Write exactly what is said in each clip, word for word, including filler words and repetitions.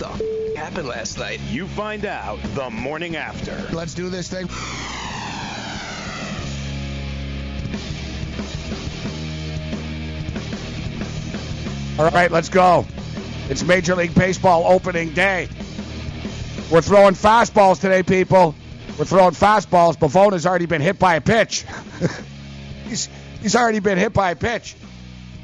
What the f- happened last night? You find out the morning after. Let's do this thing. All right, let's go. It's Major League Baseball opening day. We're throwing fastballs today, people. We're throwing fastballs. Pavone has already been hit by a pitch. he's he's already been hit by a pitch.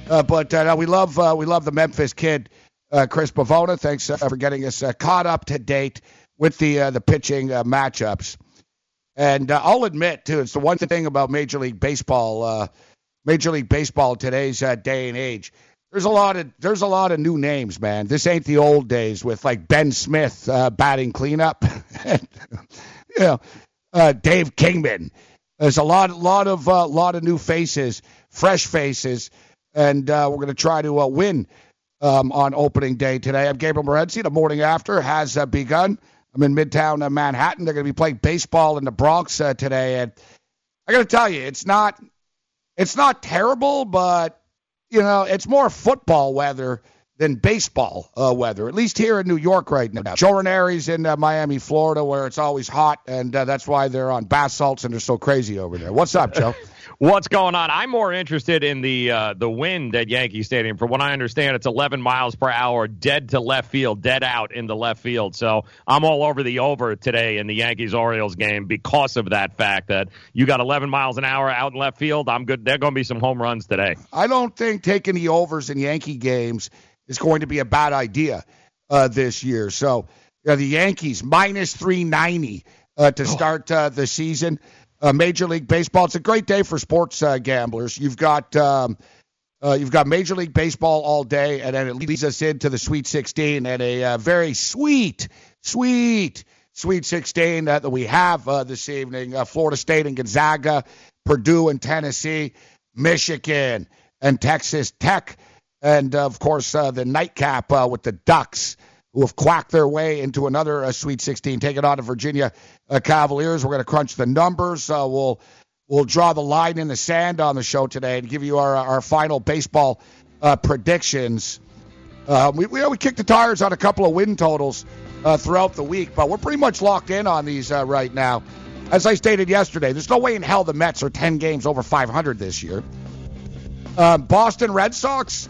Uh, but uh, we love uh, we love the Memphis kid, uh, Chris Pavone. Thanks uh, for getting us uh, caught up to date with the uh, the pitching uh, matchups. And uh, I'll admit too, it's the one thing about Major League Baseball, uh, Major League Baseball today's uh, day and age. There's a lot of there's a lot of new names, man. This ain't the old days with like Ben Smith uh, batting cleanup, and, you know, uh, Dave Kingman. There's a lot, lot of, uh, lot of new faces, fresh faces, and uh, we're going to try to uh, win um, on opening day today. I'm Gabriel Morenzi. The morning after has uh, begun. I'm in Midtown uh, Manhattan. They're going to be playing baseball in the Bronx uh, today, and I got to tell you, it's not, it's not terrible, but. You know, it's more football weather than baseball uh, weather, at least here in New York right now. Joe Ranieri's in uh, Miami, Florida, where it's always hot, and uh, that's why they're on bath salts and they're so crazy over there. What's up, Joe? What's going on? I'm more interested in the uh, the wind at Yankee Stadium. From what I understand, it's eleven miles per hour, dead to left field, dead out in the left field. So I'm all over the over today in the Yankees-Orioles game because of that fact that you got eleven miles an hour out in left field. I'm good. There are going to be some home runs today. I don't think taking the overs in Yankee games is going to be a bad idea uh, this year. So you know, the Yankees, minus three ninety uh, to start uh, the season. Uh, Major League Baseball. It's a great day for sports uh, gamblers. You've got um, uh, you've got Major League Baseball all day, and then it leads us into the Sweet sixteen and a uh, very sweet, sweet, Sweet sixteen uh, that we have uh, this evening. Uh, Florida State and Gonzaga, Purdue and Tennessee, Michigan and Texas Tech, and uh, of course uh, the nightcap uh, with the Ducks, who have quacked their way into another uh, Sweet sixteen, taking on the Virginia uh, Cavaliers. We're going to crunch the numbers. Uh, we'll we'll draw the line in the sand on the show today and give you our our final baseball uh, predictions. Uh, we we, you know, we kicked the tires on a couple of win totals uh, throughout the week, but we're pretty much locked in on these uh, right now. As I stated yesterday, there's no way in hell the Mets are ten games over five hundred this year. Uh, Boston Red Sox,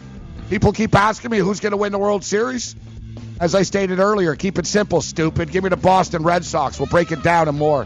people keep asking me who's going to win the World Series. As I stated earlier, keep it simple, stupid. Give me the Boston Red Sox. We'll break it down and more.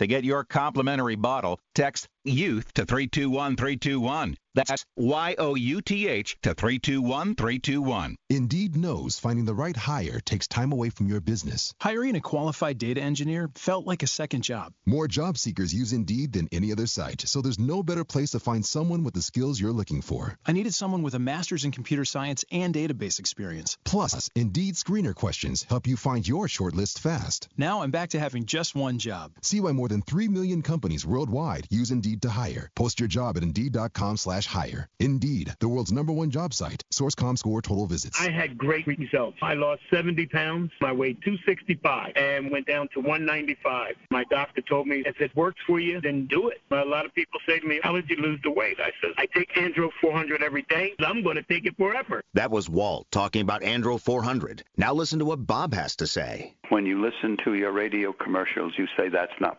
To get your complimentary bottle, text YOUTH to three two one three two one. That's Y O U T H to three two one three two one. Indeed knows finding the right hire takes time away from your business. Hiring a qualified data engineer felt like a second job. More job seekers use Indeed than any other site, so there's no better place to find someone with the skills you're looking for. I needed someone with a master's in computer science and database experience. Plus, Indeed screener questions help you find your shortlist fast. Now I'm back to having just one job. See why more than three million companies worldwide use Indeed to hire. Post your job at Indeed.com slash higher. Indeed, the world's number one job site. Source dot com score total visits. I had great results. I lost seventy pounds. I weighed two sixty-five and went down to one ninety-five. My doctor told me, if it works for you, then do it. A lot of people say to me, how did you lose the weight? I said, I take Andro four hundred every day. I'm going to take it forever. That was Walt talking about Andro four hundred. Now listen to what Bob has to say. When you listen to your radio commercials, you say that's not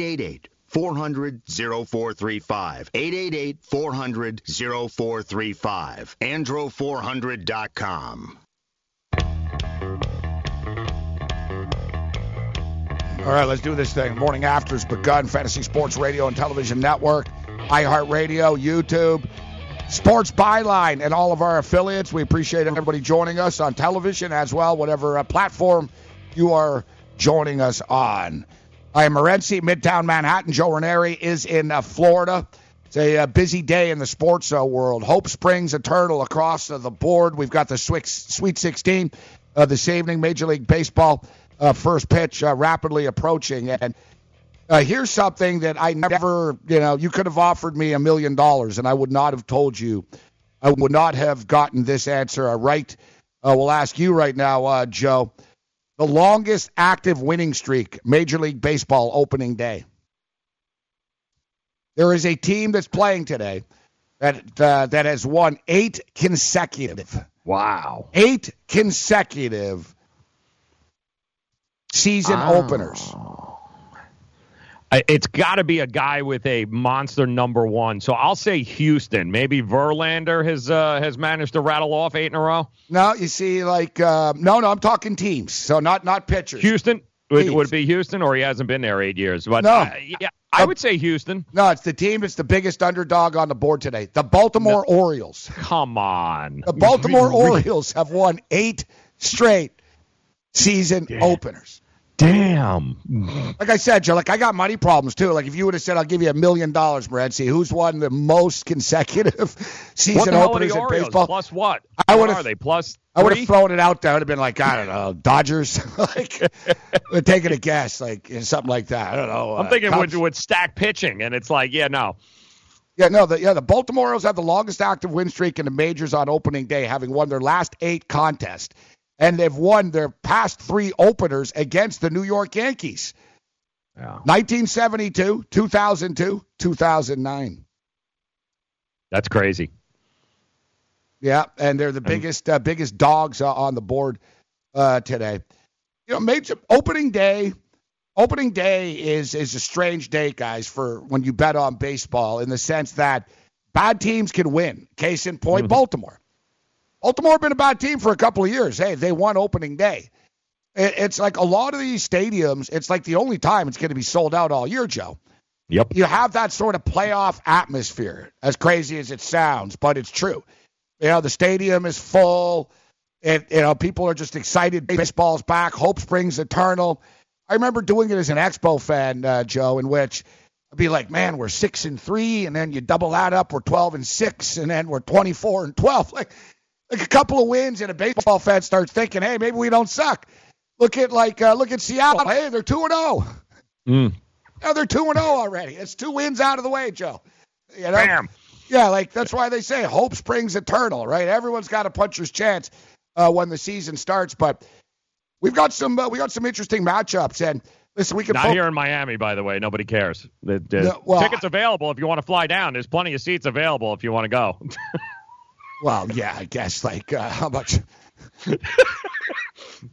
eight eight, four hundred, oh four three five. eight eight eight, four hundred, oh four three five. andro four hundred dot com. All right, let's do this thing. Morning After's begun. Fantasy Sports Radio and Television Network, iHeartRadio, YouTube, Sports Byline, and all of our affiliates. We appreciate everybody joining us on television as well, whatever uh, platform you are joining us on. I am Morenzi, Midtown Manhattan. Joe Ranieri is in uh, Florida. It's a uh, busy day in the sports uh, world. Hope springs eternal across uh, the board. We've got the Sweet sixteen uh, this evening. Major League Baseball uh, first pitch uh, rapidly approaching. And uh, here's something that I never, you know, you could have offered me a million dollars, and I would not have told you. I would not have gotten this answer uh, right. Uh, we'll ask you right now, uh, Joe. The longest active winning streak, Major League Baseball opening day. There is a team that's playing today that uh, that has won eight consecutive. Wow. Eight consecutive season oh. openers. It's got to be a guy with a monster number one. So I'll say Houston. Maybe Verlander has uh, has managed to rattle off eight in a row. No, you see, like, uh, no, no, I'm talking teams. So not not pitchers. Houston would, would it be Houston, or he hasn't been there eight years. But no, uh, yeah, I would say Houston. No, it's the team that's the biggest underdog on the board today. The Baltimore no. Orioles. Come on. The Baltimore Orioles have won eight straight season yeah. openers. Damn. Like I said, Joe, like I got money problems, too. Like if you would have said, I'll give you a million dollars, Morenzi, who's won the most consecutive season openers in baseball? Plus what? I what are they? Plus three? I would have thrown it out there. I would have been like, I don't know, Dodgers. Like, taking a guess, like something like that. I don't know. I'm uh, thinking with, with stack pitching, and it's like, yeah, no. Yeah, no, the, yeah, the Baltimore Orioles have the longest active win streak in the majors on opening day, having won their last eight contests. And they've won their past three openers against the New York Yankees. Yeah. nineteen seventy-two, two thousand two, two thousand nine. That's crazy. Yeah, and they're the biggest uh, biggest dogs uh, on the board uh, today. You know, major opening day, opening day is is a strange day, guys, for when you bet on baseball, in the sense that bad teams can win. Case in point, mm-hmm. Baltimore. Baltimore have been a bad team for a couple of years. Hey, they won opening day. It's like a lot of these stadiums, it's like the only time it's going to be sold out all year, Joe. Yep. You have that sort of playoff atmosphere, as crazy as it sounds, but it's true. You know, the stadium is full. It, you know, people are just excited. Baseball's back. Hope springs eternal. I remember doing it as an Expo fan, uh, Joe, in which I'd be like, man, we're six and three, and then you double that up, we're twelve and six, and then we're twenty-four and twelve. Like, Like a couple of wins, and a baseball fan starts thinking, "Hey, maybe we don't suck." Look at like uh, look at Seattle. Hey, they're two and zero. Now they're two and zero already. It's two wins out of the way, Joe. You know? Bam. Yeah, like that's why they say hope springs eternal, right? Everyone's got a puncher's chance uh, when the season starts. But we've got some uh, we got some interesting matchups, and listen, we can not po- here in Miami, by the way. Nobody cares. The, the no, well, tickets available if you want to fly down. There's plenty of seats available if you want to go. Well, yeah, I guess, like, uh, how much yeah,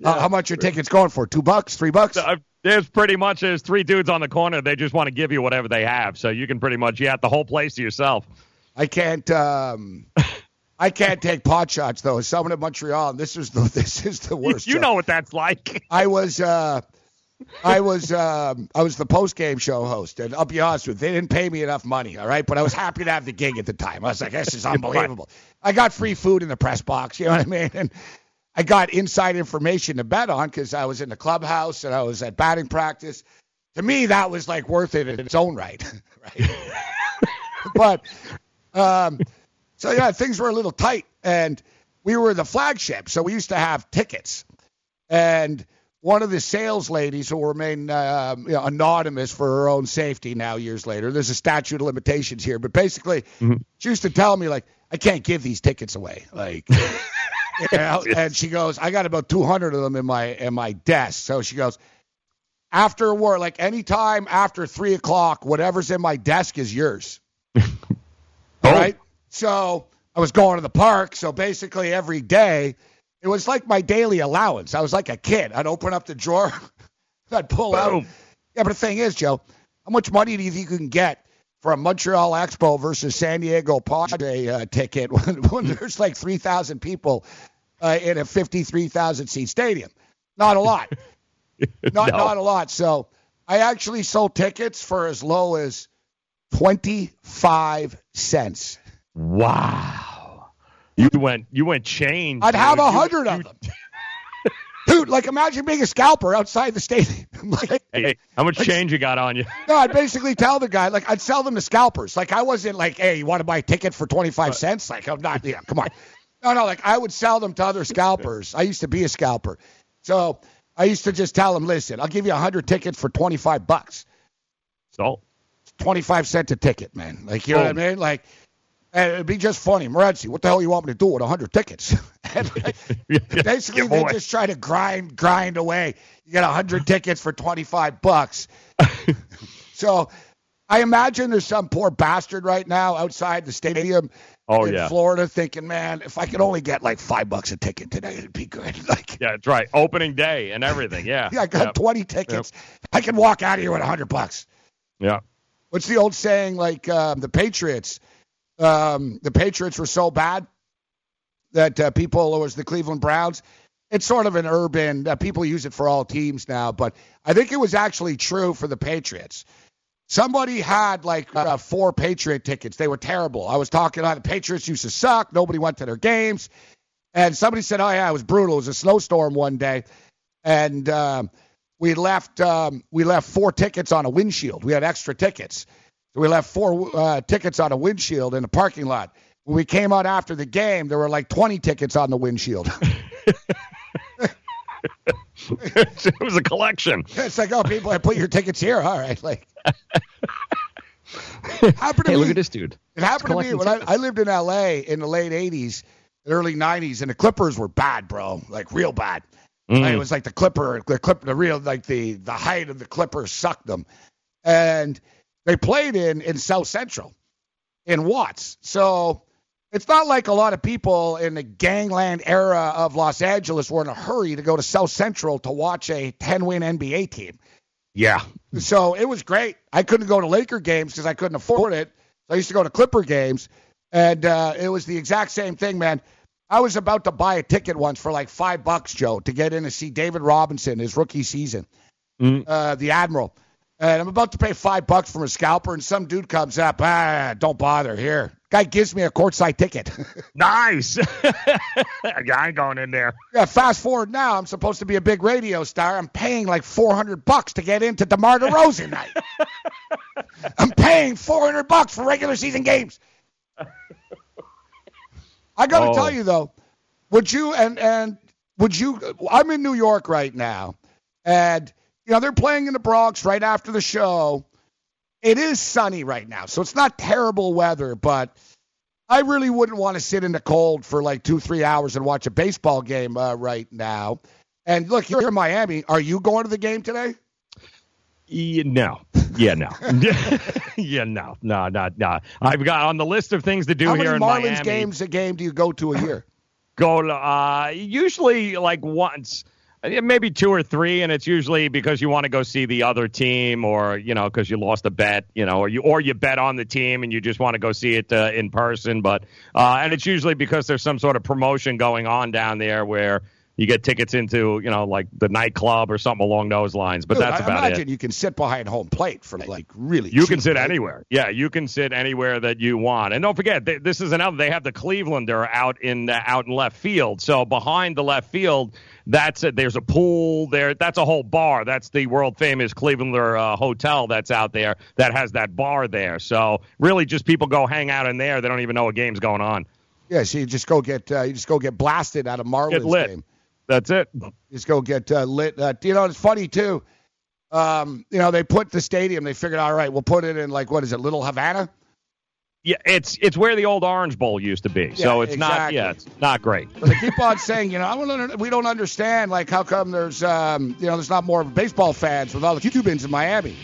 uh, how much your ticket's going for? Two bucks, three bucks? Uh, there's pretty much there's three dudes on the corner. They just want to give you whatever they have. So you can pretty much, you have the whole place to yourself. I can't um, I can't take pot shots, though. As someone in Montreal, this is the, this is the worst. You, you know what that's like. I was, uh, I was um, I was the post-game show host, and I'll be honest with you, they didn't pay me enough money, all right? But I was happy to have the gig at the time. I was like, this is unbelievable. I got free food in the press box, you know what I mean? And I got inside information to bet on because I was in the clubhouse and I was at batting practice. To me, that was like worth it in its own right, right? But um, so, yeah, things were a little tight, and we were the flagship, so we used to have tickets. And one of the sales ladies who will remain uh, you know, anonymous for her own safety now years later, there's a statute of limitations here, but basically mm-hmm. she used to tell me, like, I can't give these tickets away. Like, you know? And she goes, I got about two hundred of them in my in my desk. So she goes, after a war, like any time after three o'clock, whatever's in my desk is yours. All oh. right? So I was going to the park, so basically every day, it was like my daily allowance. I was like a kid. I'd open up the drawer. I'd pull Boom. out. Yeah, but the thing is, Joe, how much money do you think you can get for a Montreal Expo versus San Diego Padres uh, ticket when, when there's like three thousand people uh, in a fifty-three thousand seat stadium? Not a lot. not, no. not a lot. So I actually sold tickets for as low as twenty-five cents. Wow. You went, you went change. I'd dude. have a hundred of them, dude. Like, imagine being a scalper outside the stadium. Like, hey, how much like, change you got on you? No, I'd basically tell the guy, like, I'd sell them to scalpers. Like, I wasn't like, hey, you want to buy a ticket for twenty-five uh, cents? Like, I'm not. Yeah, come on. No, no, like, I would sell them to other scalpers. I used to be a scalper, so I used to just tell them, listen, I'll give you a hundred tickets for twenty-five bucks. So, twenty-five cent a ticket, man. Like, you know oh. what I mean? Like. And it'd be just funny. Morenzi, what the hell you want me to do with one hundred tickets? And basically, yeah, they just try to grind grind away. You get one hundred tickets for twenty-five bucks. So I imagine there's some poor bastard right now outside the stadium oh, in yeah. Florida thinking, man, if I could only get like five bucks a ticket today, it'd be good. Like, yeah, that's right. Opening day and everything, yeah. yeah, I got yep. twenty tickets. Yep. I can walk out of here with one hundred bucks. Yeah. What's the old saying, like um, the Patriots – Um, the Patriots were so bad that uh, people, it was the Cleveland Browns. It's sort of an urban, uh, people use it for all teams now, but I think it was actually true for the Patriots. Somebody had like uh, four Patriot tickets. They were terrible. I was talking about the Patriots used to suck. Nobody went to their games. And somebody said, oh yeah, it was brutal. It was a snowstorm one day. And um, we left, um, we left four tickets on a windshield. We had extra tickets. So we left four uh, tickets on a windshield in the parking lot. When we came out after the game, there were like twenty tickets on the windshield. It was a collection. It's like, oh, people, I put your tickets here. All right. Like, happened to hey, me, look at this dude. It happened to me when I, I lived in L A in the late eighties, early nineties, and the Clippers were bad, bro. Like, real bad. Mm. Like, it was like the Clipper, the Clipper, the real, like the, the height of the Clippers sucked them. And they played in, in South Central, in Watts. So it's not like a lot of people in the gangland era of Los Angeles were in a hurry to go to South Central to watch a ten-win N B A team. Yeah. So it was great. I couldn't go to Laker games because I couldn't afford it. So I used to go to Clipper games, and uh, it was the exact same thing, man. I was about to buy a ticket once for like five bucks, Joe, to get in to see David Robinson, his rookie season, mm. uh, the Admiral. And I'm about to pay five bucks from a scalper, and some dude comes up. Ah, don't bother. Here. Guy gives me a courtside ticket. Nice. Yeah, I ain't going in there. Yeah, fast forward now. I'm supposed to be a big radio star. I'm paying like four hundred bucks to get into DeMar DeRozan night. I'm paying four hundred bucks for regular season games. I got to oh. tell you, though, would you and, and would you – I'm in New York right now, and – you know, they're playing in the Bronx right after the show. It is sunny right now, so it's not terrible weather, but I really wouldn't want to sit in the cold for like two, three hours and watch a baseball game uh, right now. And look, you're in Miami. Are you going to the game today? Yeah, no. Yeah, no. yeah, no. No, no, no. I've got on the list of things to do How here in Miami. How many Marlins games a game do you go to a year? Go to, uh, usually like once. Maybe two or three, and it's usually because you want to go see the other team, or you know, because you lost a bet, you know, or you or you bet on the team and you just want to go see it uh, in person. But uh, and it's usually because there's some sort of promotion going on down there where You get tickets into, you know, like the nightclub or something along those lines. But Dude, that's I about imagine it. Imagine you can sit behind home plate for like really. You cheap, can sit right? anywhere. Yeah, you can sit anywhere that you want. And don't forget, they, this is another. They have the Clevelander out in uh, out in left field. So behind the left field, that's a, there's a pool there. That's a whole bar. That's the world famous Clevelander uh, hotel that's out there that has that bar there. So really, just people go hang out in there. They don't even know a game's going on. Yeah, so you just go get uh, you just go get blasted at a Marlins game. That's it. Just go get uh, lit. Uh, you know, it's funny, too. Um, you know, they put the stadium, they figured, all right, we'll put it in, like, what is it, Little Havana? Yeah, it's it's where the old Orange Bowl used to be. Yeah, so it's exactly. not, yeah, it's not great. But they keep on saying, you know, I don't, we don't understand, like, how come there's, um, you know, there's not more baseball fans with all the Cubans in Miami.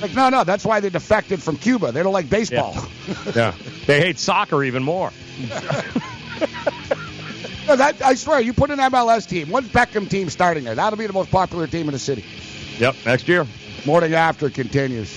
Like, no, no, that's why they defected from Cuba. They don't like baseball. Yeah, yeah. They hate soccer even more. No, that, I swear, you put an M L S team, one Beckham team starting there. That'll be the most popular team in the city. Yep, next year. Morning After continues.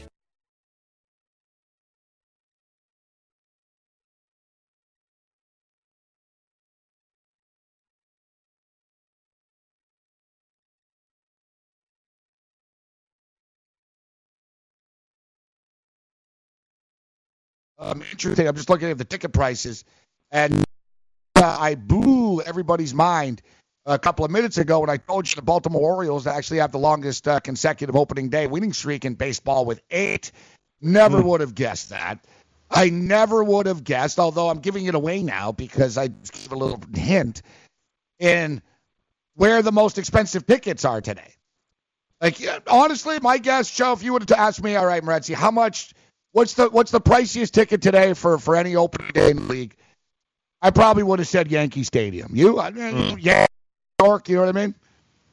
Um, interesting. I'm just looking at the ticket prices, and Uh, I blew everybody's mind a couple of minutes ago when I told you the Baltimore Orioles actually have the longest uh, consecutive opening day winning streak in baseball with eight. Never mm. would have guessed that. I never would have guessed, although I'm giving it away now because I gave a little hint in where the most expensive tickets are today. Like, honestly, my guess, Joe, if you were to ask me, all right, Morenzi, how much, what's the what's the priciest ticket today for, for any opening day in the league? I probably would have said Yankee Stadium. You, I mean, mm. yeah, New York, you know what I mean?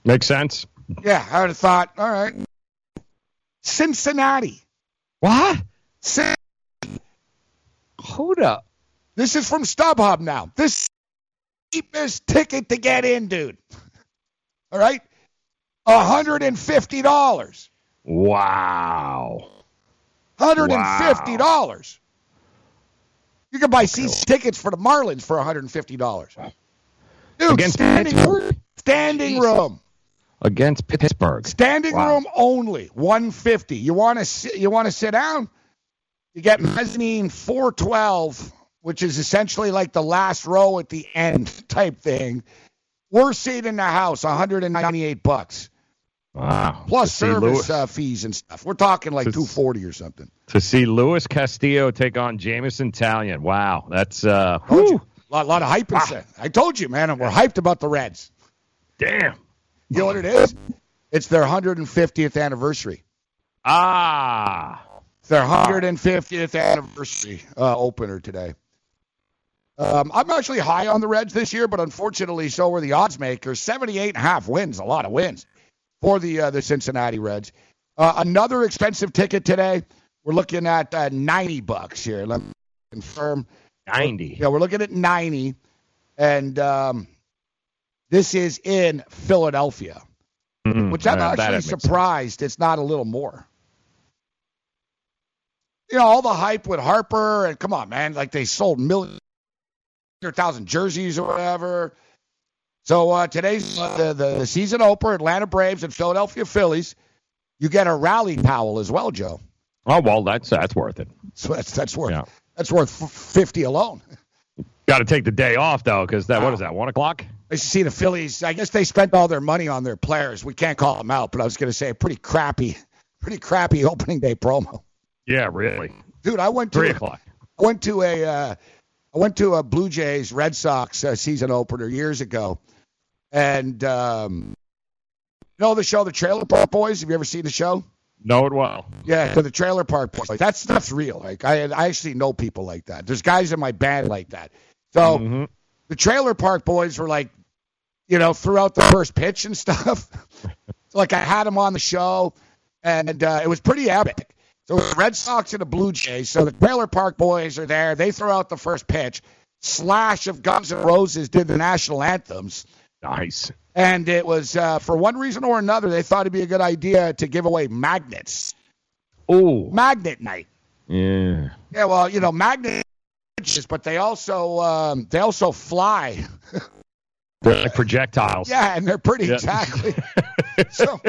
Makes sense. Yeah, I would have thought, all right. Cincinnati. What? Cincinnati. Hold up. This is from StubHub now. This is the cheapest ticket to get in, dude. All right? one hundred fifty dollars. Wow. one hundred fifty dollars. Wow. You can buy season tickets for the Marlins for one hundred fifty dollars. Dude, Against standing, room, standing room. Against Pittsburgh. Standing wow. room only, one hundred fifty dollars. You want to you want to sit down? You get mezzanine four twelve, which is essentially like the last row at the end type thing. Worst seat in the house, one hundred ninety-eight bucks. Wow. Plus service uh, fees and stuff. We're talking like two forty or something. To see Luis Castillo take on Jameson Taillon. Wow, that's uh, a lot, lot of hype. Ah. I told you, man, we're hyped about the Reds. Damn. You know what it is? It's their one hundred fiftieth anniversary. Ah. It's their one hundred fiftieth anniversary uh, opener today. Um, I'm actually high on the Reds this year, but unfortunately, so were the odds makers. seventy-eight and a half wins, a lot of wins for the uh, the Cincinnati Reds. Uh, another expensive ticket today. We're looking at uh, ninety bucks here. Let me confirm. ninety. Yeah, we're looking at ninety, and um, this is in Philadelphia, mm-hmm. which I'm yeah, actually surprised sense. It's not a little more. You know, all the hype with Harper, and come on, man, like they sold millions. one hundred thousand jerseys or whatever. So uh, today's uh, the, the season opener, Atlanta Braves and Philadelphia Phillies. You get a rally towel as well, Joe. Oh, well, that's that's worth it. So that's that's worth yeah. that's worth fifty alone. Got to take the day off, though, because that wow. what is that, one o'clock? I see the Phillies. I guess they spent all their money on their players. We can't call them out, but I was going to say a pretty crappy, pretty crappy opening day promo. Yeah, really. Dude, I went to three o'clock. I went to a... Uh, I went to a Blue Jays Red Sox uh, season opener years ago, and um, you know the show, the Trailer Park Boys. Have you ever seen the show? Know it well. Yeah, so the Trailer Park Boys. Like, that stuff's real. Like I, I actually know people like that. There's guys in my band like that. So mm-hmm. the Trailer Park Boys were like, you know, throughout the first pitch and stuff. So, like I had them on the show, and uh, it was pretty epic. So the Red Sox and the Blue Jays, so the Trailer Park Boys are there. They throw out the first pitch. Slash of Guns N' Roses did the national anthems. Nice. And it was, uh, for one reason or another, they thought it'd be a good idea to give away magnets. Oh. Magnet night. Yeah. Yeah, well, you know, magnets, but they also um, they also fly. They're like projectiles. Yeah, and they're pretty, yeah. exactly. So...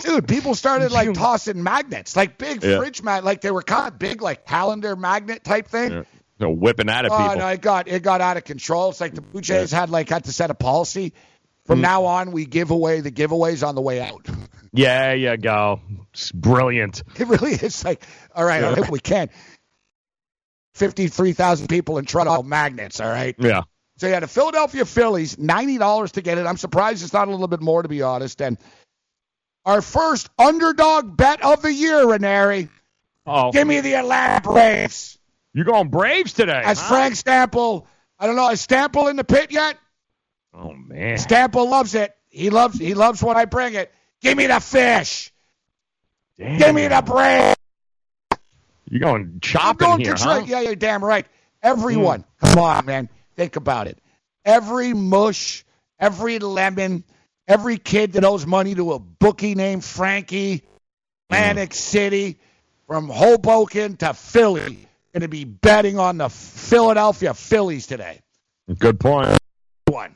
Dude, people started like tossing magnets, like big yeah. fridge magnets, like they were kind of big, like calendar magnet type thing. Yeah. They're whipping out of oh, people. No, it got it got out of control. It's like the Blue Jays yeah. had like had to set a policy. From mm. now on, we give away the giveaways on the way out. Yeah, yeah, go. It's brilliant. It really is. Like, all right, yeah. all right we can. Fifty-three thousand people in Toronto magnets. All right. Yeah. So yeah, the Philadelphia Phillies, ninety dollars to get it. I'm surprised it's not a little bit more, to be honest, and. Our first underdog bet of the year, Ranieri. Oh. Give me the Atlanta Braves. You're going Braves today? That's huh? Frank Stample. I don't know. Is Stample in the pit yet? Oh, man. Stample loves it. He loves He loves when I bring it. Give me the fish. Damn. Give me the Braves. You're going chopping I'm going here, Detroit. Huh? Yeah, you're damn right. Everyone. Mm. Come on, man. Think about it. Every mush, every lemon, every kid that owes money to a bookie named Frankie, Atlantic City, from Hoboken to Philly, going to be betting on the Philadelphia Phillies today. Good point. One.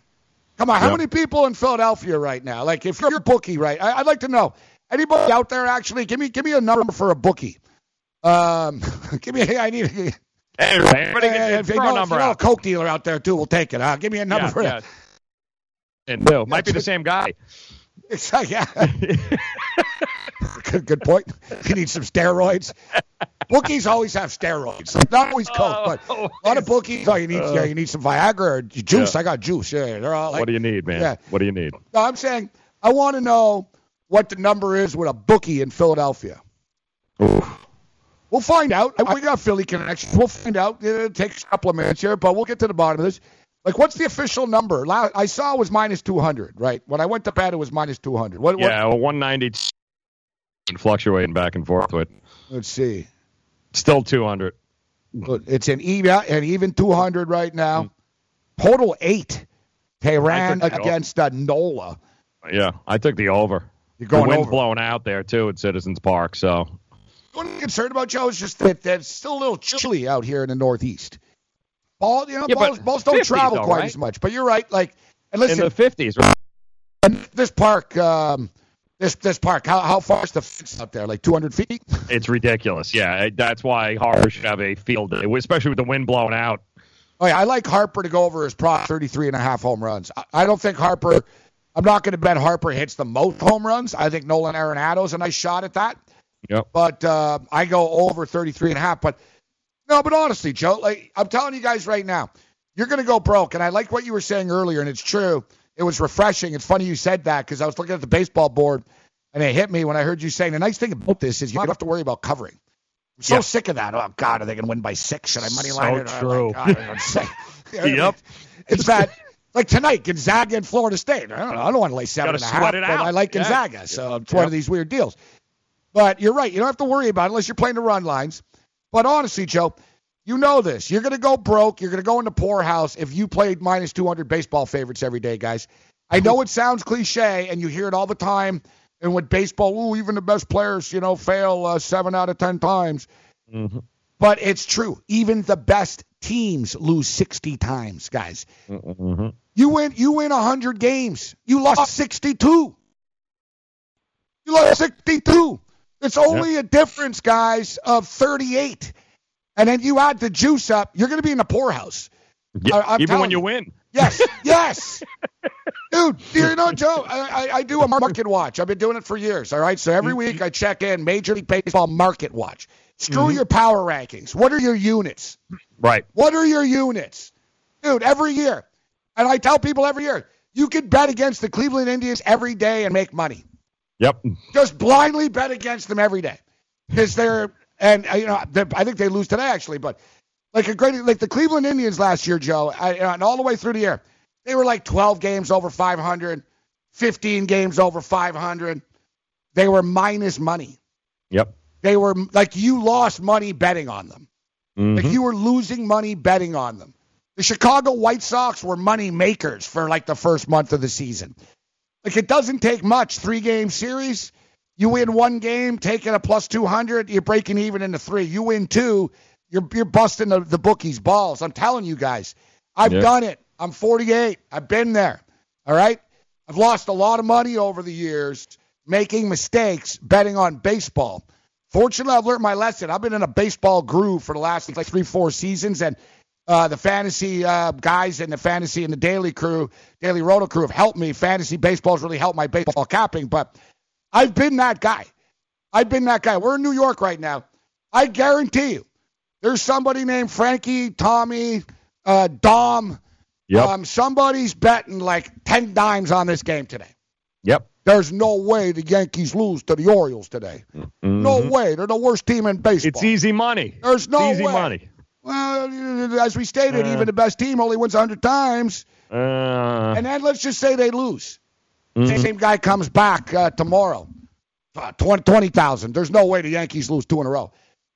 Come on, how yep. many people in Philadelphia right now? Like, if you're a bookie, right? I, I'd like to know. Anybody out there, actually, give me give me a number for a bookie. Um, give me. I need. Hey, everybody, uh, if you know, if you know a coke dealer out there too, we'll take it. Huh? Give me a number yeah, for yeah. that. And no, might be the same guy. It's, uh, yeah. good, good point. You need some steroids. Bookies always have steroids. Not always coke, oh, but always. A lot of bookies. Oh, you need, uh, yeah, you need some Viagra or juice. Yeah. I got juice. Yeah, they're all like, what do you need, man? Yeah. What do you need? No, I'm saying I want to know what the number is with a bookie in Philadelphia. Oof. We'll find out. We got Philly connections. We'll find out. It takes a couple of minutes here, but we'll get to the bottom of this. Like, what's the official number? I saw it was minus two hundred, right? When I went to bat, it was minus two hundred. What, yeah, what? Well, one ninety-two and fluctuating back and forth. But let's see. Still two hundred. It's an even, an even two hundred right now. Mm. Total eight. Tehran against uh, Nola. Yeah, I took the over. You're going the wind over. Blowing out there, too, at Citizens Park, so... What I'm concerned about, Joe, is just that, that it's still a little chilly out here in the Northeast. Ball, you know, yeah, balls, balls don't travel though, quite right? as much. But you're right. Like, and listen, in the fifties, right? And this park, um, this this park, how how far is the fence out there? Like two hundred feet? It's ridiculous. Yeah, that's why Harper should have a field day, especially with the wind blowing out. Oh, yeah, I like Harper to go over his prop thirty-three and a half home runs. I, I don't think Harper. I'm not going to bet Harper hits the most home runs. I think Nolan Arenado's a nice shot at that. Yep. But uh, I go over thirty-three and a half. But no, but honestly, Joe, like I'm telling you guys right now, you're going to go broke. And I like what you were saying earlier, and it's true. It was refreshing. It's funny you said that because I was looking at the baseball board, and it hit me when I heard you saying, the nice thing about this is you don't have to worry about covering. I'm so yeah. sick of that. Oh, God, are they going to win by six? Should I money line so it? So true. Oh, God, I don't yep. It's that. Like tonight, Gonzaga and Florida State. I don't know. I don't want to lay seven and a half, but I like Gonzaga. Yeah. So it's yep. one of these weird deals. But you're right. You don't have to worry about it unless you're playing the run lines. But honestly, Joe, you know this. You're going to go broke. You're going to go into poorhouse if you played minus two hundred baseball favorites every day, guys. I know it sounds cliche, and you hear it all the time. And with baseball, ooh, even the best players, you know, fail uh, seven out of ten times. Mm-hmm. But it's true. Even the best teams lose sixty times, guys. Mm-hmm. You win. You win one hundred games. You lost sixty-two. You lost sixty-two. It's only yep. a difference, guys, of thirty-eight. And then you add the juice up, you're going to be in the poorhouse. Yeah, I, even when you, you win. Yes, yes. Dude, you know, Joe, I, I, I do a market watch. I've been doing it for years, all right? So every week I check in Major League Baseball market watch. Screw mm-hmm. your power rankings. What are your units? Right. What are your units? Dude, every year. And I tell people every year, you can bet against the Cleveland Indians every day and make money. Yep. Just blindly bet against them every day. Because they're, and, you know, they're, I think they lose today, actually, but like a great, like the Cleveland Indians last year, Joe, I, and all the way through the year, they were like twelve games over five hundred, fifteen games over five hundred. They were minus money. Yep. They were, like, you lost money betting on them. Mm-hmm. Like, you were losing money betting on them. The Chicago White Sox were money makers for, like, the first month of the season. Like, it doesn't take much. Three-game series, you win one game, take it a plus two hundred, you're breaking even into three. You win two, you're you're busting the, the bookies' balls. I'm telling you guys, I've yeah. done it. I'm forty-eight. I've been there, all right? I've lost a lot of money over the years making mistakes betting on baseball. Fortunately, I've learned my lesson. I've been in a baseball groove for the last like three, four seasons, and Uh, the fantasy uh, guys and the fantasy and the daily crew, daily roto crew have helped me. Fantasy baseball's really helped my baseball capping, but I've been that guy. I've been that guy. We're in New York right now. I guarantee you, there's somebody named Frankie, Tommy, uh, Dom. Yep. Um, somebody's betting like ten dimes on this game today. Yep. There's no way the Yankees lose to the Orioles today. Mm-hmm. No way. They're the worst team in baseball. It's easy money. There's no it's easy way. money. Well, as we stated, uh, even the best team only wins one hundred times. Uh, and then let's just say they lose. Mm-hmm. The same guy comes back uh, tomorrow. Uh, twenty thousand. There's no way the Yankees lose two in a row.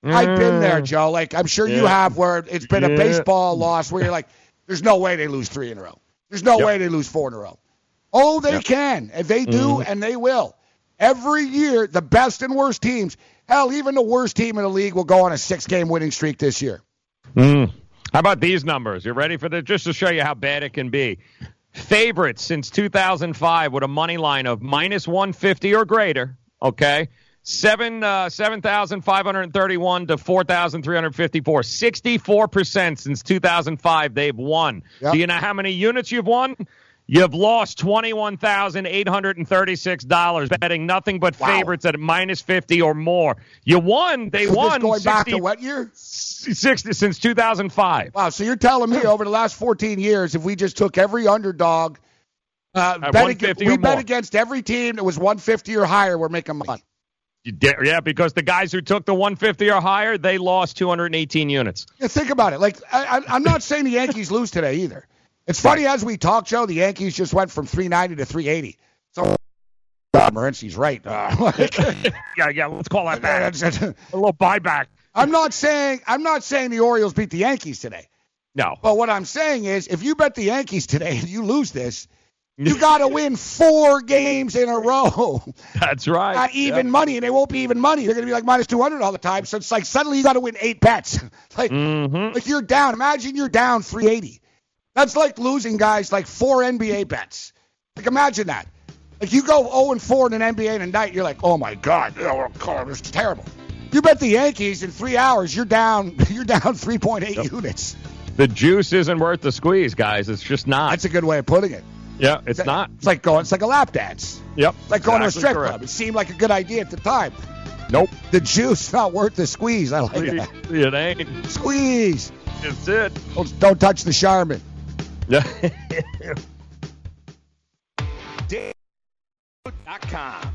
Uh, I've been there, Joe. Like, I'm sure yeah. you have, where it's been yeah. a baseball loss where you're like, there's no way they lose three in a row. There's no yep. way they lose four in a row. Oh, they yep. can. And they do, mm-hmm. and they will. Every year, the best and worst teams, hell, even the worst team in the league will go on a six-game winning streak this year. Mm. How about these numbers? You ready for this? Just to show you how bad it can be. Favorites since two thousand five with a money line of minus one fifty or greater. Okay. Seven, uh, seven thousand five hundred thirty-one to four thousand three hundred fifty-four. sixty-four percent since two thousand five they've won. Yep. Do you know how many units you've won? You've lost twenty-one thousand eight hundred thirty-six dollars betting nothing but wow. favorites at minus fifty or more. You won. They so won. Going sixty, back to what year? sixty since two thousand five. Wow. So you're telling me over the last fourteen years, if we just took every underdog Uh, bet against, we bet against every team that was one fifty or higher. We're making money. Yeah, because the guys who took the one fifty or higher, they lost two hundred eighteen units. Yeah, think about it. Like I, I'm not saying the Yankees lose today either. It's funny, as we talk, Joe, the Yankees just went from three ninety to three eighty. So uh, Morenzi's right. Uh, like, yeah, yeah. Let's call that back. A little buyback. I'm not saying I'm not saying the Orioles beat the Yankees today. No. But what I'm saying is, if you bet the Yankees today and you lose this, you got to win four games in a row. That's right. Not even yep. money, and they won't be even money. They're going to be like minus two hundred all the time. So it's like suddenly you got to win eight bets. like, mm-hmm. like you're down. Imagine you're down three eighty. That's like losing guys like four N B A bets. Like imagine that. Like you go oh and four in an N B A tonight, you're like, oh my God, oh, God, it's terrible. You bet the Yankees in three hours, you're down. You're down three point eight yep. units. The juice isn't worth the squeeze, guys. It's just not. That's a good way of putting it. Yeah, it's that, not. It's like going. It's like a lap dance. Yep. It's like going exactly to a strip correct. club. It seemed like a good idea at the time. Nope. The juice not worth the squeeze. I like it. It ain't. Squeeze. That's it. Don't, don't touch the Charmin. Yeah. D F S dot com.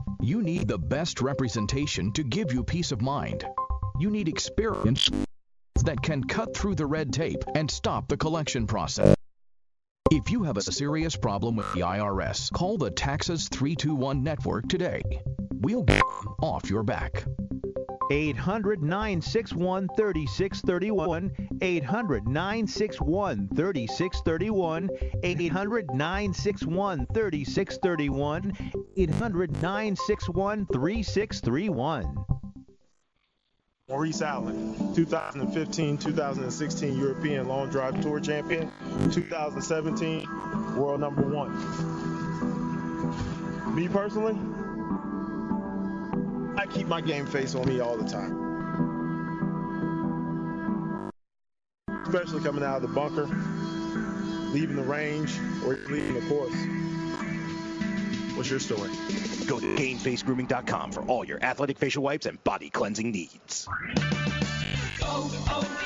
You need the best representation to give you peace of mind. You need experience that can cut through the red tape and stop the collection process. If you have a serious problem with the I R S, call the Taxes three two one network today. We'll get them off your back. eight hundred nine six one three six three one, eight hundred nine six one three six three one, eight hundred nine six one three six three one, eight hundred nine six one three six three one. Maurice Allen, twenty fifteen twenty sixteen European Long Drive Tour Champion, twenty seventeen World Number One. Me personally, I keep my game face on me all the time. Especially coming out of the bunker, leaving the range, or leaving the course. What's your story? Go to game face grooming dot com for all your athletic facial wipes and body cleansing needs. Oh, oh,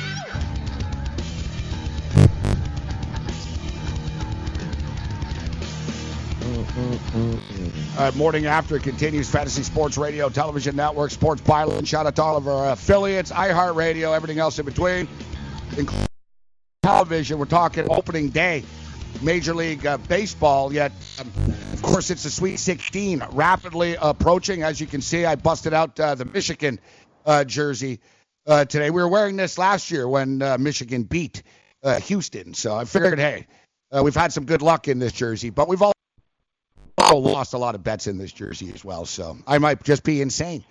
Uh, morning after continues. Fantasy Sports Radio, Television Network, Sports Byline. Shout out to all of our affiliates, iHeartRadio, everything else in between, including television. We're talking opening day, Major League uh, Baseball. Yet, um, of course, it's the Sweet sixteen rapidly approaching. As you can see, I busted out uh, the Michigan uh, jersey Uh, today. We were wearing this last year when uh, Michigan beat uh, Houston. So I figured, hey, uh, we've had some good luck in this jersey, but we've also lost a lot of bets in this jersey as well. So I might just be insane.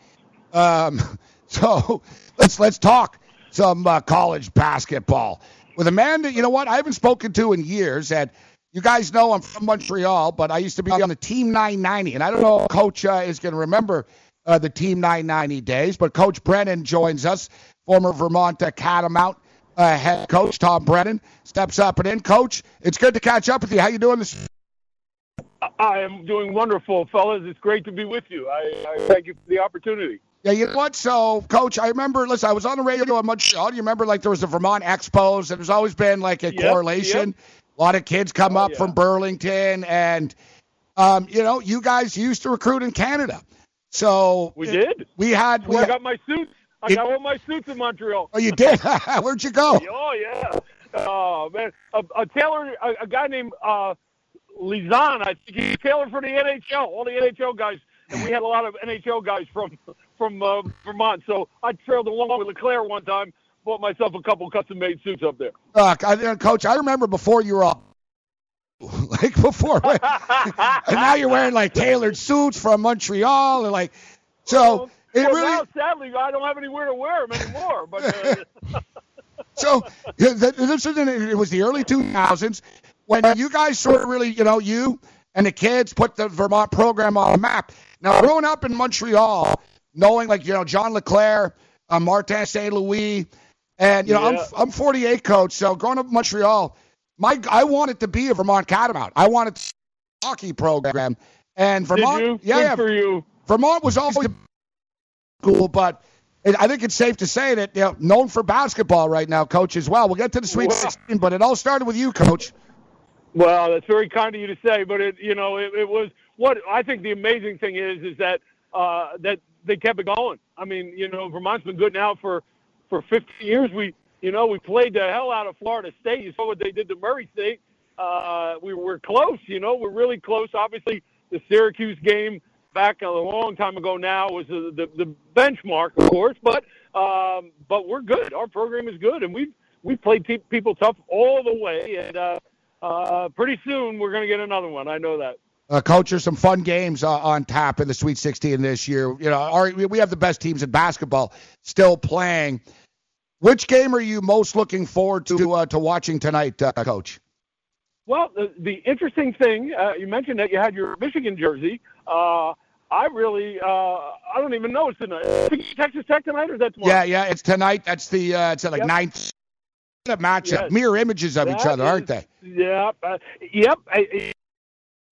Um, so let's let's talk some uh, college basketball with a man that, you know what, I haven't spoken to in years. And you guys know I'm from Montreal, but I used to be on the Team nine ninety. And I don't know if Coach uh, is going to remember uh, the Team nine ninety days, but Coach Brennan joins us, former Vermont uh, Catamount uh, head coach Tom Brennan steps up and in. Coach, it's good to catch up with you. How you doing this? I am doing wonderful, fellas. It's great to be with you. I, I thank you for the opportunity. Yeah, you know what? So, Coach, I remember, listen, I was on the radio in Montreal. You remember, like, there was the Vermont Expos, and there's always been, like, a yep, correlation. Yep. A lot of kids come oh, up yeah. from Burlington, and, um, you know, you guys used to recruit in Canada. So we it, did. We had. We I had, got my suits. I it, got all my suits in Montreal. Oh, you did? Where'd you go? Oh, yeah. Oh, man. A, a tailor, a, a guy named uh, Lizan, I think he's tailored for the N H L, all the N H L guys. And we had a lot of N H L guys from from uh, Vermont. So I trailed along with LeClaire one time, bought myself a couple custom-made suits up there. Uh, I, Coach, I remember before you were all like before. and now you're wearing, like, tailored suits from Montreal. And, like, so it well, really. Now, sadly, I don't have anywhere to wear them anymore. But, uh... so this was, in, it was the early two thousands. When you guys sort of really, you know, you and the kids put the Vermont program on the map. Now, growing up in Montreal, knowing, like, you know, John LeClaire, uh, Martin Saint Louis, and, you know, yeah. I'm I'm forty-eight, Coach, so growing up in Montreal, my I wanted to be a Vermont Catamount. I wanted to be a hockey program. And Vermont, Did you? yeah, yeah. For you. Vermont was always cool, but it, I think it's safe to say that, you know, known for basketball right now, Coach, as well. We'll get to the Sweet wow. sixteen, but it all started with you, Coach. Well, that's very kind of you to say, but it, you know, it, it was what I think the amazing thing is, is that uh, that they kept it going. I mean, you know, Vermont's been good now for, for fifty years. We, you know, we played the hell out of Florida State. You saw what they did to Murray State. Uh, we were close, you know, we're really close. Obviously, the Syracuse game back a long time ago now was the the, the benchmark, of course, but um, but we're good. Our program is good, and we've we've played te- people tough all the way, and. Uh, Uh, pretty soon we're going to get another one. I know that. Uh, Coach, there's some fun games uh, on tap in the Sweet sixteen this year. You know, our, we have the best teams in basketball still playing. Which game are you most looking forward to uh, to watching tonight, uh, Coach? Well, the, the interesting thing, uh, you mentioned that you had your Michigan jersey. Uh, I really, uh, I don't even know it's tonight. Is Texas Tech tonight or is that tomorrow? Yeah, yeah, it's tonight. That's the, uh, it's at like yep. ninth. A matchup, yes. Mirror images of that each other, is, aren't they? Yeah, uh, yep. I,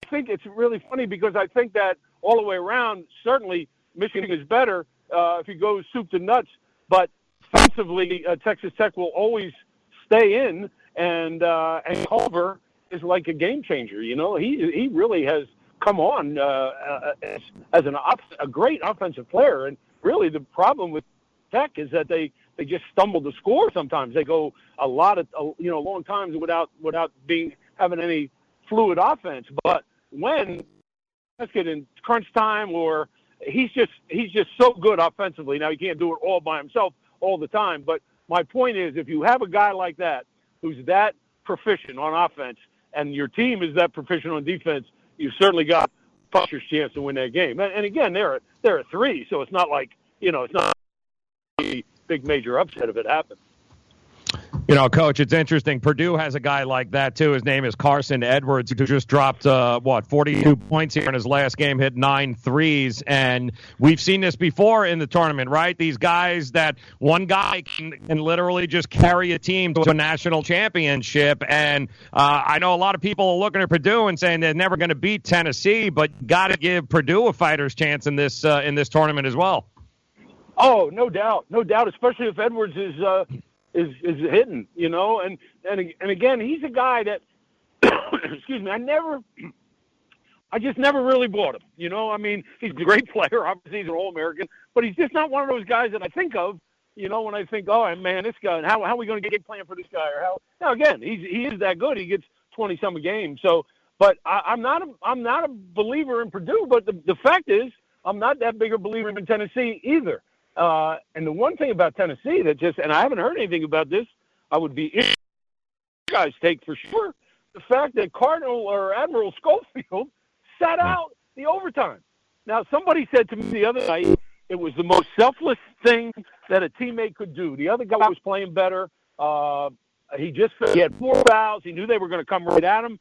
I think it's really funny because I think that all the way around, certainly Michigan is better uh, if you go soup to nuts. But offensively, uh, Texas Tech will always stay in, and uh, and Culver is like a game changer. You know, he he really has come on uh, as, as an op- a great offensive player. And really, the problem with Tech is that they. They just stumble to score sometimes. They go a lot of, you know, long times without without being having any fluid offense. But when let's get in crunch time, or he's just he's just so good offensively. Now he can't do it all by himself all the time. But my point is, if you have a guy like that who's that proficient on offense, and your team is that proficient on defense, you certainly got a chance to win that game. And, and again, they're they're a three, so it's not like you know it's not. Big major upset if it happens. You know, Coach, it's interesting. Purdue has a guy like that, too. His name is Carson Edwards, who just dropped, uh, what, forty-two points here in his last game, hit nine threes. And we've seen this before in the tournament, right? These guys that one guy can, can literally just carry a team to a national championship. And uh, I know a lot of people are looking at Purdue and saying they're never going to beat Tennessee, but got to give Purdue a fighter's chance in this uh, in this tournament as well. Oh, no doubt, no doubt, especially if Edwards is uh, is is hidden, you know. And and and again, he's a guy that, excuse me, I never, I just never really bought him, you know. I mean, he's a great player, obviously he's an All-American, but he's just not one of those guys that I think of, you know, when I think, oh man, this guy, how how are we going to get a plan for this guy or how? Now again, he's he is that good, he gets twenty some a game. So, but I, I'm not a, I'm not a believer in Purdue, but the the fact is, I'm not that big a believer in Tennessee either. Uh, and the one thing about Tennessee that just, and I haven't heard anything about this, I would be interested in you guys' take for sure, the fact that Cardinal or Admiral Schofield sat out the overtime. Now, somebody said to me the other night, It was the most selfless thing that a teammate could do. The other guy was playing better. Uh, he just he had four fouls. He knew they were going to come right at him.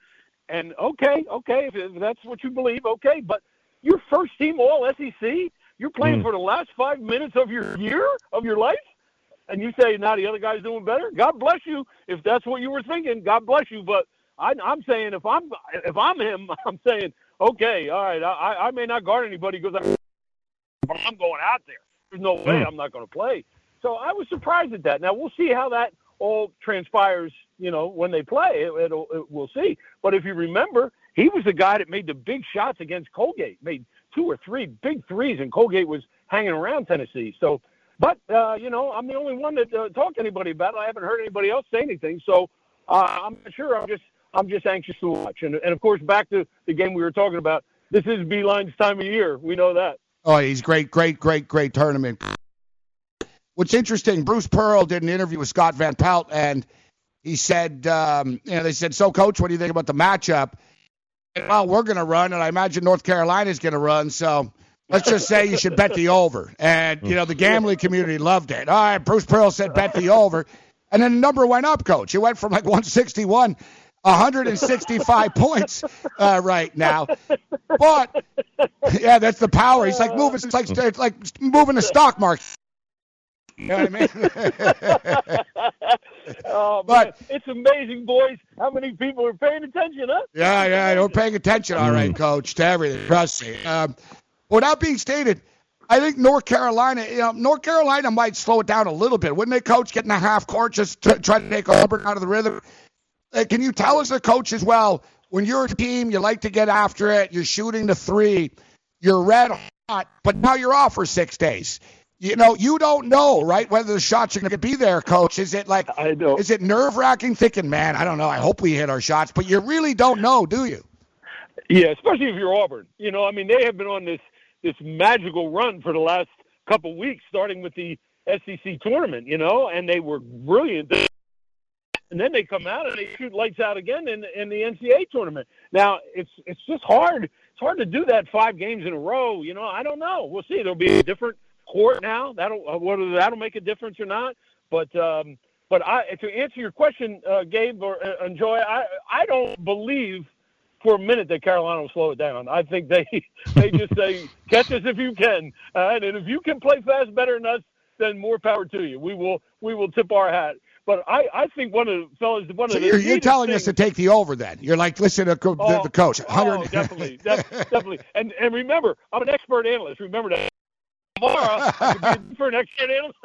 And, okay, okay, if that's what you believe, okay. But you're first-team All-S E C. You're playing mm. for the last five minutes of your year, of your life, and you say, now the other guy's doing better? God bless you. If that's what you were thinking, God bless you. But I, I'm saying if I'm if I'm him, I'm saying, okay, all right, I, I may not guard anybody because I – but I'm going out there. There's no way I'm not going to play. So I was surprised at that. Now, we'll see how that all transpires, you know, when they play. It, it'll, it, we'll see. But if you remember, he was the guy that made the big shots against Colgate, made two or three big threes, and Colgate was hanging around Tennessee. So, but, uh, you know, I'm the only one that uh, talked to anybody about it. I haven't heard anybody else say anything. So uh, I'm not sure. I'm just I'm just anxious to watch. And, and, of course, back to the game we were talking about, this is Beeline's time of year. We know that. Oh, he's great, great, great, great tournament. What's interesting, Bruce Pearl did an interview with Scott Van Pelt, and he said, um, you know, they said, so, Coach, what do you think about the matchup? And, well, we're going to run, and I imagine North Carolina's going to run, so let's just say you should bet the over. And, you know, the gambling community loved it. All right, Bruce Pearl said bet the over. And then the number went up, Coach. It went from, like, one sixty-one, one sixty-five points uh, right now. But, yeah, that's the power. He's like moving, it's like, it's like moving the stock market. You know what I mean? Oh, but man. It's amazing, boys, how many people are paying attention, huh? Yeah, yeah, they're paying attention, all right, Coach, to everything. Trust me. Um, without being stated, I think North Carolina, you know, North Carolina might slow it down a little bit, wouldn't they, Coach? Getting a half court, just to try to take Auburn out of the rhythm. Can you tell us, the coach, as well, when you're a team, you like to get after it, you're shooting the three, you're red hot, but now you're off for six days. You know, you don't know, right, whether the shots are going to be there, Coach. Is it like, I know. Is it nerve-wracking thinking, man, I don't know, I hope we hit our shots, but you really don't know, do you? Yeah, especially if you're Auburn. You know, I mean, they have been on this, this magical run for the last couple weeks, starting with the S E C tournament, you know, and they were brilliant. And then they come out and they shoot lights out again in, in the N C A A tournament. Now, it's it's just hard. It's hard to do that five games in a row. You know, I don't know. We'll see. There'll be a different court now. That'll whether that'll make a difference or not. But um, but I to answer your question, uh, Gabe or uh, Joy, I I don't believe for a minute that Carolina will slow it down. I think they they just say catch us if you can, uh, and if you can play fast better than us, then more power to you. We will we will tip our hat. But I, I think one of the fellas, one so of the you're, you're telling things, us to take the over. Then you're like, listen to co- oh, the coach. one hundred. Oh, definitely, def- definitely. And and remember, I'm an expert analyst. Remember that tomorrow for an expert analyst.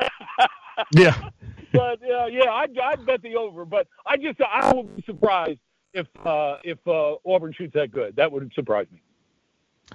Yeah. But uh, yeah, I I bet the over. But I just I would be surprised if uh, if uh, Auburn shoots that good. That would surprise me.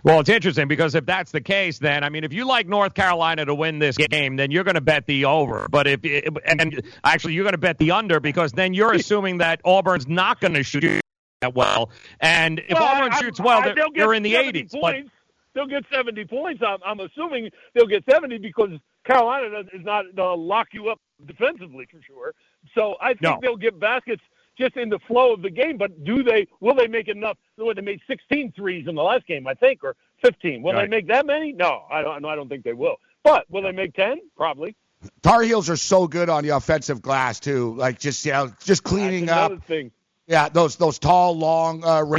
Well, it's interesting because if that's the case, then, I mean, if you like North Carolina to win this game, then you're going to bet the over. But if and actually, you're going to bet the under because then you're assuming that Auburn's not going to shoot that well. And if well, Auburn I, shoots well, I, they're, they're in the eighties. Points, but, they'll get seventy points. I'm, I'm assuming they'll get seventy because Carolina is not going to lock you up defensively for sure. So I think no. they'll get baskets just in the flow of the game, but do they? Will they make enough? They made sixteen threes in the last game, I think, or fifteen. Will right. they make that many? No, I don't. I don't think they will. But will they make ten? Probably. Tar Heels are so good on the offensive glass too. Like just you know, just cleaning That's up. Thing. Yeah, those those tall, long. Uh,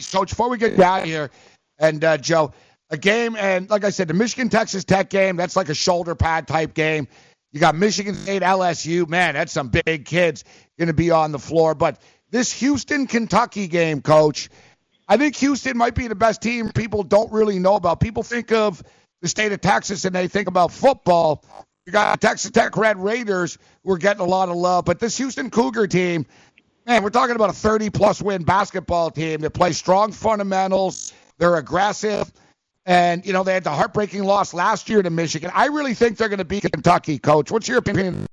so before we get out of here, and uh, Joe, a game, and like I said, the Michigan Texas Tech game. That's like a shoulder pad type game. You got Michigan State, L S U. Man, that's some big kids going to be on the floor. But this Houston, Kentucky game, Coach, I think Houston might be the best team people don't really know about. People think of the state of Texas and they think about football. You got Texas Tech Red Raiders who are getting a lot of love. But this Houston Cougar team, man, we're talking about a thirty-plus win basketball team that plays strong fundamentals. They're aggressive. And, you know, they had the heartbreaking loss last year to Michigan. I really think they're going to beat Kentucky, Coach. What's your opinion?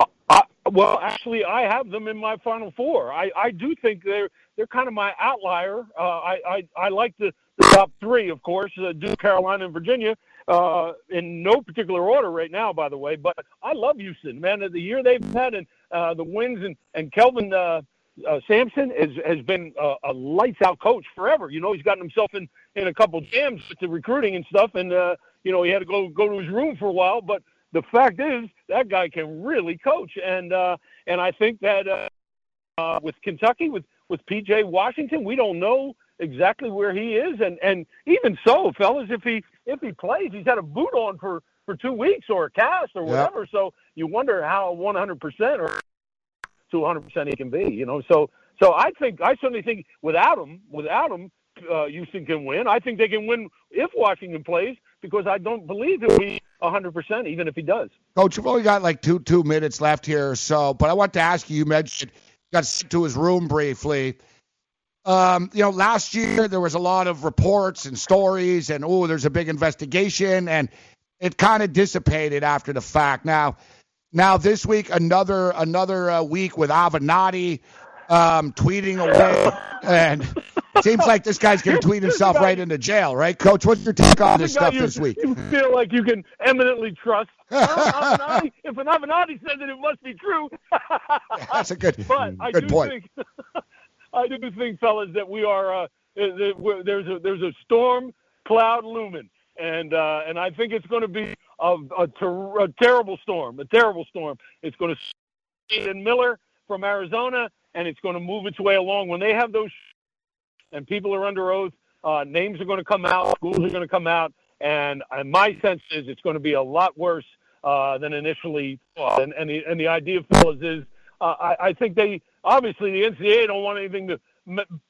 Uh, I, well, actually, I have them in my Final Four. I, I do think they're they're kind of my outlier. Uh, I, I, I like the, the top three, of course, uh, Duke, Carolina, and Virginia, uh, in no particular order right now, by the way. But I love Houston, man. The year they've had and uh, the wins and, and Kelvin uh, uh, Sampson has, has been a, a lights-out coach forever. You know, he's gotten himself in – in a couple jams with the recruiting and stuff, and uh, you know, he had to go, go to his room for a while. But the fact is that guy can really coach. And, uh, and I think that uh, uh, with Kentucky, with, with P J. Washington, we don't know exactly where he is. And, and even so, fellas, if he, if he plays, he's had a boot on for, for two weeks or a cast or whatever. Yep. So you wonder how one hundred percent or two hundred percent he can be, you know? So, so I think, I certainly think without him, without him, uh, Houston can win. I think they can win if Washington plays, because I don't believe he'll be one hundred percent, even if he does. Coach, we've only got like two, two minutes left here or so, but I want to ask you, you mentioned got sent to his room briefly. Um, you know, last year there was a lot of reports and stories and, oh, there's a big investigation, and it kind of dissipated after the fact. Now, now this week, another another uh, week with Avenatti um, tweeting away, and it seems like this guy's going to tweet himself guy, right into jail, right? Coach, what's your take on this stuff you, this week? You feel like you can eminently trust. uh, Avenatti, if an Avenatti says it, it must be true. Yeah, that's a good, but I good do point. Think, I do think, fellas, that we are uh, there's a there's a storm cloud looming, and uh, and I think it's going to be a, a, ter- a terrible storm, a terrible storm. It's going to stay in Miller from Arizona, and it's going to move its way along. When they have those, and people are under oath, uh, names are going to come out, schools are going to come out, and my sense is it's going to be a lot worse uh, than initially thought. And and the and the idea, fellas, is uh, I, I think they. Obviously, the N C double A don't want anything to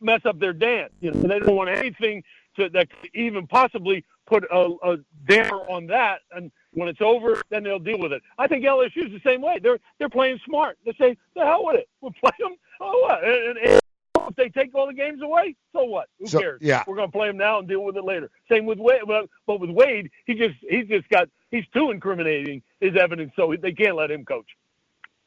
mess up their dance. You know, they don't want anything to, that could even possibly put a, a damper on that. And when it's over, then they'll deal with it. I think L S U's the same way. They're they're playing smart. They say, "The hell with it. We'll play them. Oh, what? And, and if they take all the games away, so what? Who so, cares? Yeah. We're gonna play them now and deal with it later." Same with Wade, but with Wade, he just he's just got he's too incriminating his evidence, so they can't let him coach.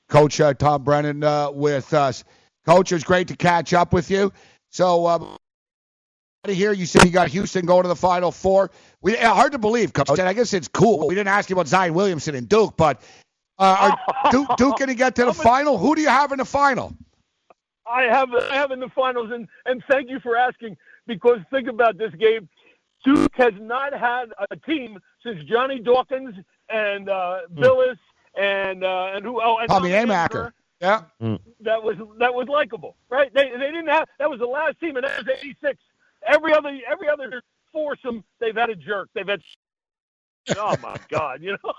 Coach uh, Tom Brennan uh, with us. Coach, it's great to catch up with you. So, um, out of here, you said you got Houston going to the Final Four. We uh, hard to believe, Coach. And I guess it's cool. We didn't ask you about Zion Williamson and Duke, but uh, are Duke, Duke going to get to the final? Who do you have in the final? I have I have in the finals, and, and thank you for asking, because think about this, Gabe. Duke has not had a team since Johnny Dawkins and uh, Billis. Hmm. And uh, and who? Oh, and Tommy Amaker. Yeah, that was that was likable, right? They they didn't have that was the last team, and that was eighty-six. Every other every other foursome, they've had a jerk. They've had. Oh my God, you know.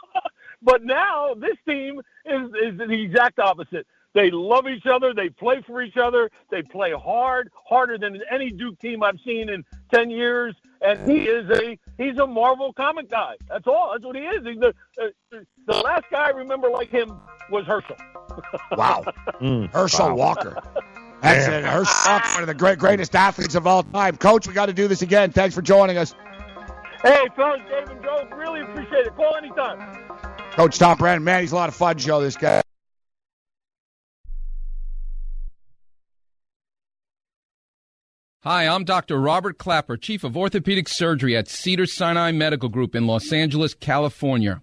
But now this team is is the exact opposite. They love each other. They play for each other. They play hard, harder than any Duke team I've seen in ten years. And he is a he's a Marvel comic guy. That's all. That's what he is. He's the, uh, the last guy I remember like him was Herschel. Wow. Mm, Herschel wow. Walker. That's it. Herschel Walker, one of the great, greatest athletes of all time. Coach, we got to do this again. Thanks for joining us. Hey, fellas, Dave and Joe, really appreciate it. Call anytime. Coach Tom Brennan, man, he's a lot of fun, Joe, this guy. Hi, I'm Doctor Robert Clapper, Chief of Orthopedic Surgery at Cedars-Sinai Medical Group in Los Angeles, California.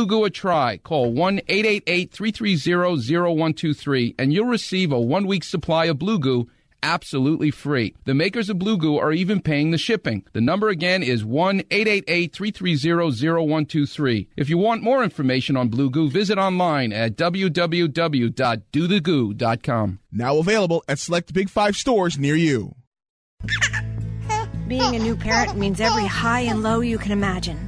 Blue Goo a try. Call one eight eight eight, three three zero, zero one two three and you'll receive a one-week supply of Blue Goo absolutely free. The makers of Blue Goo are even paying the shipping. The number again is one eight eight eight, three three zero, zero one two three. If you want more information on Blue Goo, visit online at w w w dot do the goo dot com. Now available at select Big Five stores near you. Being a new parent means every high and low you can imagine.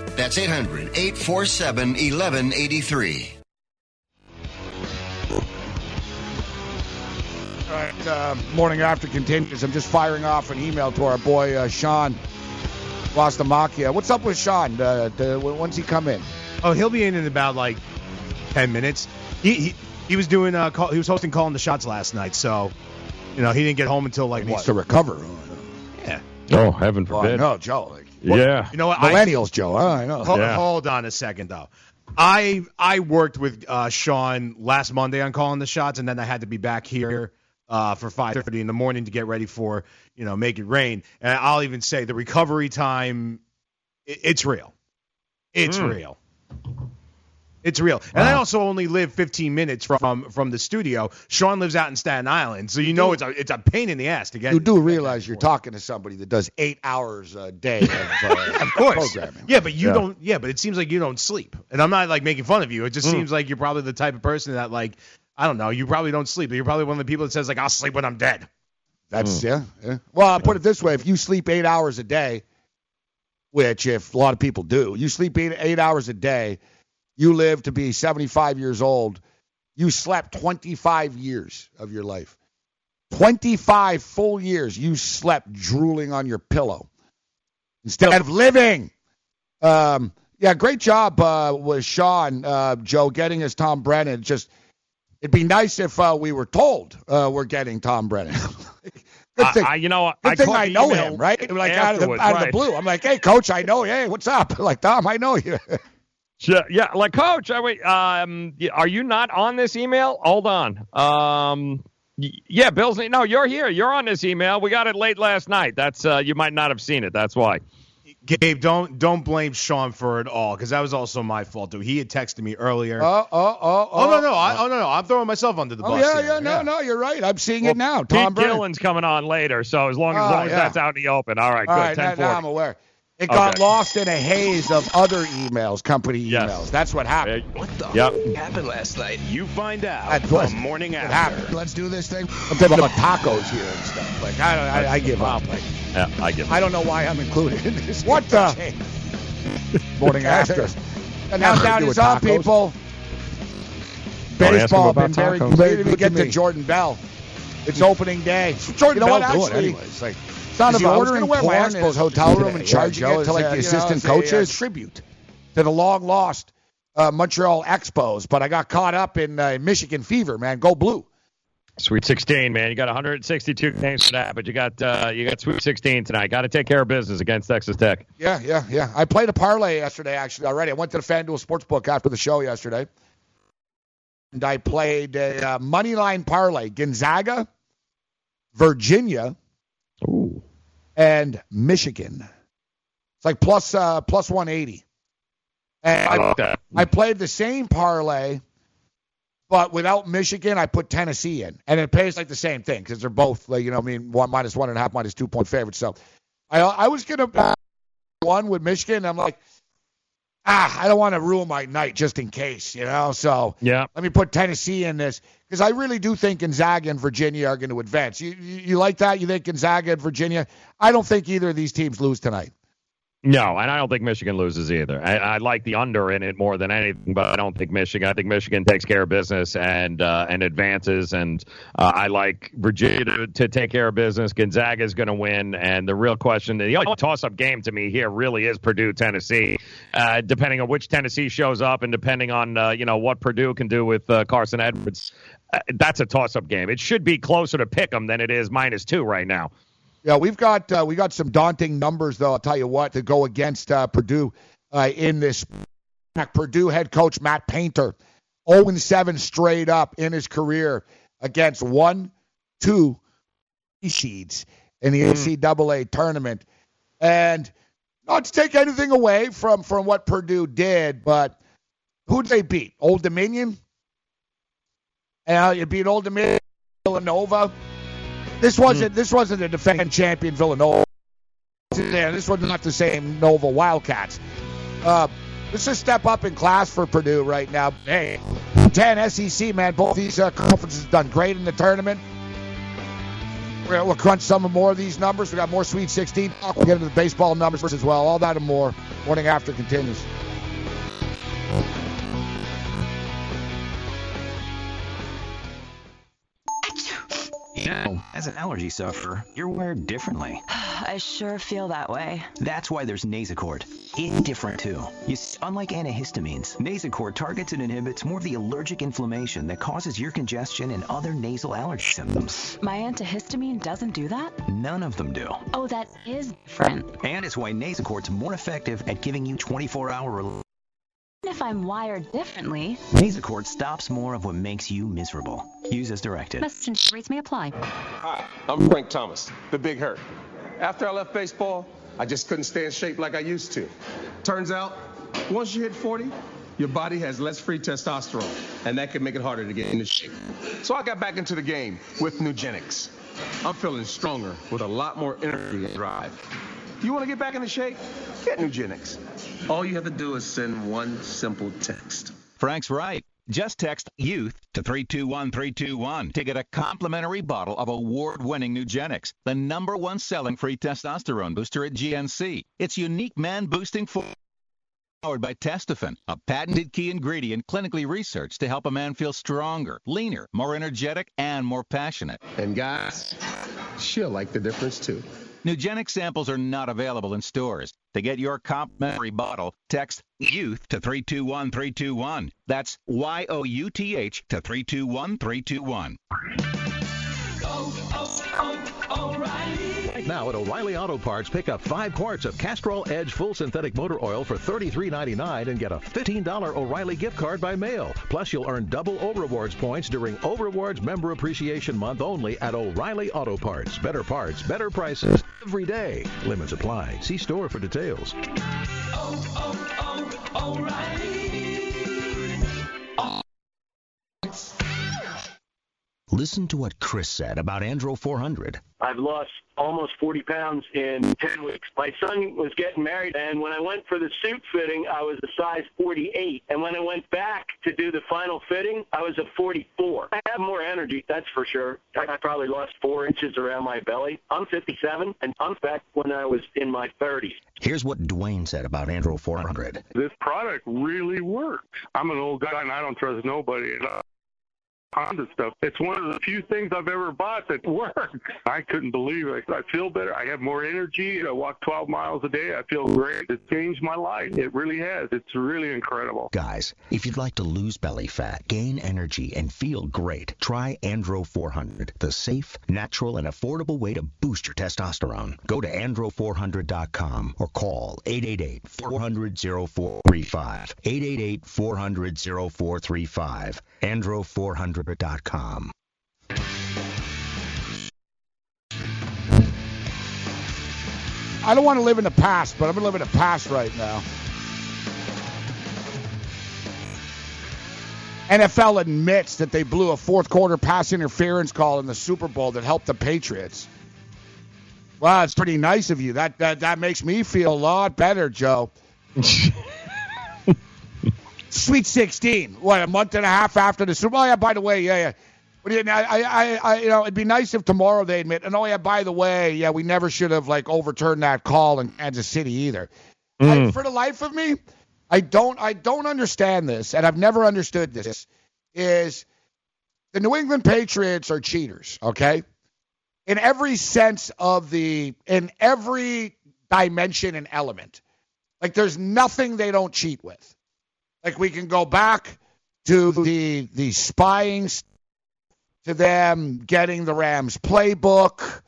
That's eight hundred, eight four seven, one one eight three. All right, uh, morning after continues. I'm just firing off an email to our boy, uh, Sean Loscalzo. What's up with Sean? Uh, the, when's he come in? Oh, he'll be in in about, like, ten minutes. He he, he was doing uh, call, he was hosting Calling the Shots last night, so, you know, he didn't get home until, like, he needs to recover. Oh, heaven forbid. Oh, no, Joe. Like, yeah. You know what? Millennials, I, Joe. I know. Hold, yeah. hold on a second, though. I I worked with uh, Sean last Monday on Calling the Shots, and then I had to be back here uh, for five thirty in the morning to get ready for, you know, Make It Rain. And I'll even say the recovery time, it, it's real. It's mm. real. It's real. And wow. I also only live fifteen minutes from from the studio. Sean lives out in Staten Island, so you know it's a it's a pain in the ass to get. You do realize you're talking to somebody that does eight hours a day of, uh, of course. Programming. Yeah, but you yeah. don't. Yeah, but it seems like you don't sleep. And I'm not like making fun of you. It just mm. seems like you're probably the type of person that, like, I don't know. You probably don't sleep. But you're probably one of the people that says, like, I'll sleep when I'm dead. That's mm. yeah, yeah. Well, I'll put it this way: if you sleep eight hours a day, which if a lot of people do, you sleep eight, eight hours a day. You live to be seventy-five years old. You slept twenty-five years of your life. twenty-five full years you slept drooling on your pillow instead of living. Um, yeah, great job uh, with Sean, uh, Joe, getting us Tom Brennan. Just, it'd be nice if uh, we were told uh, we're getting Tom Brennan. Good thing, uh, you know, good I, thing I know him, right? Like out, of the, out right. of the blue. I'm like, hey, coach, I know you. Hey, what's up? Like, Tom, I know you. Yeah, yeah, like, Coach, are, we, um, are you not on this email? Hold on. Um, yeah, Bill's – no, you're here. You're on this email. We got it late last night. That's uh, you might not have seen it. That's why. Gabe, don't don't blame Sean for it all, because that was also my fault, too. He had texted me earlier. Oh, oh, oh, oh. Oh, no, no. I, oh, no, no. I'm throwing myself under the bus. Oh, yeah, there. yeah. No, yeah. no. You're right. I'm seeing well, it now. Tom Pete Gillen's coming on later, so as long as, oh, long as yeah. that's out in the open. All right, all good. Right, now I'm aware. It got okay. lost in a haze of other emails, company yes. emails. That's what happened. What the yep. f- happened last night? You find out the morning after. Happened. Let's do this thing. I'm talking about tacos here and stuff. Like I, don't, I, I give up. Like, yeah, I give up. I don't know why I'm included in this. What the? Morning after. And now down is up, people. Baseball been very clear to get to Jordan Bell. It's opening day. Jordan Bell doing anyways. Like. Not about, I was going to wear my Expos hotel room and charging yeah, it to like the assistant know, coaches. A, uh, tribute to the long-lost uh, Montreal Expos, but I got caught up in uh, Michigan fever, man. Go blue. Sweet sixteen, man. You got one hundred sixty-two games for that, but you got uh, you got Sweet sixteen tonight. Got to take care of business against Texas Tech. Yeah, yeah, yeah. I played a parlay yesterday, actually, already. I went to the FanDuel Sportsbook after the show yesterday, and I played a uh, moneyline parlay, Gonzaga, Virginia, ooh. And Michigan. It's like plus, uh, plus one eighty. And I, I, that. I played the same parlay, but without Michigan, I put Tennessee in. And it pays like the same thing because they're both, like, you know, I mean, one minus one and a half, minus two point favorites. So I I was going to buy one with Michigan. I'm like, ah, I don't want to ruin my night just in case, you know. So yeah, let me put Tennessee in this because I really do think Gonzaga and Virginia are going to advance. You, you you like that? You think Gonzaga and Virginia? I don't think either of these teams lose tonight. No, and I don't think Michigan loses either. I, I like the under in it more than anything, but I don't think Michigan. I think Michigan takes care of business and uh, and advances, and uh, I like Virginia to, to take care of business. Gonzaga is going to win, and the real question, the only toss-up game to me here really is Purdue-Tennessee, uh, depending on which Tennessee shows up and depending on uh, you know what Purdue can do with uh, Carson Edwards. Uh, that's a toss-up game. It should be closer to pick 'em than it is minus two right now. Yeah, we've got uh, we got some daunting numbers, though, I'll tell you what, to go against uh, Purdue uh, in this. Purdue head coach Matt Painter, oh and seven straight up in his career against one, two seeds in the N C double A tournament. And not to take anything away from, from what Purdue did, but who'd they beat? Old Dominion? Uh, you beat Old Dominion, Villanova. This wasn't this wasn't a defending champion Villanova. This was not the same Nova Wildcats. Uh, this is a step up in class for Purdue right now. Hey, ten S E C, man. Both these uh, conferences done great in the tournament. We're gonna, we'll crunch some more of these numbers. We got more Sweet sixteen talk. We'll get into the baseball numbers as well. All that and more. Morning After continues. Now, as an allergy sufferer, you're wired differently. I sure feel that way. That's why there's Nasacort. It's different, too. You see, unlike antihistamines, Nasacort targets and inhibits more of the allergic inflammation that causes ear congestion and other nasal allergy symptoms. My antihistamine doesn't do that? None of them do. Oh, that is different. And it's why Nasacort's more effective at giving you twenty-four hour relief. Even if I'm wired differently, Nasacort stops more of what makes you miserable. Use as directed. Message rates may apply. Hi, I'm Frank Thomas, the Big Hurt. After I left baseball, I just couldn't stay in shape like I used to. Turns out, once you hit forty, your body has less free testosterone, and that can make it harder to get into shape. So I got back into the game with Nugenix. I'm feeling stronger with a lot more energy and drive. You want to get back into shape? Get Nugenix. All you have to do is send one simple text. Frank's right. Just text YOUTH to three two one three two one to get a complimentary bottle of award-winning Nugenix, the number one selling free testosterone booster at G N C. It's unique man-boosting formula powered by Testofen, a patented key ingredient clinically researched to help a man feel stronger, leaner, more energetic, and more passionate. And guys, she'll like the difference, too. Nugenix samples are not available in stores. To get your complimentary bottle, text YOUTH to three two one three two one. That's Y O U T H to three two one three two one. Oh, oh, oh, O'Reilly. Right now at O'Reilly Auto Parts, pick up five quarts of Castrol Edge Full Synthetic Motor Oil for thirty-three ninety-nine and get a fifteen dollars O'Reilly gift card by mail. Plus, you'll earn double O Rewards points during O Rewards Member Appreciation Month only at O'Reilly Auto Parts. Better parts, better prices every day. Limits apply. See store for details. Oh, oh, oh, O'Reilly. Listen to what Chris said about Andro four hundred. I've lost almost forty pounds in ten weeks. My son was getting married, and when I went for the suit fitting, I was a size forty-eight. And when I went back to do the final fitting, I was a forty-four. I have more energy, that's for sure. I probably lost four inches around my belly. I'm fifty-seven, and I'm back when I was in my thirties. Here's what Dwayne said about Andro four hundred. This product really works. I'm an old guy, and I don't trust nobody at all. Honda stuff. It's one of the few things I've ever bought that works. I couldn't believe it. I feel better. I have more energy. I walk twelve miles a day. I feel great. It's changed my life. It really has. It's really incredible. Guys, if you'd like to lose belly fat, gain energy, and feel great, try Andro four hundred, the safe, natural, and affordable way to boost your testosterone. Go to andro four hundred dot com or call eight eight eight four hundred oh four three five. eight eight eight four hundred oh four three five. Andro four hundred. I don't want to live in the past, but I'm going to live in the past right now. N F L admits that they blew a fourth quarter pass interference call in the Super Bowl that helped the Patriots. Wow, it's pretty nice of you. That that, that makes me feel a lot better, Joe. Sweet sixteen, what, a month and a half after the Super Bowl? Oh, yeah, by the way, yeah, yeah. But yeah, I, I, I, you know, it'd be nice if tomorrow they admit, and oh, yeah, by the way, yeah, we never should have, like, overturned that call in Kansas City either. Mm. I, for the life of me, I don't, I don't understand this, and I've never understood this, is the New England Patriots are cheaters, okay? In every sense of the, in every dimension and element. Like, there's nothing they don't cheat with. Like, we can go back to the the spying, to them getting the Rams playbook,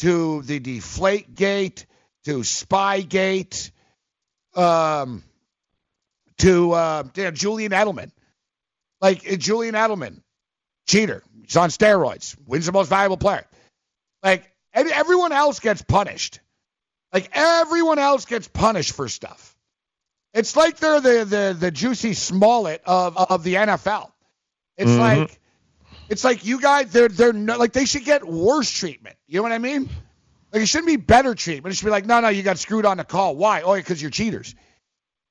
to the deflate gate, to Spygate, um, to uh, yeah, Julian Edelman. Like, uh, Julian Edelman, cheater. He's on steroids. Wins the most valuable player. Like, everyone else gets punished. Like, everyone else gets punished for stuff. It's like they're the the, the Juicy Smollett of, of the N F L. It's mm-hmm. like it's like you guys they're they're no, like they should get worse treatment. You know what I mean? Like, it shouldn't be better treatment. It should be like, no, no, you got screwed on the call. Why? Oh, because you're cheaters.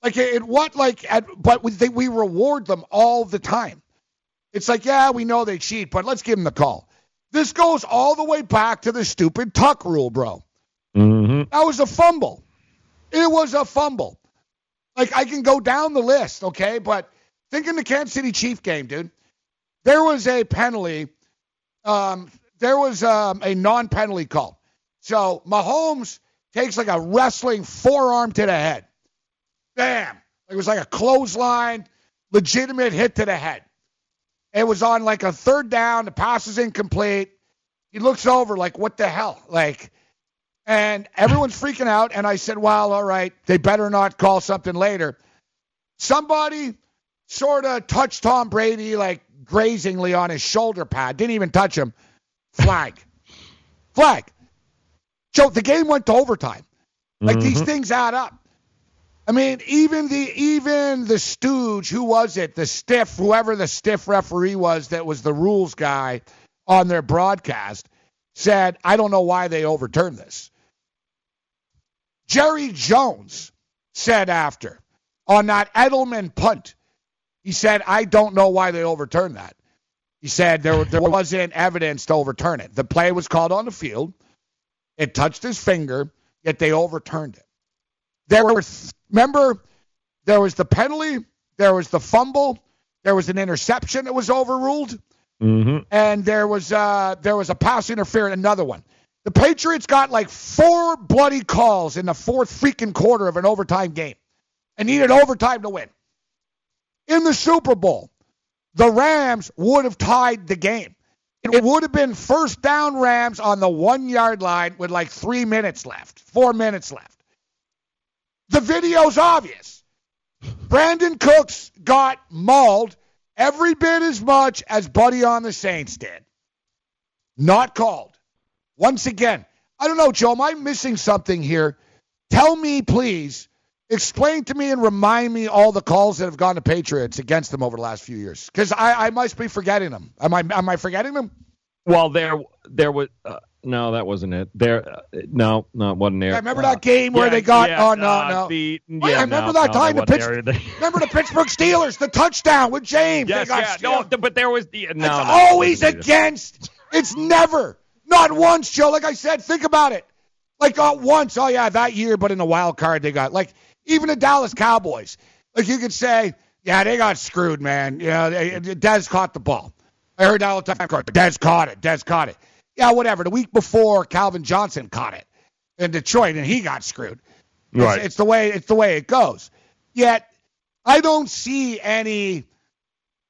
Like it, it what like at, but we they, we reward them all the time. It's like, yeah, we know they cheat, but let's give them the call. This goes all the way back to the stupid tuck rule, bro. Mm-hmm. That was a fumble. It was a fumble. Like, I can go down the list, okay? But think in the Kansas City Chief game, dude. There was a penalty. Um, there was um, a non-penalty call. So Mahomes takes, like, a wrestling forearm to the head. Bam. It was like a clothesline, legitimate hit to the head. It was on, like, a third down. The pass is incomplete. He looks over, like, what the hell? Like... And everyone's freaking out. And I said, well, all right, they better not call something later. Somebody sort of touched Tom Brady, like, grazingly on his shoulder pad. Didn't even touch him. Flag. Flag. So the game went to overtime. Like, mm-hmm. these things add up. I mean, even the even the stooge, who was it? The stiff, whoever the stiff referee was that was the rules guy on their broadcast, said, I don't know why they overturned this. Jerry Jones said after, on that Edelman punt, he said, I don't know why they overturned that. He said there, there wasn't evidence to overturn it. The play was called on the field. It touched his finger, yet they overturned it. There were, th- remember, there was the penalty, there was the fumble, there was an interception that was overruled. Mm-hmm. And there was uh, there was a pass interference, another one. The Patriots got like four bloody calls in the fourth freaking quarter of an overtime game and needed overtime to win. In the Super Bowl, the Rams would have tied the game. It would have been first down Rams on the one-yard line with like three minutes left, four minutes left. The video's obvious. Brandon Cooks got mauled every bit as much as Buddy on the Saints did. Not called. Once again, I don't know, Joe, am I missing something here? Tell me, please. Explain to me and remind me all the calls that have gone to Patriots against them over the last few years. Because I, I must be forgetting them. Am I am I forgetting them? Well, there there was uh, no, that wasn't it. There, uh, no, no, it wasn't there. I remember uh, that game where yeah, they got yeah, oh no uh, no. The, yeah, Wait, I remember no, that no, time the Pitch, remember the Pittsburgh Steelers, the touchdown with James. Yes, they got yeah, no, but there was the no. It's no, always it against. It's never, not once, Joe. Like I said, think about it. Like not once. Oh yeah, that year, but in the wild card they got like even the Dallas Cowboys. Like you could say, yeah, they got screwed, man. Yeah, you know, Dez caught the ball. I heard that all the time. Dez caught it. Dez caught it. Yeah, whatever. The week before, Calvin Johnson caught it in Detroit, and he got screwed. Right. It's, it's the way. It's the way it goes. Yet, I don't see any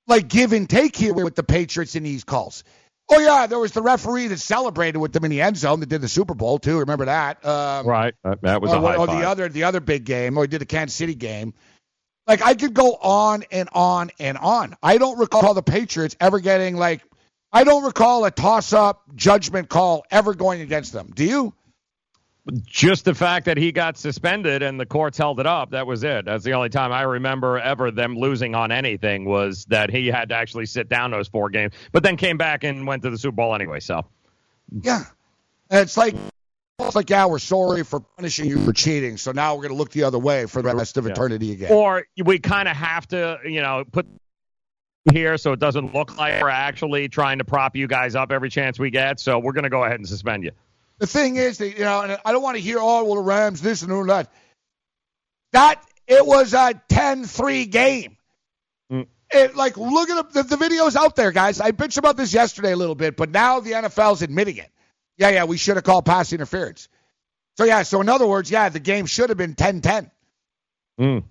like give and take here with the Patriots in these calls. Oh yeah, there was the referee that celebrated with them in the end zone that did the Super Bowl too. Remember that? Um, right. That was or, a high or five. the other the other big game, or he did the Kansas City game. Like I could go on and on and on. I don't recall the Patriots ever getting like. I don't recall a toss-up judgment call ever going against them. Do you? Just the fact that he got suspended and the courts held it up, that was it. That's the only time I remember ever them losing on anything was that he had to actually sit down those four games, but then came back and went to the Super Bowl anyway, so. Yeah. And it's like, It's like, yeah, we're sorry for punishing you for cheating, so now we're going to look the other way for the rest of yeah. eternity again. Or we kind of have to, you know, put here so it doesn't look like we're actually trying to prop you guys up every chance we get, so we're going to go ahead and suspend you. The thing is, that, you know, and I don't want to hear, oh, well, the Rams, this and that. That, it was a ten three game. Mm. It, like, look at the, the videos out there, guys. I bitched about this yesterday a little bit, but now the N F L's admitting it. Yeah, yeah, we should have called pass interference. So, yeah, so in other words, yeah, the game should have been ten ten. Mm.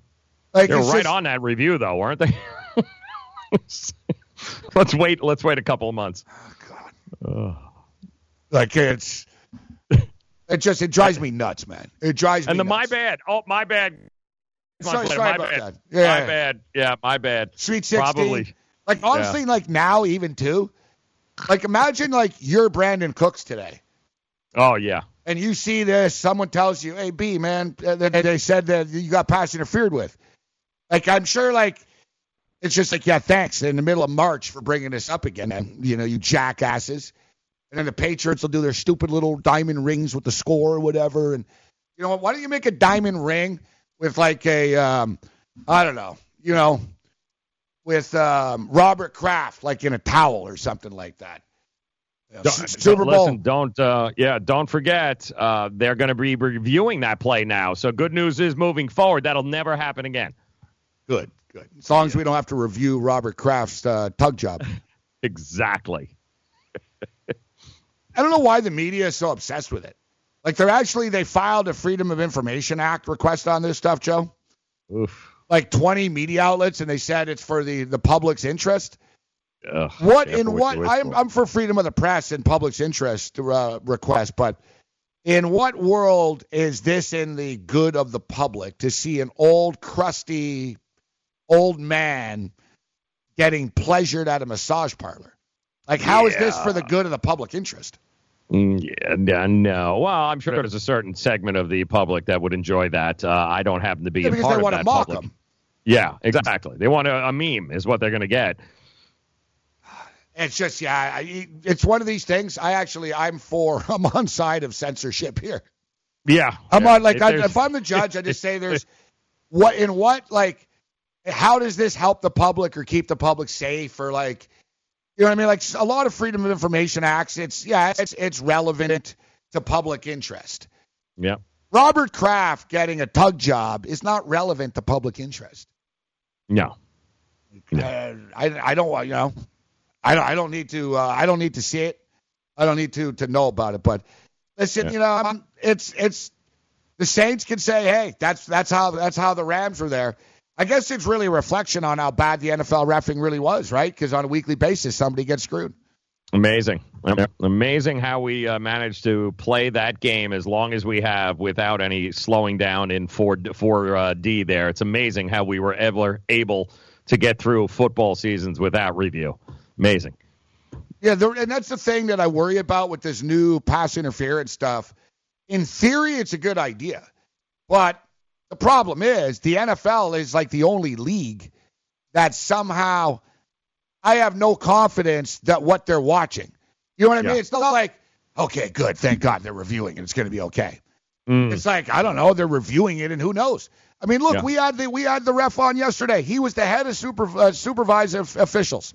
Like, they were right just, on that review, though, weren't they? let's wait Let's wait a couple of months. Oh, God. Oh. Like, it's... It just, it drives me nuts, man. It drives me nuts. And the my bad. Oh, my bad. Sorry, sorry my about bad. that. Yeah. My bad. Yeah, my bad. Sweet sixteen. Probably. Like, honestly, yeah. like, now even, too. Like, imagine, like, you're Brandon Cooks today. Oh, yeah. And you see this. Someone tells you, hey, B, man, they said that you got pass interfered with. Like, I'm sure, like, it's just like, yeah, thanks. In the middle of March for bringing this up again, and, you know, you jackasses. And then the Patriots will do their stupid little diamond rings with the score or whatever. And, you know, why don't you make a diamond ring with, like, a, um, I don't know, you know, with um, Robert Kraft, like, in a towel or something like that. Yeah, don't, Super Bowl. Listen, don't, uh, yeah, don't forget, uh, they're going to be reviewing that play now. So good news is, moving forward, that'll never happen again. Good, good. As long as we don't have to review Robert Kraft's uh, tug job. Exactly. I don't know why the media is so obsessed with it. Like, they're actually, they filed a Freedom of Information Act request on this stuff, Joe. Oof. Like twenty media outlets, and they said it's for the, the public's interest. Ugh, what in what? I'm, I'm for freedom of the press and public's interest uh, request, but in what world is this in the good of the public to see an old, crusty, old man getting pleasured at a massage parlor? Like, how yeah. is this for the good of the public interest? Yeah, no. Well, I'm sure there's a certain segment of the public that would enjoy that. Uh, I don't happen to be yeah, a part of that. Because they want to mock public. them. Yeah, exactly. They want a, a meme is what they're going to get. It's just, yeah, I, it's one of these things. I actually, I'm for, I'm on side of censorship here. Yeah. I'm yeah. on, like, if, I, if I'm the judge, I just say there's, what in what, like, how does this help the public or keep the public safe or, like, you know what I mean? Like, a lot of Freedom of Information Acts, it's, yeah, it's it's relevant to public interest. Yeah. Robert Kraft getting a tug job is not relevant to public interest. No. no. Uh, I I don't want, you know, I don't I don't need to uh, I don't need to see it. I don't need to to know about it. But listen, yeah. you know, I'm, it's it's the Saints can say, hey, that's that's how that's how the Rams were there. I guess it's really a reflection on how bad the N F L reffing really was, right? Because on a weekly basis, somebody gets screwed. Amazing. Yep. Amazing how we uh, managed to play that game as long as we have without any slowing down in four D there. It's amazing how we were ever able to get through football seasons without review. Amazing. Yeah, there, and that's the thing that I worry about with this new pass interference stuff. In theory, it's a good idea, but... the problem is the N F L is like the only league that somehow I have no confidence that what they're watching. You know what I yeah. mean? It's not like, okay, good, thank God they're reviewing it. It's going to be okay. Mm. It's like, I don't know, they're reviewing it and who knows? I mean, look, yeah. we had the we had the ref on yesterday. He was the head of super, uh, supervisor of officials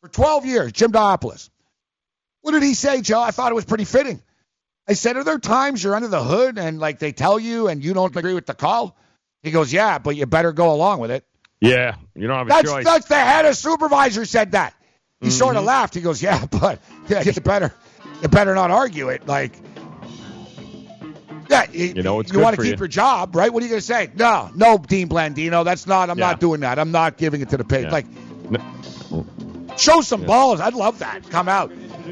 for twelve years, Jim Diopoulos. What did he say, Joe? I thought it was pretty fitting. I said, are there times you're under the hood and, like, they tell you and you don't agree with the call? He goes, yeah, but you better go along with it. Yeah, you don't have a that's, choice. That's the head of supervisor said that. He mm-hmm. sort of laughed. He goes, yeah, but yeah, you better you better not argue it. Like, yeah, you, you know, it's you want to keep you. your job, right? What are you going to say? No, no, Dean Blandino, that's not, I'm yeah. not doing that. I'm not giving it to the page. Yeah. Like, no. show some yeah. balls. I'd love that. Come out.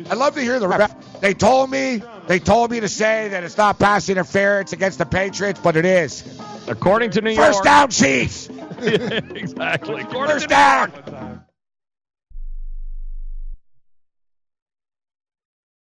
I'd love to hear the ref. They told me. They told me to say that it's not pass interference against the Patriots, but it is. According to New York. First down, Chiefs. yeah, exactly. According First down.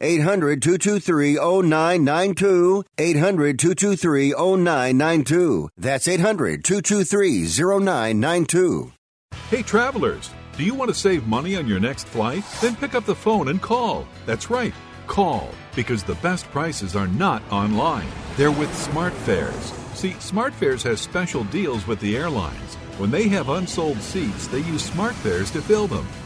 eight hundred, two two three, oh nine nine two. eight hundred, two two three, oh nine nine two. That's eight hundred, two two three, oh nine nine two. Hey, travelers, do you want to save money on your next flight? Then pick up the phone and call. That's right, call, because the best prices are not online. They're with SmartFares. See, SmartFares has special deals with the airlines. When they have unsold seats, they use SmartFares to fill them.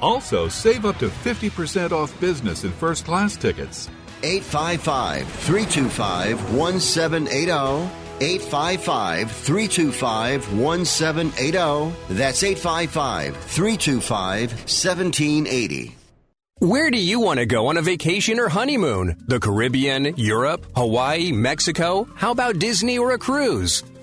Also, save up to fifty percent off business and first-class tickets. eight five five, three two five, one seven eight zero. eight five five, three two five, one seven eight zero. That's eight five five, three two five, one seven eight zero. Where do you want to go on a vacation or honeymoon? The Caribbean, Europe, Hawaii, Mexico? How about Disney or a cruise?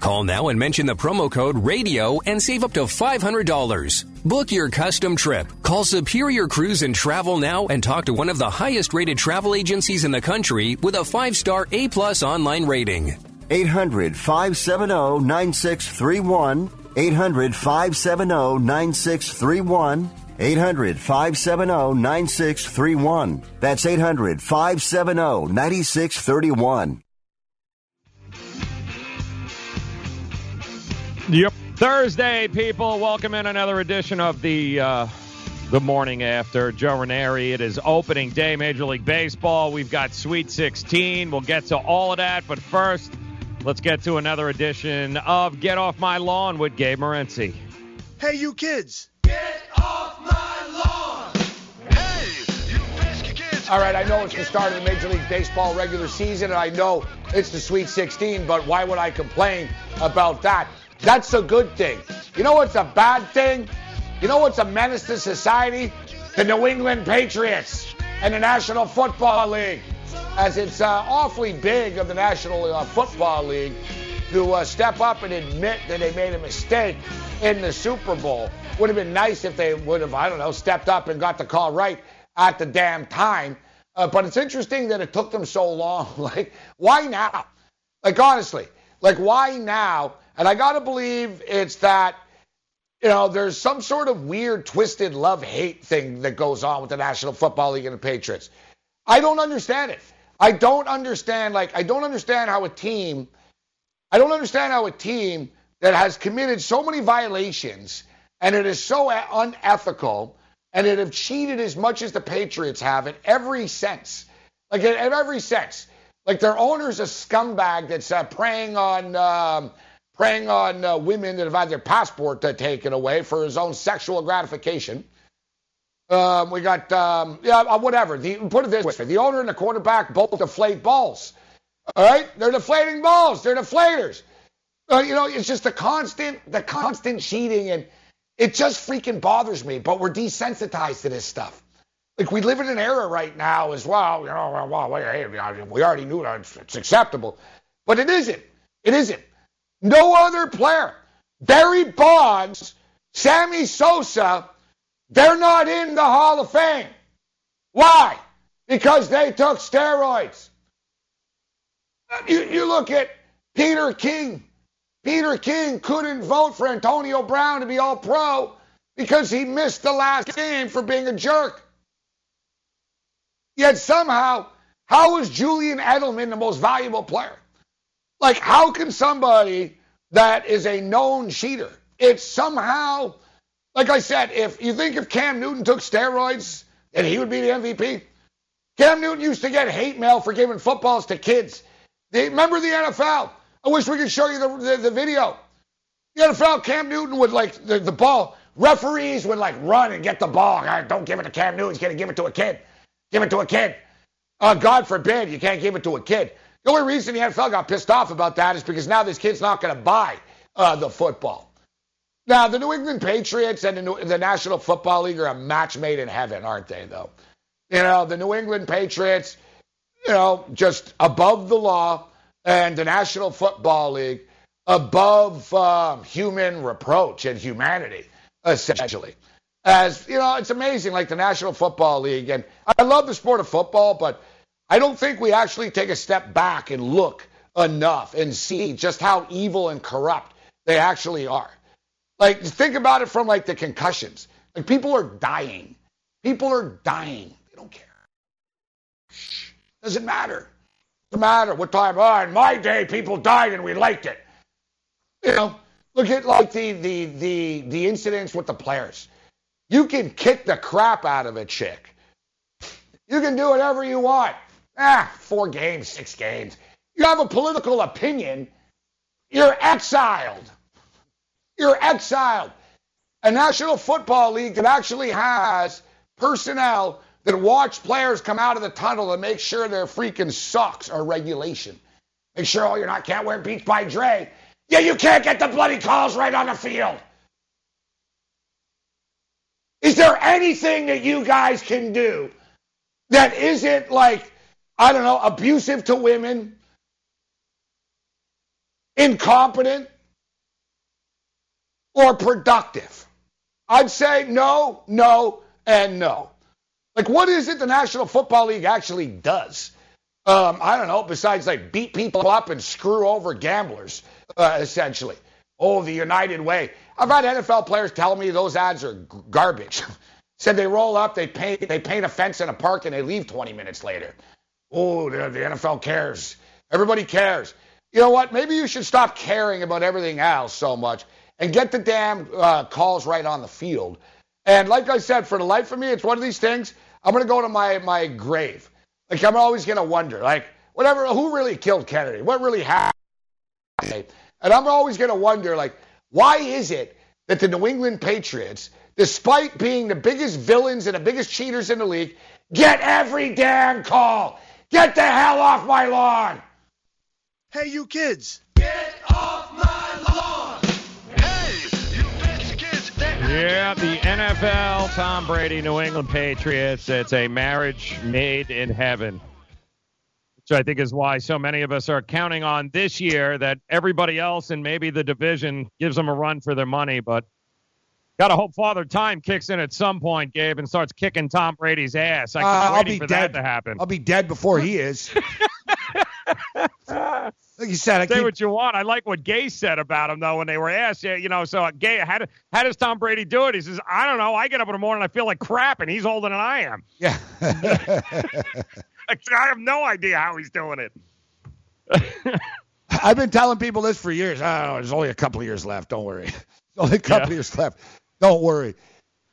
Call now and mention the promo code RADIO and save up to five hundred dollars. Book your custom trip. Call Superior Cruise and Travel now and talk to one of the highest-rated travel agencies in the country with a five-star A-plus online rating. eight hundred, five seven zero, nine six three one. eight hundred, five seven zero, nine six three one. eight hundred, five seven zero, nine six three one. That's eight hundred, five seven zero, nine six three one. Yep. Thursday, people. Welcome in another edition of the uh, the morning after. Joe Ranieri. It is opening day, Major League Baseball. We've got Sweet sixteen. We'll get to all of that. But first, let's get to another edition of Get Off My Lawn with Gabe Morenzi. Hey, you kids. Get off my lawn. Hey, you pesky kids. All right, I know it's the start of the Major League Baseball regular season, and I know it's the Sweet sixteen, but why would I complain about that? That's a good thing. You know what's a bad thing? You know what's a menace to society? The New England Patriots and the National Football League, as it's uh, awfully big of the National uh, Football League to uh, step up and admit that they made a mistake in the Super Bowl. Would have been nice if they would have, I don't know, stepped up and got the call right at the damn time. Uh, but it's interesting that it took them so long. Like, why now? Like, honestly, like, why now? And I got to believe it's that, you know, there's some sort of weird, twisted love-hate thing that goes on with the National Football League and the Patriots. I don't understand it. I don't understand, like, I don't understand how a team, I don't understand how a team that has committed so many violations and it is so unethical and it have cheated as much as the Patriots have in every sense. Like, in, in every sense. Like, their owner's a scumbag that's uh, preying on... Um, preying on uh, women that have had their passport uh, taken away for his own sexual gratification. Um, we got, um, yeah, whatever. The, put it this way. The owner and the quarterback both deflate balls. All right? They're deflating balls. They're deflators. Uh, you know, it's just the constant, the constant cheating, and it just freaking bothers me. But we're desensitized to this stuff. Like, we live in an era right now as well, you know, well, hey, we already knew that it's, it's acceptable. But it isn't. It isn't. No other player. Barry Bonds, Sammy Sosa, they're not in the Hall of Fame. Why? Because they took steroids. You, you look at Peter King. Peter King couldn't vote for Antonio Brown to be All-Pro because he missed the last game for being a jerk. Yet somehow, how is Julian Edelman the most valuable player? Like, how can somebody that is a known cheater, it's somehow, like I said, if you think if Cam Newton took steroids, then he would be the M V P. Cam Newton used to get hate mail for giving footballs to kids. They, remember the N F L? I wish we could show you the, the, the video. The N F L, Cam Newton would, like, the, the ball, referees would, like, run and get the ball. Don't give it to Cam Newton. He's going to give it to a kid. Give it to a kid. Uh, God forbid you can't give it to a kid. The only reason the N F L got pissed off about that is because now this kid's not going to buy uh, the football. Now, the New England Patriots and the, New- the National Football League are a match made in heaven, aren't they, though? You know, the New England Patriots, you know, just above the law, and the National Football League above um, human reproach and humanity, essentially. As, you know, it's amazing, like the National Football League, and I love the sport of football, but I don't think we actually take a step back and look enough and see just how evil and corrupt they actually are. Like, think about it from, like, the concussions. Like, people are dying. People are dying. They don't care. Doesn't matter. Doesn't matter what time. Oh, in my day, people died and we liked it. You know, look at, like, the the the, the incidents with the players. You can kick the crap out of a chick. You can do whatever you want. Ah, four games, six games. You have a political opinion, you're exiled. You're exiled. A National Football League that actually has personnel that watch players come out of the tunnel and make sure their freaking socks are regulation. Make sure, oh, you're not, can't wear Beats by Dre. Yeah, you can't get the bloody calls right on the field. Is there anything that you guys can do that isn't, like, I don't know, abusive to women, incompetent, or productive? I'd say no, no, and no. Like, what is it the National Football League actually does? Um, I don't know, besides, like, beat people up and screw over gamblers, uh, essentially. Oh, the United Way. I've had N F L players tell me those ads are g- garbage. Said they roll up, they paint, they paint a fence in a park, and they leave twenty minutes later. Oh, the, the N F L cares. Everybody cares. You know what? Maybe you should stop caring about everything else so much and get the damn uh, calls right on the field. And like I said, for the life of me, it's one of these things, I'm going to go to my, my grave. Like, I'm always going to wonder, like, whatever, who really killed Kennedy? What really happened? And I'm always going to wonder, like, why is it that the New England Patriots, despite being the biggest villains and the biggest cheaters in the league, get every damn call. Get the hell off my lawn. Hey, you kids. Get off my lawn. Hey, you bitch kids. Yeah, the N F L, Tom Brady, New England Patriots. It's a marriage made in heaven, which I think is why so many of us are counting on this year that everybody else and maybe the division gives them a run for their money, but gotta hope Father Time kicks in at some point, Gabe, and starts kicking Tom Brady's ass. I keep uh, waiting I'll be for dead. that to happen. I'll be dead before he is. Like you said, I say keep... what you want. I like what Gay said about him, though, when they were asked, you know, so Gay, how, do, how does Tom Brady do it? He says, I don't know. I get up in the morning, I feel like crap, and he's older than I am. Yeah. I have no idea how he's doing it. I've been telling people this for years. I don't know. There's only a couple of years left. Don't worry. There's only a couple yeah. of years left. Don't worry.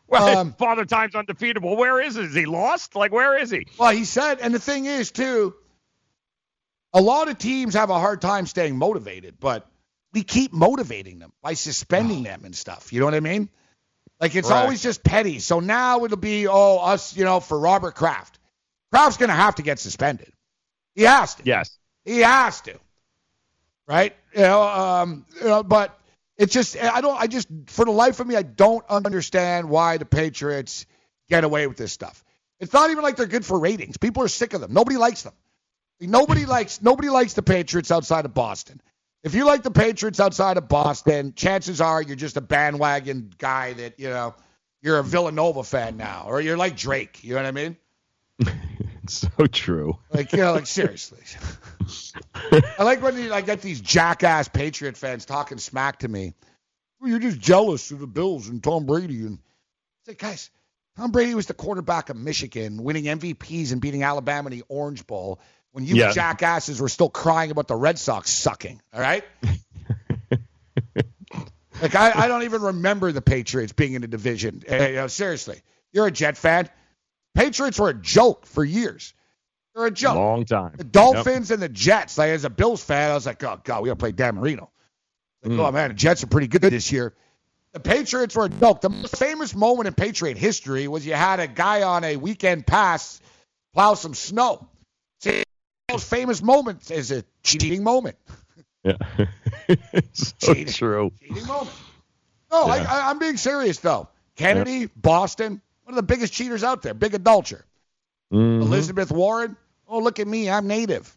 Well, um, Father Time's undefeatable. Where is it? Is he lost? Like, where is he? Well, he said, and the thing is, too, a lot of teams have a hard time staying motivated, but we keep motivating them by suspending oh. them and stuff. You know what I mean? Like, it's right. always just petty. So now it'll be, oh, us, you know, for Robert Kraft. Kraft's going to have to get suspended. He has to. Yes. He has to. Right? You know, um, you know, but it's just, I don't, I just, for the life of me, I don't understand why the Patriots get away with this stuff. It's not even like they're good for ratings. People are sick of them. Nobody likes them. Nobody likes nobody likes the Patriots outside of Boston. If you like the Patriots outside of Boston, chances are you're just a bandwagon guy that, you know, you're a Villanova fan now, or you're like Drake. You know what I mean? It's so true. Like, you know, like, seriously. I like when you, I get these jackass Patriot fans talking smack to me. You're just jealous of the Bills and Tom Brady. And it's like, guys, Tom Brady was the quarterback of Michigan, winning M V Ps and beating Alabama in the Orange Bowl, when you yeah. jackasses were still crying about the Red Sox sucking, all right? Like, I, I don't even remember the Patriots being in a division. Uh, you know, seriously, you're a Jet fan. Patriots were a joke for years. They're a joke. Long time. The Dolphins yep. and the Jets. Like, as a Bills fan, I was like, oh, God, we got to play Dan Marino. Like, mm. oh, man, the Jets are pretty good this year. The Patriots were a joke. The most famous moment in Patriot history was you had a guy on a weekend pass plow some snow. See, most famous moment is a cheating moment. Yeah, it's so cheating, true. Cheating moment. No, yeah. I, I, I'm being serious though. Kennedy, yeah. Boston, one of the biggest cheaters out there. Big adulterer. Mm-hmm. Elizabeth Warren. Oh, look at me, I'm native.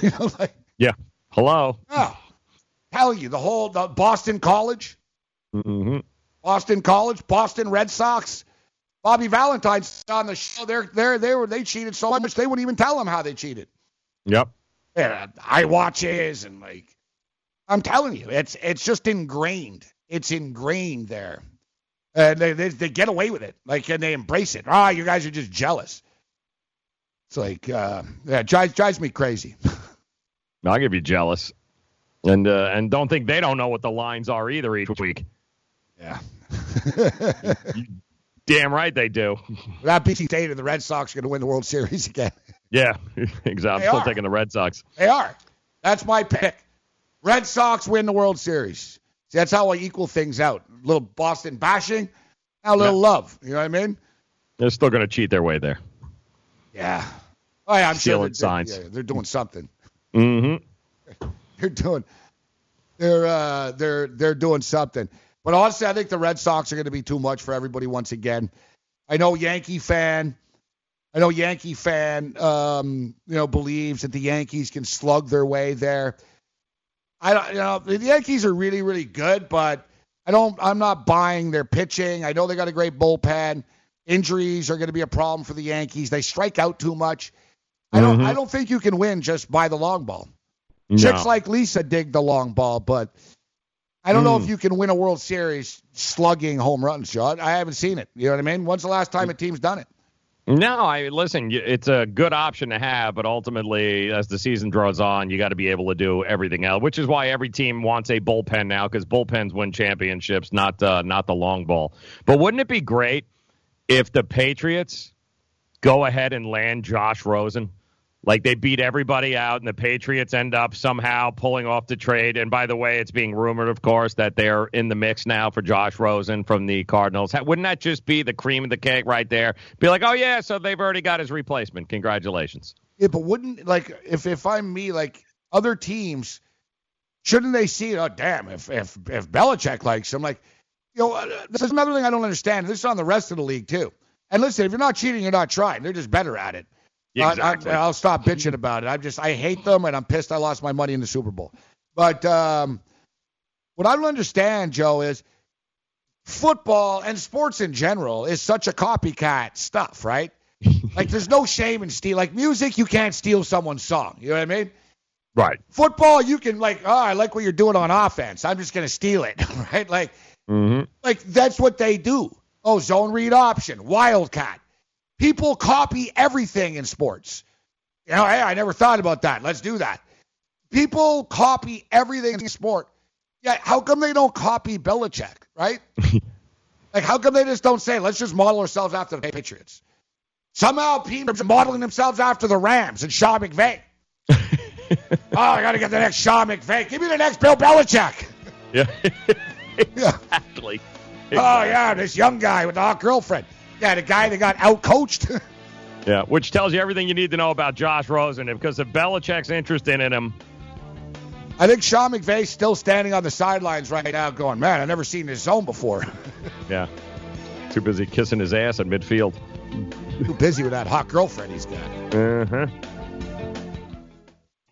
You know, like, yeah. Hello. Oh, tell you the whole the Boston College, mm-hmm. Boston College, Boston Red Sox. Bobby Valentine's on the show. They're, they're, they were, they cheated so much they wouldn't even tell them how they cheated. Yep. Yeah, eye watches and like, I'm telling you, it's it's just ingrained. It's ingrained there, and they they, they get away with it, like, and they embrace it. Ah, oh, you guys are just jealous. It's like, uh, yeah, drives drives me crazy. I'll give you jealous, and uh, and don't think they don't know what the lines are either each week. Yeah. Damn right they do. Without B C Data, the Red Sox are going to win the World Series again. Yeah, exactly. I'm still are. taking the Red Sox. They are. That's my pick. Red Sox win the World Series. See, that's how I equal things out. A little Boston bashing, now a little yeah. love. You know what I mean? They're still going to cheat their way there. Yeah. Oh, yeah, I'm Stealing sure they're, signs. Yeah, they're doing something. Mm-hmm. They're doing. They're uh. They're they're doing something. But honestly, I think the Red Sox are going to be too much for everybody once again. I know Yankee fan, I know Yankee fan, um, you know, believes that the Yankees can slug their way there. I don't, you know, the Yankees are really, really good, but I don't, I'm not buying their pitching. I know they got a great bullpen. Injuries are going to be a problem for the Yankees. They strike out too much. I don't, mm-hmm. I don't think you can win just by the long ball. No. Chicks like Lisa dig the long ball, but. I don't mm. know if you can win a World Series slugging home runs, John. I haven't seen it. You know what I mean? When's the last time a team's done it? No, I listen, it's a good option to have, but ultimately, as the season draws on, you got to be able to do everything else, which is why every team wants a bullpen now, because bullpens win championships, not uh, not the long ball. But wouldn't it be great if the Patriots go ahead and land Josh Rosen? Like, they beat everybody out, and the Patriots end up somehow pulling off the trade. And, by the way, it's being rumored, of course, that they're in the mix now for Josh Rosen from the Cardinals. Wouldn't that just be the cream of the cake right there? Be like, oh, yeah, so they've already got his replacement. Congratulations. Yeah, but wouldn't, like, if, if I'm me, like, other teams, shouldn't they see, oh, damn, if, if, if Belichick likes him, like, you know, this is another thing I don't understand. This is on the rest of the league, too. And, listen, if you're not cheating, you're not trying. They're just better at it. Exactly. I, I, I'll stop bitching about it. I'm just, I hate them, and I'm pissed I lost my money in the Super Bowl. But um, what I don't understand, Joe, is football and sports in general is such a copycat stuff, right? Like, there's no shame in stealing. Like, music, you can't steal someone's song. You know what I mean? Right. Football, you can, like, oh, I like what you're doing on offense. I'm just going to steal it, right? Like, mm-hmm. like, that's what they do. Oh, zone read option, wildcat. People copy everything in sports. You know, hey, I never thought about that. Let's do that. People copy everything in sport. Yeah, how come they don't copy Belichick, right? Like, how come they just don't say, let's just model ourselves after the Patriots? Somehow, people are modeling themselves after the Rams and Sean McVay. Oh, I got to get the next Sean McVay. Give me the next Bill Belichick. Yeah, exactly. Oh, yeah, this young guy with the hot girlfriend. Yeah, the guy that got outcoached. Yeah, which tells you everything you need to know about Josh Rosen, because of Belichick's interest in him. I think Sean McVay's still standing on the sidelines right now going, man, I've never seen this zone before. Yeah, too busy kissing his ass in midfield. Too busy with that hot girlfriend he's got. Uh-huh.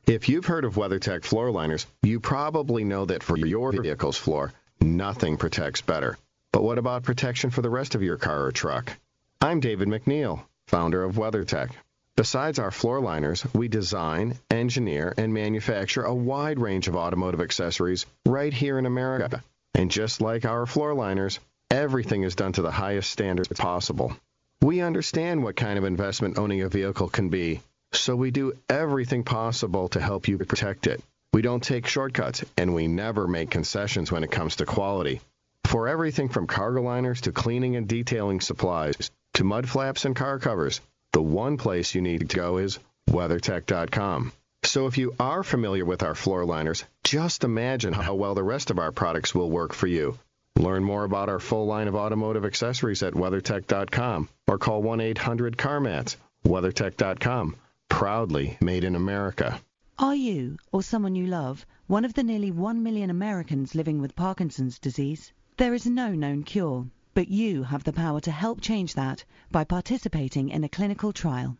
If you've heard of WeatherTech floor liners, you probably know that for your vehicle's floor, nothing protects better. But what about protection for the rest of your car or truck? I'm David McNeil, founder of WeatherTech. Besides our floor liners, we design, engineer, and manufacture a wide range of automotive accessories right here in America. And just like our floor liners, everything is done to the highest standards possible. We understand what kind of investment owning a vehicle can be, so we do everything possible to help you protect it. We don't take shortcuts, and we never make concessions when it comes to quality. For everything from cargo liners to cleaning and detailing supplies, to mud flaps and car covers, the one place you need to go is WeatherTech dot com. So if you are familiar with our floor liners, just imagine how well the rest of our products will work for you. Learn more about our full line of automotive accessories at WeatherTech dot com or call one eight hundred CarMats. WeatherTech dot com, proudly made in America. Are you, or someone you love, one of the nearly one million Americans living with Parkinson's disease? There is no known cure, but you have the power to help change that by participating in a clinical trial.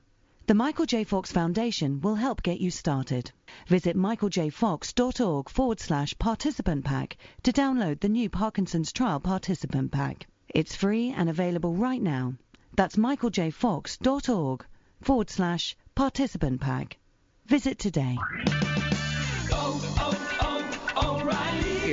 The Michael J. Fox Foundation will help get you started. Visit michaeljfox.org forward slash participant pack to download the new Parkinson's Trial Participant Pack. It's free and available right now. That's michaeljfox.org forward slash participant pack. Visit today. Oh, oh, oh, O'Reilly.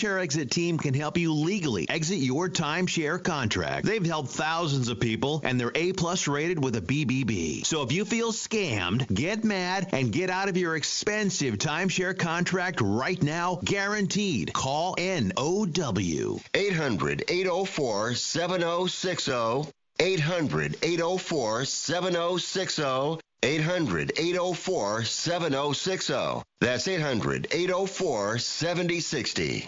Timeshare Exit team can help you legally exit your timeshare contract. They've helped thousands of people, and they're A-plus rated with a B B B. So if you feel scammed, get mad, and get out of your expensive timeshare contract right now, guaranteed. Call N O W. eight hundred eight oh four seven oh six oh. eight hundred eight oh four seven oh six oh. eight hundred eight oh four seven oh six oh. That's eight hundred eight oh four seven oh six oh.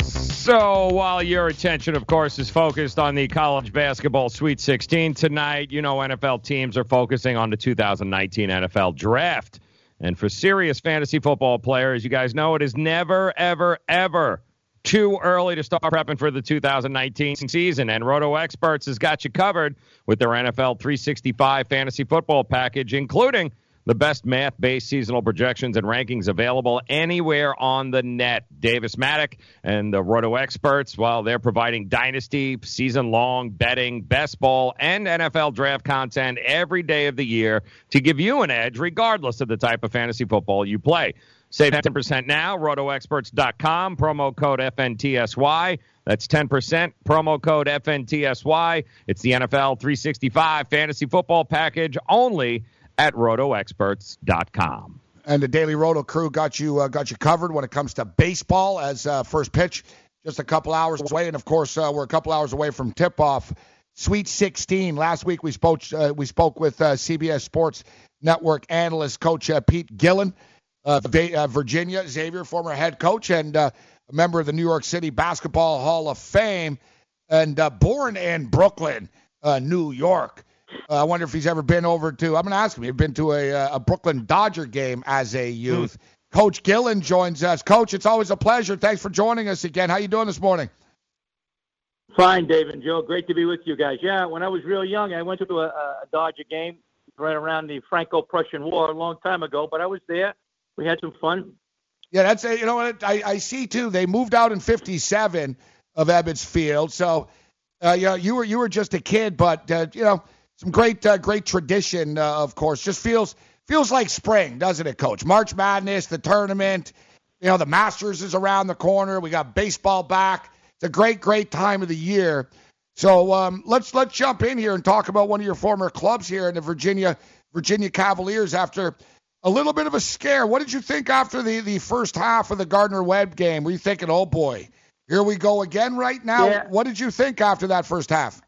So while your attention, of course, is focused on the college basketball Sweet sixteen tonight, you know N F L teams are focusing on the two thousand nineteen N F L draft. And for serious fantasy football players, you guys know it is never, ever, ever too early to start prepping for the two thousand nineteen season, and Roto Experts has got you covered with their N F L three sixty-five fantasy football package, including the best math-based seasonal projections and rankings available anywhere on the net. Davis Maddock and the Roto Experts, while they're providing dynasty, season-long betting, best ball, and N F L draft content every day of the year to give you an edge regardless of the type of fantasy football you play. Save ten percent now, roto experts dot com, promo code F N T S Y. That's ten percent, promo code F N T S Y. It's the N F L three sixty-five fantasy football package only at roto experts dot com. And the Daily Roto crew got you uh, got you covered when it comes to baseball as uh, first pitch just a couple hours away. And, of course, uh, we're a couple hours away from tip-off. Sweet sixteen. Last week we spoke, uh, we spoke with uh, C B S Sports Network analyst coach uh, Pete Gillen. Uh, Virginia, Xavier, former head coach and uh, a member of the New York City Basketball Hall of Fame, and uh, born in Brooklyn, uh, New York. Uh, I wonder if he's ever been over to, I'm going to ask him, he's been to a, a Brooklyn Dodger game as a youth. Mm. Coach Gillen joins us. Coach, it's always a pleasure. Thanks for joining us again. How you doing this morning? Fine, Dave and Joe. Great to be with you guys. Yeah, when I was real young, I went to a, a Dodger game right around the Franco-Prussian War a long time ago, but I was there. We had some fun. Yeah, that's a, you know what I, I see too. They moved out in fifty-seven of Ebbets Field, so uh, you know you were you were just a kid, but uh, you know some great uh, great tradition. Uh, of course, just feels feels like spring, doesn't it, Coach? March Madness, the tournament, you know, the Masters is around the corner. We got baseball back. It's a great, great time of the year. So um, let's let's jump in here and talk about one of your former clubs here in the Virginia Virginia Cavaliers after a little bit of a scare. What did you think after the, the first half of the Gardner-Webb game? Were you thinking, oh, boy, here we go again right now? Yeah. What did you think after that first half?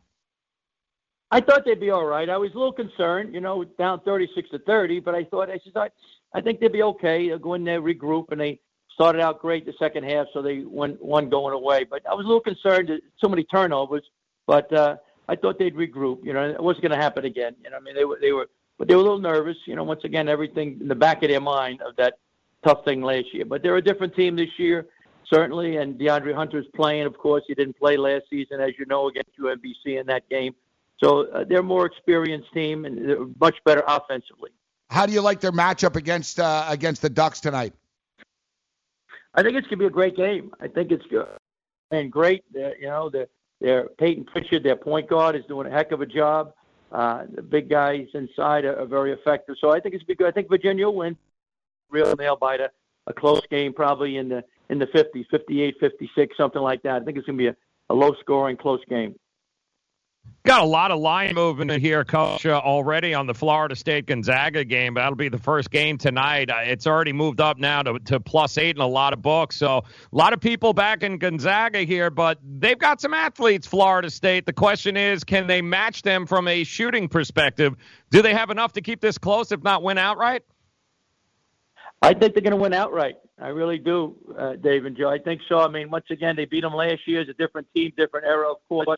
I thought they'd be all right. I was a little concerned, you know, down thirty-six to thirty, but I thought, I just, I, I think they'd be okay. They'll go in there, regroup, and they started out great the second half, so they won one going away. But I was a little concerned, so many turnovers, but uh, I thought they'd regroup. You know, it wasn't going to happen again. You know, I mean, they were, they were, but they were a little nervous. You know, once again, everything in the back of their mind of that tough thing last year. But they're a different team this year, certainly, and DeAndre Hunter's playing. Of course, he didn't play last season, as you know, against U M B C in that game. So uh, they're a more experienced team and they're much better offensively. How do you like their matchup against uh, against the Ducks tonight? I think it's going to be a great game. I think it's good and great. Uh, you know, the, their Peyton Pritchard, their point guard, is doing a heck of a job. Uh, the big guys inside are, are very effective. So I think it's going to be good. I think Virginia will win. Real nail-biter, a close game probably in the in the fifties, fifty-eight fifty-six, something like that. I think it's going to be a, a low-scoring, close game. Got a lot of line movement here, Coach, uh, already on the Florida State-Gonzaga game. But that'll be the first game tonight. Uh, it's already moved up now to, to plus eight in a lot of books. So a lot of people back in Gonzaga here, but they've got some athletes, Florida State. The question is, can they match them from a shooting perspective? Do they have enough to keep this close, if not win outright? I think they're going to win outright. I really do, uh, Dave and Joe. I think so. I mean, once again, they beat them last year. It's a different team, different era, of course.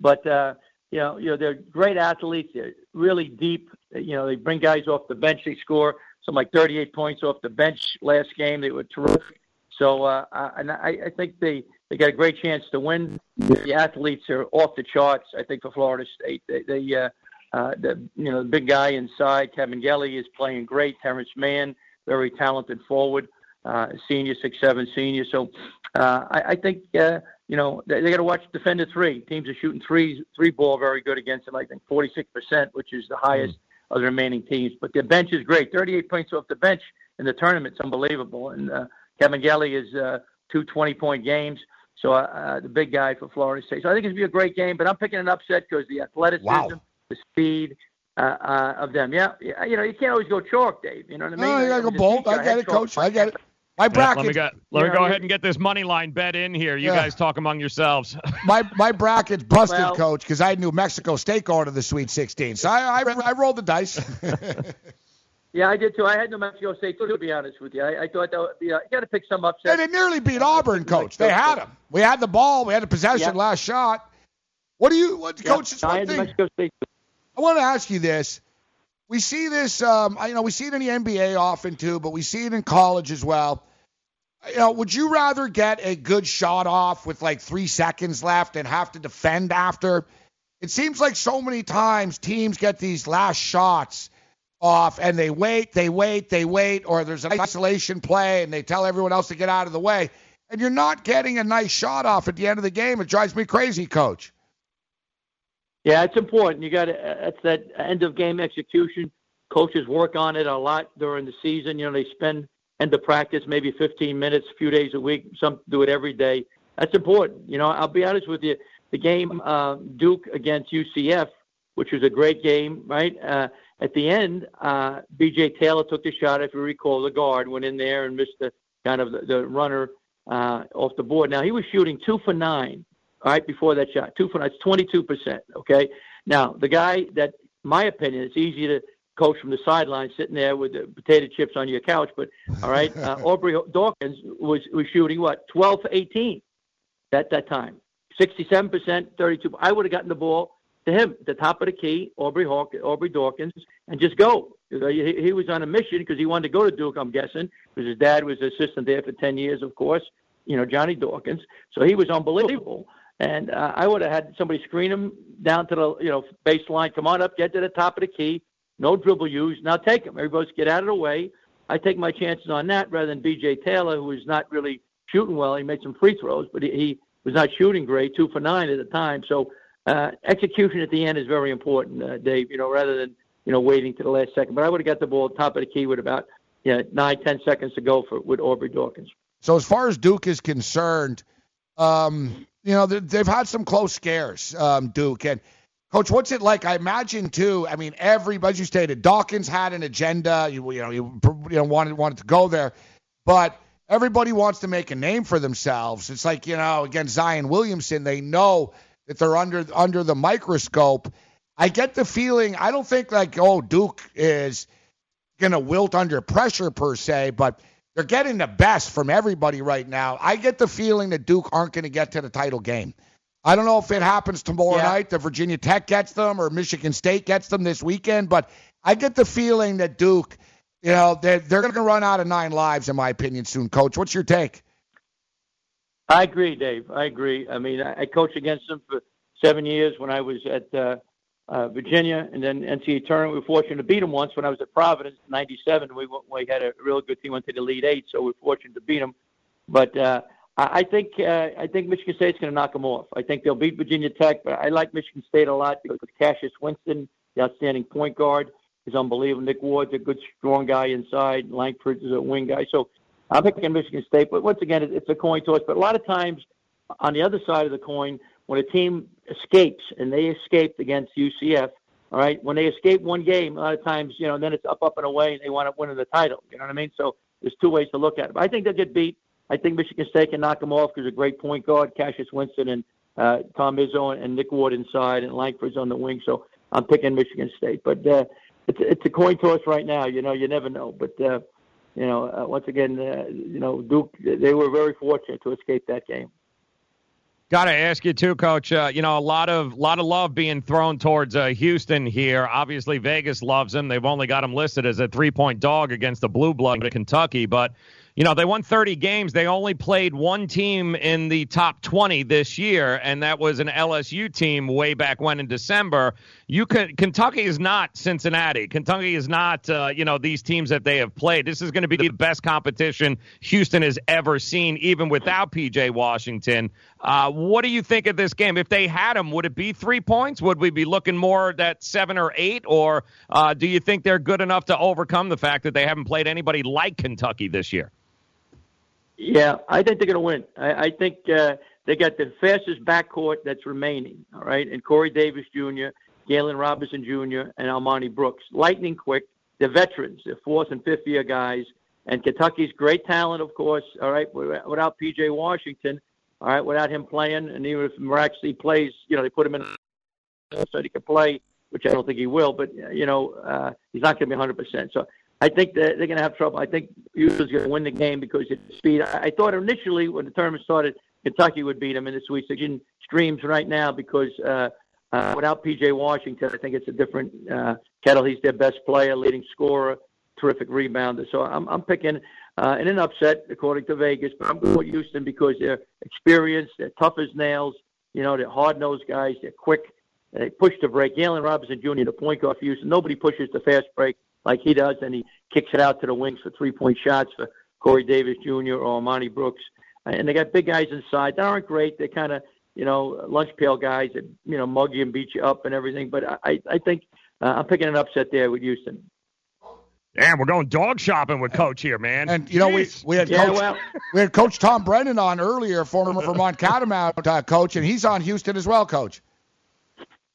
But, uh, You know, you know, they're great athletes. They're really deep. You know, they bring guys off the bench. They score some like thirty-eight points off the bench last game. They were terrific. So, uh, and I, I think they, they got a great chance to win. The athletes are off the charts, I think, for Florida State. They, they uh, uh, the, you know, the big guy inside, Kevin Gelly, is playing great. Terrence Mann, very talented forward, uh, senior, six seven senior. So, uh, I, I think. Uh, You know, they, they got to watch defender three. Teams are shooting threes, three ball very good against them. I think forty-six percent, which is the highest mm. of the remaining teams. But their bench is great. thirty-eight points off the bench in the tournament's unbelievable. And uh, Kevin Gelly is uh, two twenty-point games. So uh, the big guy for Florida State. So I think it's going to be a great game. But I'm picking an upset because the athleticism, wow. the speed uh, uh, of them. Yeah, you know, you can't always go chalk, Dave. You know what I mean? No, you got to go bold. I got it, Coach. I got it. My bracket. Yeah, let me, go, let me yeah, go ahead and get this money line bet in here. You yeah. guys talk among yourselves. my my bracket's busted, well, Coach, because I had New Mexico State going to the Sweet sixteen. So I I, I rolled the dice. yeah, I did too. I had New Mexico State too, to be honest with you. I, I thought that would be, uh, you got to pick some upset. They nearly beat Auburn, Coach. They had them. We had the ball. We had the possession, yeah. last shot. What do you, what, yeah, Coach? I had New Mexico State. I want to ask you this. We see this, um, you know, we see it in the N B A often too, but we see it in college as well. You know, would you rather get a good shot off with like three seconds left and have to defend after? It seems like so many times teams get these last shots off and they wait, they wait, they wait, or there's an isolation play and they tell everyone else to get out of the way. And you're not getting a nice shot off at the end of the game. It drives me crazy, Coach. Yeah, it's important. You got to, that's that end of game execution. Coaches work on it a lot during the season. You know, they spend end of practice maybe fifteen minutes, a few days a week. Some do it every day. That's important. You know, I'll be honest with you. The game uh, Duke against U C F, which was a great game, right? Uh, at the end, uh, B J Taylor took the shot. If you recall, the guard went in there and missed the kind of the, the runner uh, off the board. Now he was shooting two for nine. All right, before that shot, two for nine, it's twenty-two percent, okay? Now, the guy that, my opinion, it's easy to coach from the sideline sitting there with the potato chips on your couch, but, all right, uh, Aubrey Dawkins was, was shooting, what, twelve for eighteen at that time, sixty-seven percent, thirty-two. I would have gotten the ball to him, the top of the key, Aubrey, Hawk, Aubrey Dawkins, and just go. He, he was on a mission because he wanted to go to Duke, I'm guessing, because his dad was assistant there for ten years, of course, you know, Johnny Dawkins. So he was unbelievable. And uh, I would have had somebody screen him down to the, you know, baseline, come on up, get to the top of the key, no dribble use, now take him. Everybody's get out of the way. I take my chances on that rather than B J. Taylor, who is not really shooting well. He made some free throws, but he, he was not shooting great, two for nine at the time. So uh, execution at the end is very important, uh, Dave, you know, rather than you know, waiting to the last second. But I would have got the ball at the top of the key with about you know, nine, ten seconds to go for with Aubrey Dawkins. So as far as Duke is concerned, um, you know, they've had some close scares, um, Duke. And, Coach, what's it like? I imagine, too, I mean, everybody, you stated, Dawkins had an agenda. You, you know, you, you know, wanted wanted to go there. But everybody wants to make a name for themselves. It's like, you know, against Zion Williamson, they know that they're under under the microscope. I get the feeling, I don't think, like, oh, Duke is going to wilt under pressure, per se, but they're getting the best from everybody right now. I get the feeling that Duke aren't going to get to the title game. I don't know if it happens tomorrow yeah. night, that Virginia Tech gets them or Michigan State gets them this weekend, but I get the feeling that Duke, you know, they're, they're going to run out of nine lives, in my opinion, soon. Coach, what's your take? I agree, Dave. I agree. I mean, I, I coached against them for seven years when I was at uh, uh, Virginia, and then N C double A tournament. We were fortunate to beat them once when I was at Providence in ninety-seven. We, we had a real good team, went to the Elite Eight, so we were fortunate to beat them. But, uh, I think uh, I think Michigan State's going to knock them off. I think they'll beat Virginia Tech, but I like Michigan State a lot because Cassius Winston, the outstanding point guard, is unbelievable. Nick Ward's a good, strong guy inside. Langford is a wing guy. So I'm picking Michigan State, but once again, it's a coin toss. But a lot of times on the other side of the coin, when a team escapes, and they escaped against U C F, all right, when they escape one game, a lot of times, you know, then it's up, up, and away, and they want to win the title. You know what I mean? So there's two ways to look at it. But I think they'll get beat. I think Michigan State can knock them off because a great point guard, Cassius Winston, and uh, Tom Izzo and, and Nick Ward inside, and Langford's on the wing. So I'm picking Michigan State, but uh, it's it's a coin toss right now. You know, you never know. But uh, you know, uh, once again, uh, you know, Duke, they were very fortunate to escape that game. Got to ask you too, Coach. Uh, you know, a lot of lot of love being thrown towards uh, Houston here. Obviously, Vegas loves them. They've only got them listed as a three-point dog against the Blue Blood of Kentucky, but. You know, they won thirty games. They only played one team in the top twenty this year, and that was an L S U team way back when in December. You could, Kentucky is not Cincinnati. Kentucky is not, uh, you know, these teams that they have played. This is going to be the best competition Houston has ever seen, even without P J. Washington. Uh, what do you think of this game? If they had them, would it be three points? Would we be looking more at seven or eight? Or uh, do you think they're good enough to overcome the fact that they haven't played anybody like Kentucky this year? Yeah, I think they're going to win. I, I think uh, they got the fastest backcourt that's remaining, all right, and Corey Davis Junior, Galen Robinson Junior, and Armani Brooks. Lightning quick. They're veterans. They're fourth and fifth-year guys. And Kentucky's great talent, of course, all right, without P J. Washington, all right, without him playing, and even if Miraxi plays, you know, they put him in so he could play, which I don't think he will, but, you know, uh, he's not going to be one hundred percent. So, I think that they're going to have trouble. I think Houston's going to win the game because of the speed. I thought initially when the tournament started, Kentucky would beat them in the Sweet Sixteen streams right now because uh, uh, without P J. Washington, I think it's a different uh, kettle. He's their best player, leading scorer, terrific rebounder. So I'm I'm picking uh, in an upset according to Vegas, but I'm going with Houston because they're experienced, they're tough as nails. You know, they're hard-nosed guys. They're quick. They push the break. Galen Robinson Junior, the point guard for Houston, nobody pushes the fast break like he does, and he kicks it out to the wings for three-point shots for Corey Davis Junior or Armani Brooks. And they got big guys inside that aren't great. They're kind of, you know, lunch pail guys that, you know, mug you and beat you up and everything. But I, I think uh, I'm picking an upset there with Houston. Damn, we're going dog shopping with Coach here, man. And, you know, we, we, had yeah, Coach, well. we had Coach Tom Brennan on earlier, former Vermont Catamount uh, coach, and he's on Houston as well, Coach.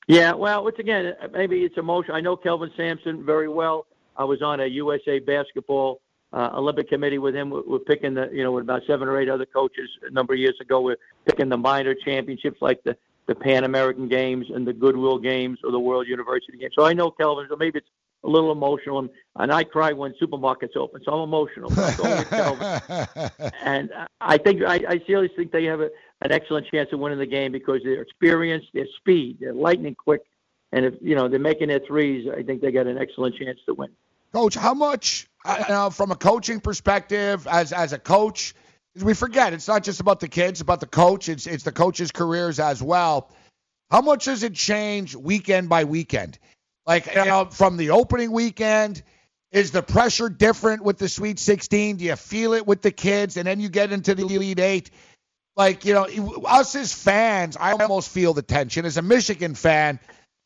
Yeah, well, once again, maybe it's emotional. I know Kelvin Sampson very well. I was on a U S A Basketball uh, Olympic committee with him. We're, we're picking the, you know, with about seven or eight other coaches a number of years ago. We're picking the minor championships like the, the Pan American Games and the Goodwill Games or the World University Games. So I know Kelvin, so maybe it's a little emotional. And, and I cry when supermarkets open, so I'm emotional. And I think I, I seriously think they have a, an excellent chance of winning the game because their experience, their speed, their lightning quick. And if, you know, they're making their threes, I think they got an excellent chance to win. Coach, how much, you know, from a coaching perspective, as as a coach, we forget it's not just about the kids, it's about the coach. It's it's the coaches' careers as well. How much does it change weekend by weekend? Like, you know, from the opening weekend, is the pressure different with the Sweet sixteen? Do you feel it with the kids? And then you get into the Elite Eight. Like, you know, us as fans, I almost feel the tension. As a Michigan fan,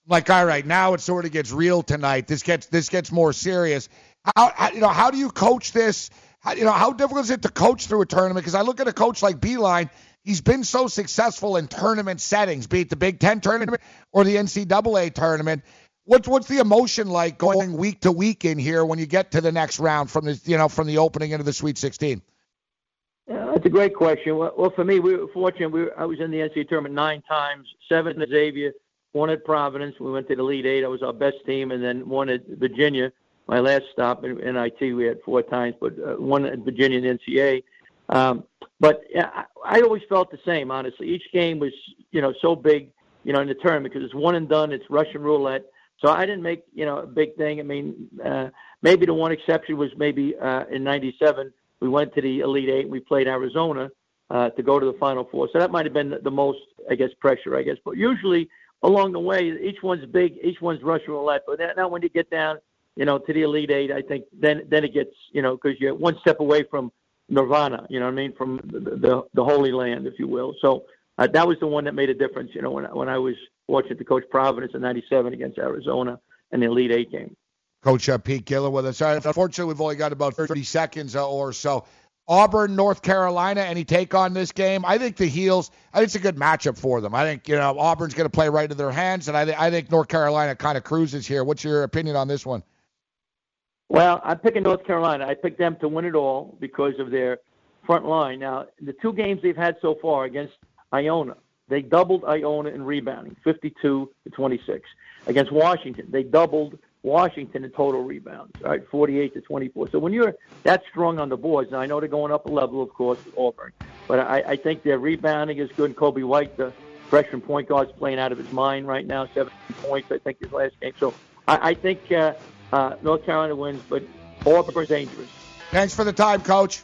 like, all right, now it sort of gets real tonight. This gets this gets more serious. How, how you know? How do you coach this? How, you know, how difficult is it to coach through a tournament? Because I look at a coach like Beilein. He's been so successful in tournament settings, be it the Big Ten tournament or the N C double A tournament. What's what's the emotion like going week to week in here when you get to the next round from the you know from the opening into the Sweet sixteen? Yeah, that's a great question. Well, well, for me, we were fortunate. We were, I was in the N C double A tournament nine times, seven at Xavier, one at Providence. We went to the Elite Eight. That was our best team, and then one at Virginia. My last stop in N I T, we had four times, but uh, one at Virginia and N C double A. Um, but I, I always felt the same, honestly. Each game was, you know, so big, you know, in the tournament because it's one and done. It's Russian roulette. So I didn't make, you know, a big thing. I mean, uh, maybe the one exception was maybe uh, in ninety-seven, we went to the Elite Eight and we played Arizona uh, to go to the Final Four. So that might have been the most, I guess, pressure, I guess. But usually along the way, each one's big, each one's Russian roulette. But that, now when you get down, you know, to the Elite Eight, I think then then it gets, you know, because you're one step away from Nirvana, you know what I mean, from the the, the Holy Land, if you will. So uh, that was the one that made a difference, you know, when, when I was watching the coach Providence in ninety-seven against Arizona in the Elite Eight game. Coach uh, Pete Gillen with us. Right, unfortunately, we've only got about thirty seconds or so. Auburn, North Carolina, any take on this game? I think the Heels, I think it's a good matchup for them. I think, you know, Auburn's going to play right into their hands, and I, th- I think North Carolina kind of cruises here. What's your opinion on this one? Well, I'm picking North Carolina. I picked them to win it all because of their front line. Now, the two games they've had so far against Iona, they doubled Iona in rebounding, fifty-two to twenty-six. Against Washington, they doubled Washington in total rebounds, all right, forty-eight to twenty-four. So when you're that strong on the boards, now I know they're going up a level, of course, with Auburn, but I, I think their rebounding is good. Kobe White, the freshman point guard, is playing out of his mind right now, seventeen points, I think, his last game. So I, I think uh, uh, North Carolina wins, but Auburn's dangerous. Thanks for the time, Coach.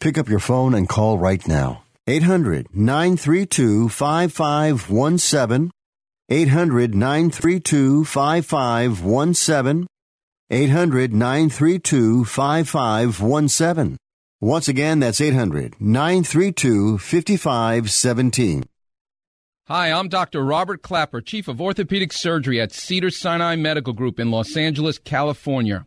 Pick up your phone and call right now. eight hundred, nine three two, five five one seven. eight hundred, nine three two, five five one seven. eight hundred, nine three two, five five one seven. Once again, that's eight hundred, nine three two, five five one seven. Hi, I'm Doctor Robert Klapper, Chief of Orthopedic Surgery at Cedars-Sinai Medical Group in Los Angeles, California.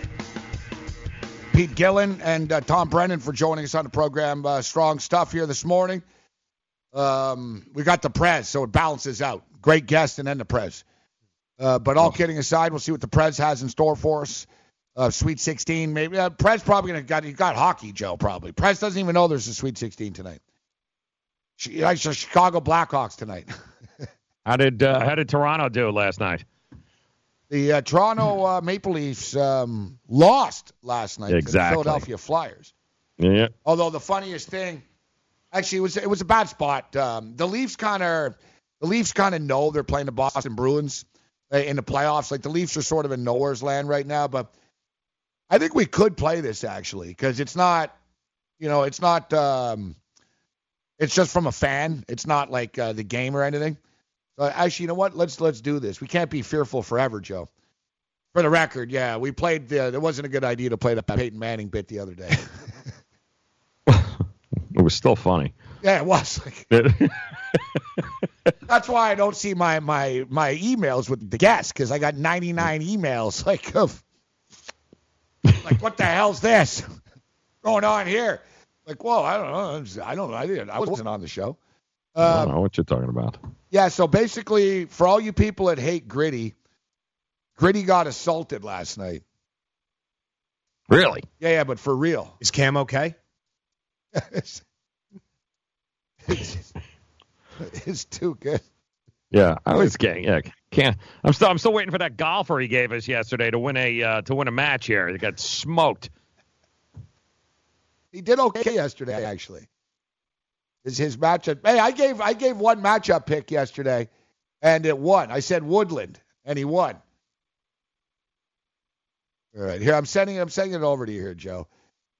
Pete Gillen and uh, Tom Brennan for joining us on the program. Uh, strong stuff here this morning. Um, we got the Prez, so it balances out. Great guest and then the Prez. Uh, but all oh. kidding aside, we'll see what the Prez has in store for us. Uh, Sweet sixteen, maybe. Uh, Prez probably going to got he got hockey, Joe, probably. Prez doesn't even know there's a Sweet sixteen tonight. She likes the Chicago Blackhawks tonight. how did uh, how did Toronto do last night? The uh, Toronto uh, Maple Leafs um, lost last night exactly. to the Philadelphia Flyers. Yeah. Although the funniest thing, actually, it was it was a bad spot. Um, the Leafs kind of the Leafs kind of know they're playing the Boston Bruins in the playoffs. Like the Leafs are sort of in nowhere's land right now. But I think we could play this actually because it's not, you know, it's not. Um, it's just from a fan. It's not like uh, the game or anything. Uh, actually, you know what? Let's let's do this. We can't be fearful forever, Joe. For the record, yeah, we played the. It wasn't a good idea to play the Peyton Manning bit the other day. It was still funny. Yeah, it was. That's why I don't see my my my emails with the guests because I got ninety-nine emails like of like what the hell's this going on here? Like, whoa, I don't know. Just, I don't. I didn't. I wasn't on the show. Um, I don't know what you're talking about. Yeah, so basically, for all you people that hate Gritty, Gritty got assaulted last night. Really? Yeah, yeah, but for real. Is Cam okay? it's, it's, it's too good. Yeah, I was getting yeah. Cam, I'm still I'm still waiting for that golfer he gave us yesterday to win a uh, to win a match here. He got smoked. He did okay yesterday, actually. Is his matchup? Hey, I gave I gave one matchup pick yesterday, and it won. I said Woodland, and he won. All right, here I'm sending I'm sending it over to you here, Joe.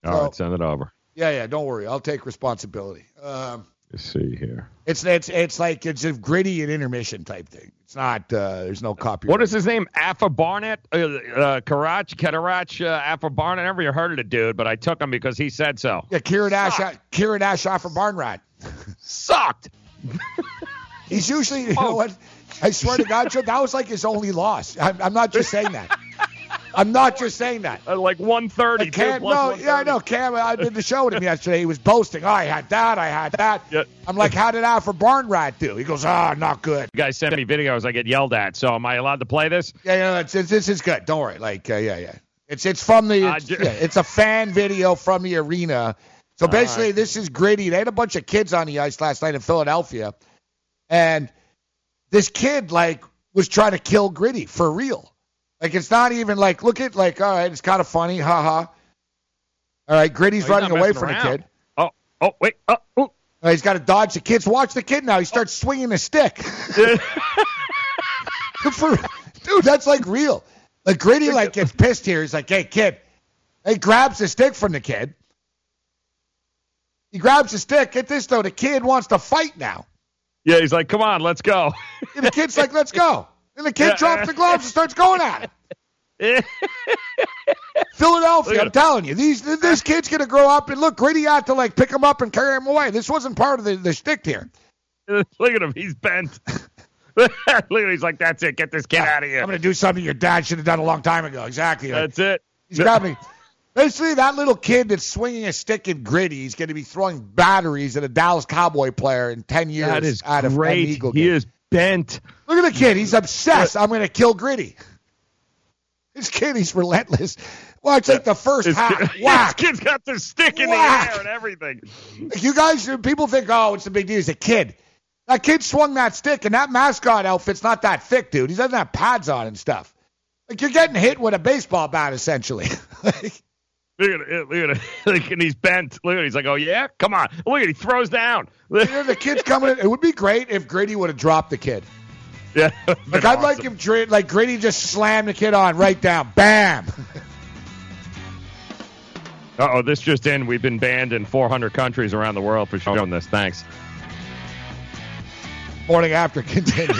All so, right, send it over. Yeah, yeah, don't worry. I'll take responsibility. Um, Let's see here. It's it's it's like it's a Gritty and intermission type thing. It's not. Uh, there's no copyright. What is his name? Afa Barnett, uh, uh, Karach, Kedarach, uh, Afa Barnett. I never even heard of the dude, but I took him because he said so. Yeah, Kieran Ash, Kieran Ash, Afa Barnett. Sucked. He's usually, you oh. know what? I swear to God, Joe, that was like his only loss. I'm, I'm not just saying that. I'm not just saying that. Uh, like one thirty. Cam, no, one thirty. Yeah, I know. Cam, I did the show with him yesterday. He was boasting. Oh, I had that. I had that. Yeah. I'm like, how did Alfred Barnrat do? He goes, ah, oh, not good. You guys send me videos. I get yelled at. So am I allowed to play this? Yeah, yeah. It's, it's, this is good. Don't worry. Like, uh, yeah, yeah. It's it's from the. It's, uh, yeah, it's a fan video from the arena. So basically, right. This is Gritty. They had a bunch of kids on the ice last night in Philadelphia, and this kid like was trying to kill Gritty for real. Like, it's not even like, look at, like, all right, it's kind of funny, haha. All right, Gritty's oh, running away from around. the kid. Oh, oh, wait, oh, oh. Right, he's got to dodge the kids. Watch the kid now. He starts oh. swinging the stick. For, dude, that's, like, real. Like, Gritty, like, gets pissed here. He's like, hey, kid. He grabs the stick from the kid. He grabs the stick. Get this, though. The kid wants to fight now. Yeah, he's like, come on, let's go. And the kid's like, let's go. And the kid yeah. drops the gloves and starts going at him. Yeah. Philadelphia, I'm telling you, these this kid's going to grow up and look, Gritty out to like pick him up and carry him away. This wasn't part of the, the shtick here. Look at him. He's bent. Look at him. He's like, that's it. Get this kid yeah. out of here. I'm going to do something your dad should have done a long time ago. Exactly. Like, that's it. He's got me. Basically, that little kid that's swinging a stick at Gritty is going to be throwing batteries at a Dallas Cowboy player in ten years. That is out of great. An Eagle game. He is bent. Look at the kid. He's obsessed. I'm going to kill Gritty. This kid, he's relentless. Well, it's like the first it's, half. Whack. This kid's got the stick in Whack. the air and everything. You guys, people think, oh, it's a big deal. He's a kid. That kid swung that stick, and that mascot outfit's not that thick, dude. He doesn't have pads on and stuff. Like, you're getting hit with a baseball bat, essentially. Like, look at it. Look at it. Like, and he's bent. Look at it. He's like, oh, yeah? Come on. Look at it. He throws down. You know, the kid's coming in. It would be great if Gritty would have dropped the kid. Yeah. Like, I'd awesome. like if like, Gritty just slammed the kid on right down. Bam. Uh-oh, this just in. We've been banned in four hundred countries around the world for showing this. Thanks. Morning After continues.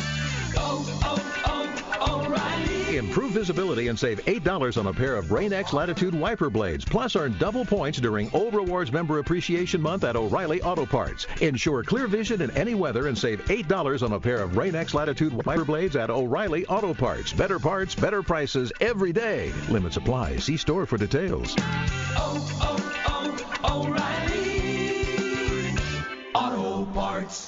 Improve visibility and save eight dollars on a pair of Rain-X Latitude wiper blades. Plus, earn double points during Old Rewards Member Appreciation Month at O'Reilly Auto Parts. Ensure clear vision in any weather and save eight dollars on a pair of Rain-X Latitude wiper blades at O'Reilly Auto Parts. Better parts, better prices every day. Limits apply. See store for details. Oh, oh, oh, O'Reilly Auto Parts.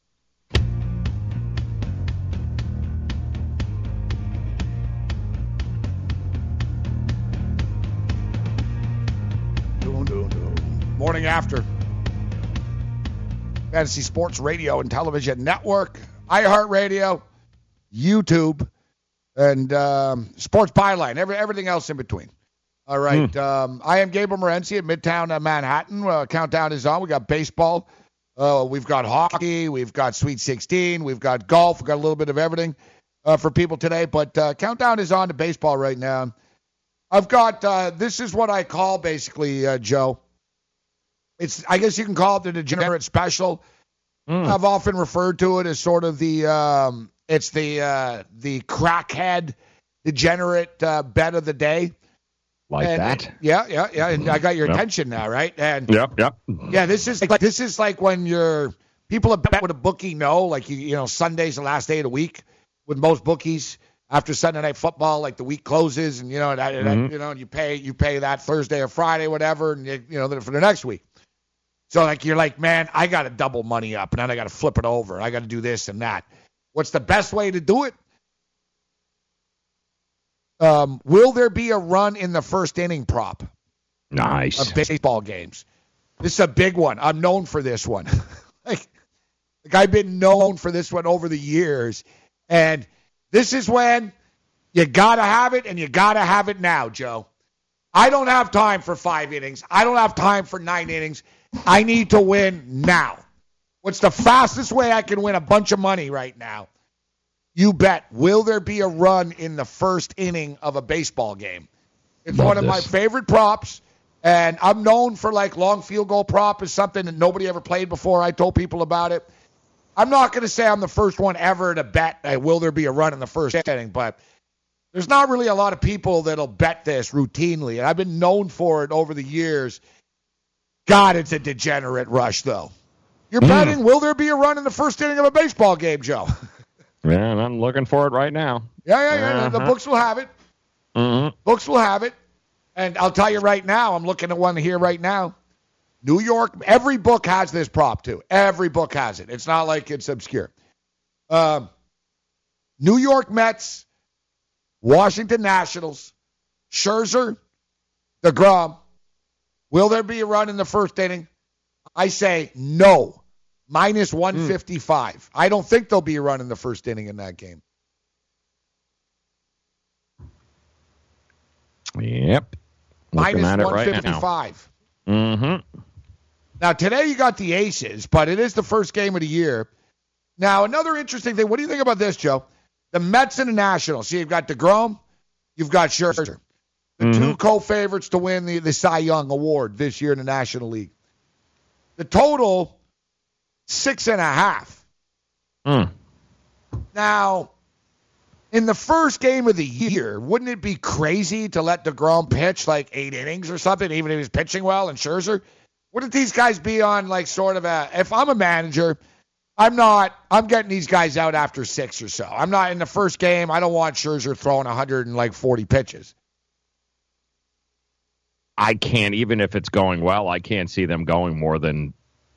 Morning after. Fantasy Sports Radio and Television Network, iHeartRadio, YouTube, and um, Sports Byline, every, everything else in between. All right. Mm. Um, I am Gabriel Morenzi at Midtown uh, Manhattan. Uh, countdown is on. We got baseball. Uh, we've got hockey. We've got Sweet sixteen. We've got golf. We've got a little bit of everything uh, for people today. But uh, countdown is on to baseball right now. I've got uh, this is what I call basically, uh, Joe. It's, I guess you can call it the degenerate special. Mm. I've often referred to it as sort of the um, it's the uh, the crackhead degenerate uh, bet of the day. Like and, that? Yeah, yeah, yeah. And I got your yep. attention now, right? And yep, yep. Yeah, this is like this is like when you're people have bet with a bookie. No, like you, you know, Sunday's the last day of the week with most bookies. After Sunday night football, like the week closes, and you know, and, and, mm-hmm. you know, and you pay you pay that Thursday or Friday, whatever, and you, you know, for the next week. So, like, you're like, man, I got to double money up, and then I got to flip it over. I got to do this and that. What's the best way to do it? Um, will there be a run in the first inning prop? Nice. Of baseball games. This is a big one. I'm known for this one. like, like, I've been known for this one over the years. And this is when you got to have it, and you got to have it now, Joe. I don't have time for five innings. I don't have time for nine innings. I need to win now. What's the fastest way I can win a bunch of money right now? You bet. Will there be a run in the first inning of a baseball game? It's Love one of this. my favorite props, and I'm known for, like, long field goal prop is something that nobody ever played before. I told people about it. I'm not going to say I'm the first one ever to bet, hey, will there be a run in the first inning, but there's not really a lot of people that'll bet this routinely, and I've been known for it over the years. God, it's a degenerate rush, though. You're mm. betting, will there be a run in the first inning of a baseball game, Joe? Yeah, and I'm looking for it right now. Yeah, yeah, yeah. Uh-huh. The books will have it. Mm-hmm. Books will have it. And I'll tell you right now, I'm looking at one here right now. New York, every book has this prop, too. Every book has it. It's not like it's obscure. Um, New York Mets, Washington Nationals, Scherzer, DeGrom. Will there be a run in the first inning? I say no. minus one fifty-five. Mm. I don't think there'll be a run in the first inning in that game. Yep. Looking minus one fifty-five. Right now. Mm-hmm. Now, today you got the Aces, but it is the first game of the year. Now, another interesting thing. What do you think about this, Joe? The Mets and the Nationals. So you've got DeGrom. You've got Scherzer. The mm-hmm. two co-favorites to win the, the Cy Young Award this year in the National League. The total, six and a half. Mm. Now, in the first game of the year, wouldn't it be crazy to let DeGrom pitch like eight innings or something, even if he's pitching well, and Scherzer? Wouldn't these guys be on like sort of a, if I'm a manager, I'm not, I'm getting these guys out after six or so. I'm not in the first game. I don't want Scherzer throwing one hundred forty pitches. I can't, even if it's going well, I can't see them going more than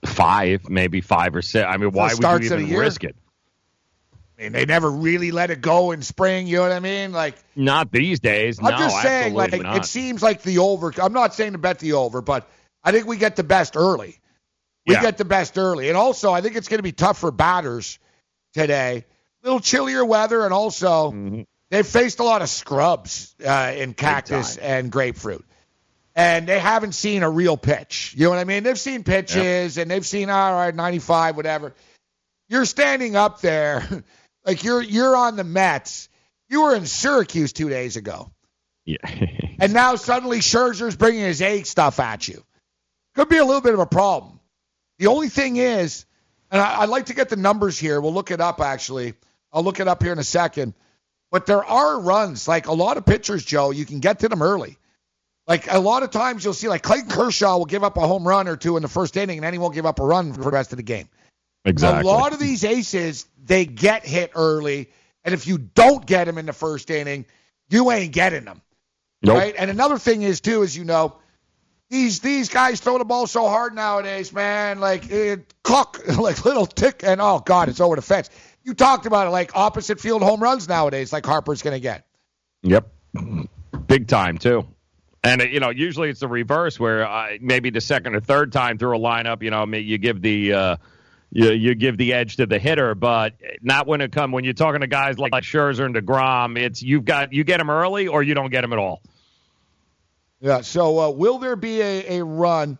five, maybe five or six. I mean, why would you even risk it? I mean, they never really let it go in spring, you know what I mean? Like, not these days. I'm no, just saying, like, not. It seems like the over. I'm not saying to bet the over, but I think we get the best early. We yeah. get the best early. And also, I think it's going to be tough for batters today. A little chillier weather, and also mm-hmm. they've faced a lot of scrubs uh, in cactus and grapefruit. And they haven't seen a real pitch. You know what I mean? They've seen pitches, yep. and they've seen, all right, ninety-five, whatever. You're standing up there. Like, you're you're on the Mets. You were in Syracuse two days ago. Yeah. And now suddenly Scherzer's bringing his egg stuff at you. Could be a little bit of a problem. The only thing is, and I, I'd like to get the numbers here. We'll look it up, actually. I'll look it up here in a second. But there are runs. Like, a lot of pitchers, Joe, you can get to them early. Like, a lot of times you'll see, like, Clayton Kershaw will give up a home run or two in the first inning, and then he won't give up a run for the rest of the game. Exactly. A lot of these aces, they get hit early, and if you don't get them in the first inning, you ain't getting them. Nope. Right? And another thing is, too, as you know, these these guys throw the ball so hard nowadays, man, like, it, cook, like, little tick, and, oh, God, it's over the fence. You talked about it, like, opposite field home runs nowadays, like Harper's going to get. Yep. Big time, too. And, you know, usually it's the reverse where I, maybe the second or third time through a lineup, you know, you give the uh, you, you give the edge to the hitter, but not when it come when you're talking to guys like Scherzer and DeGrom. It's you've got you get them early or you don't get them at all. Yeah. So uh, will there be a, a run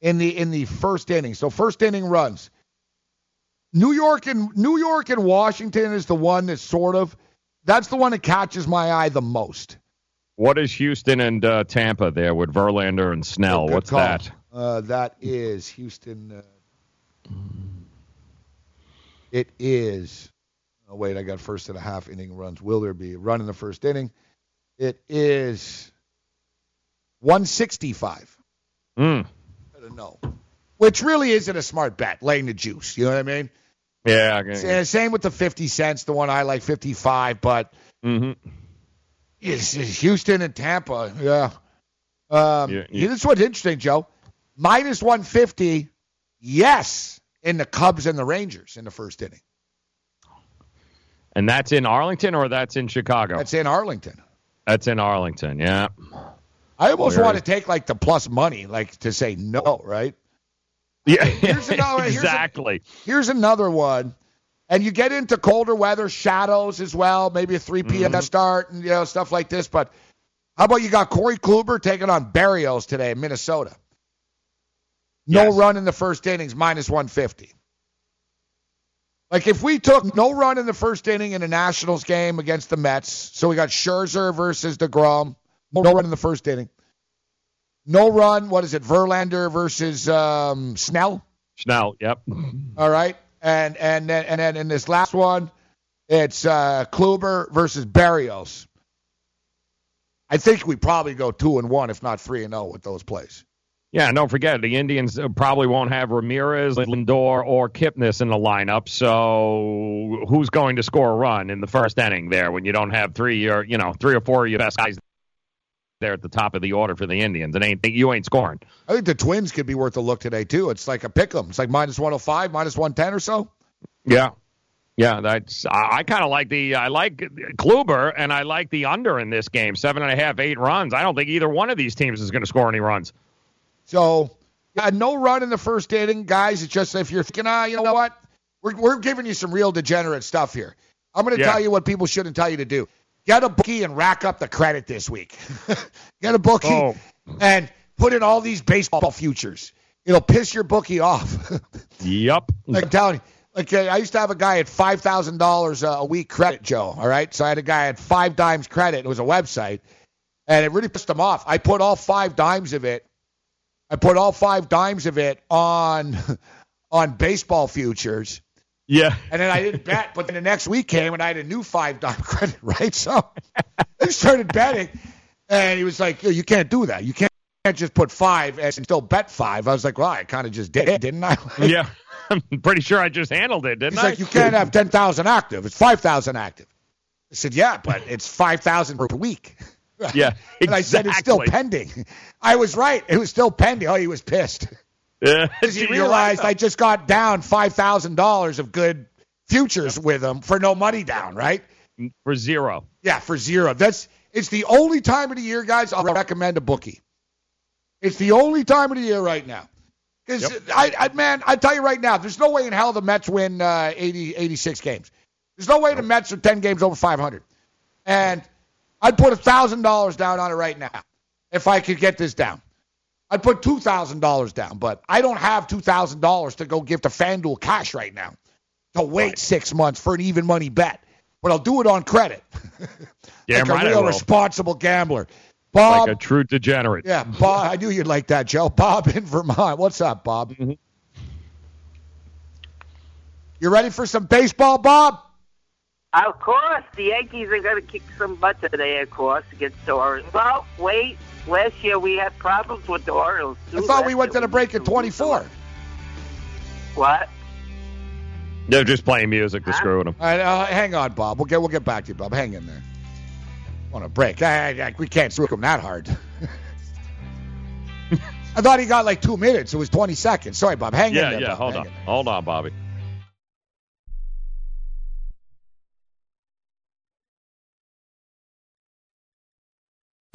in the in the first inning? So first inning runs. New York and New York and Washington is the one that's sort of that's the one that catches my eye the most. What is Houston and uh, Tampa there with Verlander and Snell? What's call. that? Uh, that is Houston. Uh, it is. Oh, wait, I got first and a half inning runs. Will there be a run in the first inning? It is one sixty-five. Mm. I don't know. Which really isn't a smart bet, laying the juice. You know what I mean? Yeah. Okay. Same with the fifty cents, the one I like, fifty-five, but. Mm-hmm. It's Houston and Tampa, yeah. Um, yeah, yeah. This is what's interesting, Joe. minus one fifty, yes, in the Cubs and the Rangers in the first inning. And that's in Arlington or that's in Chicago? That's in Arlington. That's in Arlington, yeah. I almost Where want is... to take, like, the plus money, like, to say no, right? Yeah, here's another, exactly. Here's, a, here's another one. And you get into colder weather, shadows as well, maybe a three p.m. mm-hmm. start, and you know stuff like this. But how about you got Corey Kluber taking on Berrios today in Minnesota? No yes. run in the first innings, minus one fifty. Like, if we took no run in the first inning in a Nationals game against the Mets, so we got Scherzer versus DeGrom, no run in the first inning. No run, what is it, Verlander versus um, Snell? Snell, yep. All right. And and then and then in this last one, it's uh, Kluber versus Berrios. I think we probably go two and one, if not three and zero, with those plays. Yeah, and don't forget, the Indians probably won't have Ramirez, Lindor, or Kipnis in the lineup. So who's going to score a run in the first inning there when you don't have three or you know three or four of your best guys there at the top of the order for the Indians? It ain't you ain't scoring. I think the Twins could be worth a look today too. It's like a pick'em. It's like minus one hundred five, minus one ten or so. Yeah. Yeah, that's. I, I kind of like the. I like Kluber, and I like the under in this game. Seven and a half, eight runs. I don't think either one of these teams is going to score any runs. So, yeah, no run in the first inning, guys. It's just if you're thinking, ah, you know what? We're we're giving you some real degenerate stuff here. I'm going to yeah. tell you what people shouldn't tell you to do. Get a bookie and rack up the credit this week. Get a bookie oh. and put in all these baseball futures. It'll piss your bookie off. Yep. Like I'm telling you. Okay, I used to have a guy at five thousand dollars a week credit, Joe, all right? So I had a guy at five dimes credit. It was a website, and it really pissed him off. I put all five dimes of it. I put all five dimes of it on on baseball futures. Yeah. And then I didn't bet, but then the next week came, and I had a new five-dime credit, right? So I started betting, and he was like, you can't do that. You can't just put five and still bet five. I was like, well, I kind of just did, didn't I? Like, yeah. I'm pretty sure I just handled it, didn't He's I? He's like, you can't have ten thousand active. It's five thousand active. I said, yeah, but it's five thousand per week. Yeah, exactly. And I said, it's still pending. I was right. It was still pending. Oh, he was pissed. Yeah. Because he realized I just got down five thousand dollars of good futures with him for no money down, right? For zero. Yeah, for zero. That's It's the only time of the year, guys, I'll recommend a bookie. It's the only time of the year right now. Because, yep. I, I, man, I tell you right now, there's no way in hell the Mets win uh, eighty, eighty-six games. There's no way the Mets are ten games over five hundred. And I'd put one thousand dollars down on it right now if I could get this down. I'd put two thousand dollars down, but I don't have two thousand dollars to go give to FanDuel cash right now to wait right. six months for an even money bet. But I'll do it on credit. Damn like right a real responsible gambler. Bob, like a true degenerate. Yeah, Bob. I knew you'd like that, Joe. Bob in Vermont. What's up, Bob? Mm-hmm. You ready for some baseball, Bob? Of course. The Yankees are going to kick some butt today, of course, against the Orioles. Well, wait. Last year we had problems with the Orioles, too. I thought we went to the break at twenty-four. What? They're just playing music to huh? screw with them. All right, uh, hang on, Bob. We'll get, we'll get back to you, Bob. Hang in there. On a break. I, I, we can't stroke him that hard. I thought he got like two minutes. It was twenty seconds. Sorry, Bob. Hang yeah, in there. Yeah, yeah. Hold on. Hold on, Bobby.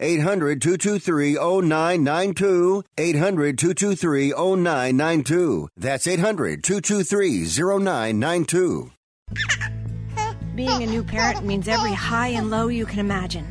eight hundred, two two three, oh nine nine two, eight hundred, two two three, oh nine nine two. That's eight hundred, two two three, oh nine nine two. Being a new parent means every high and low you can imagine.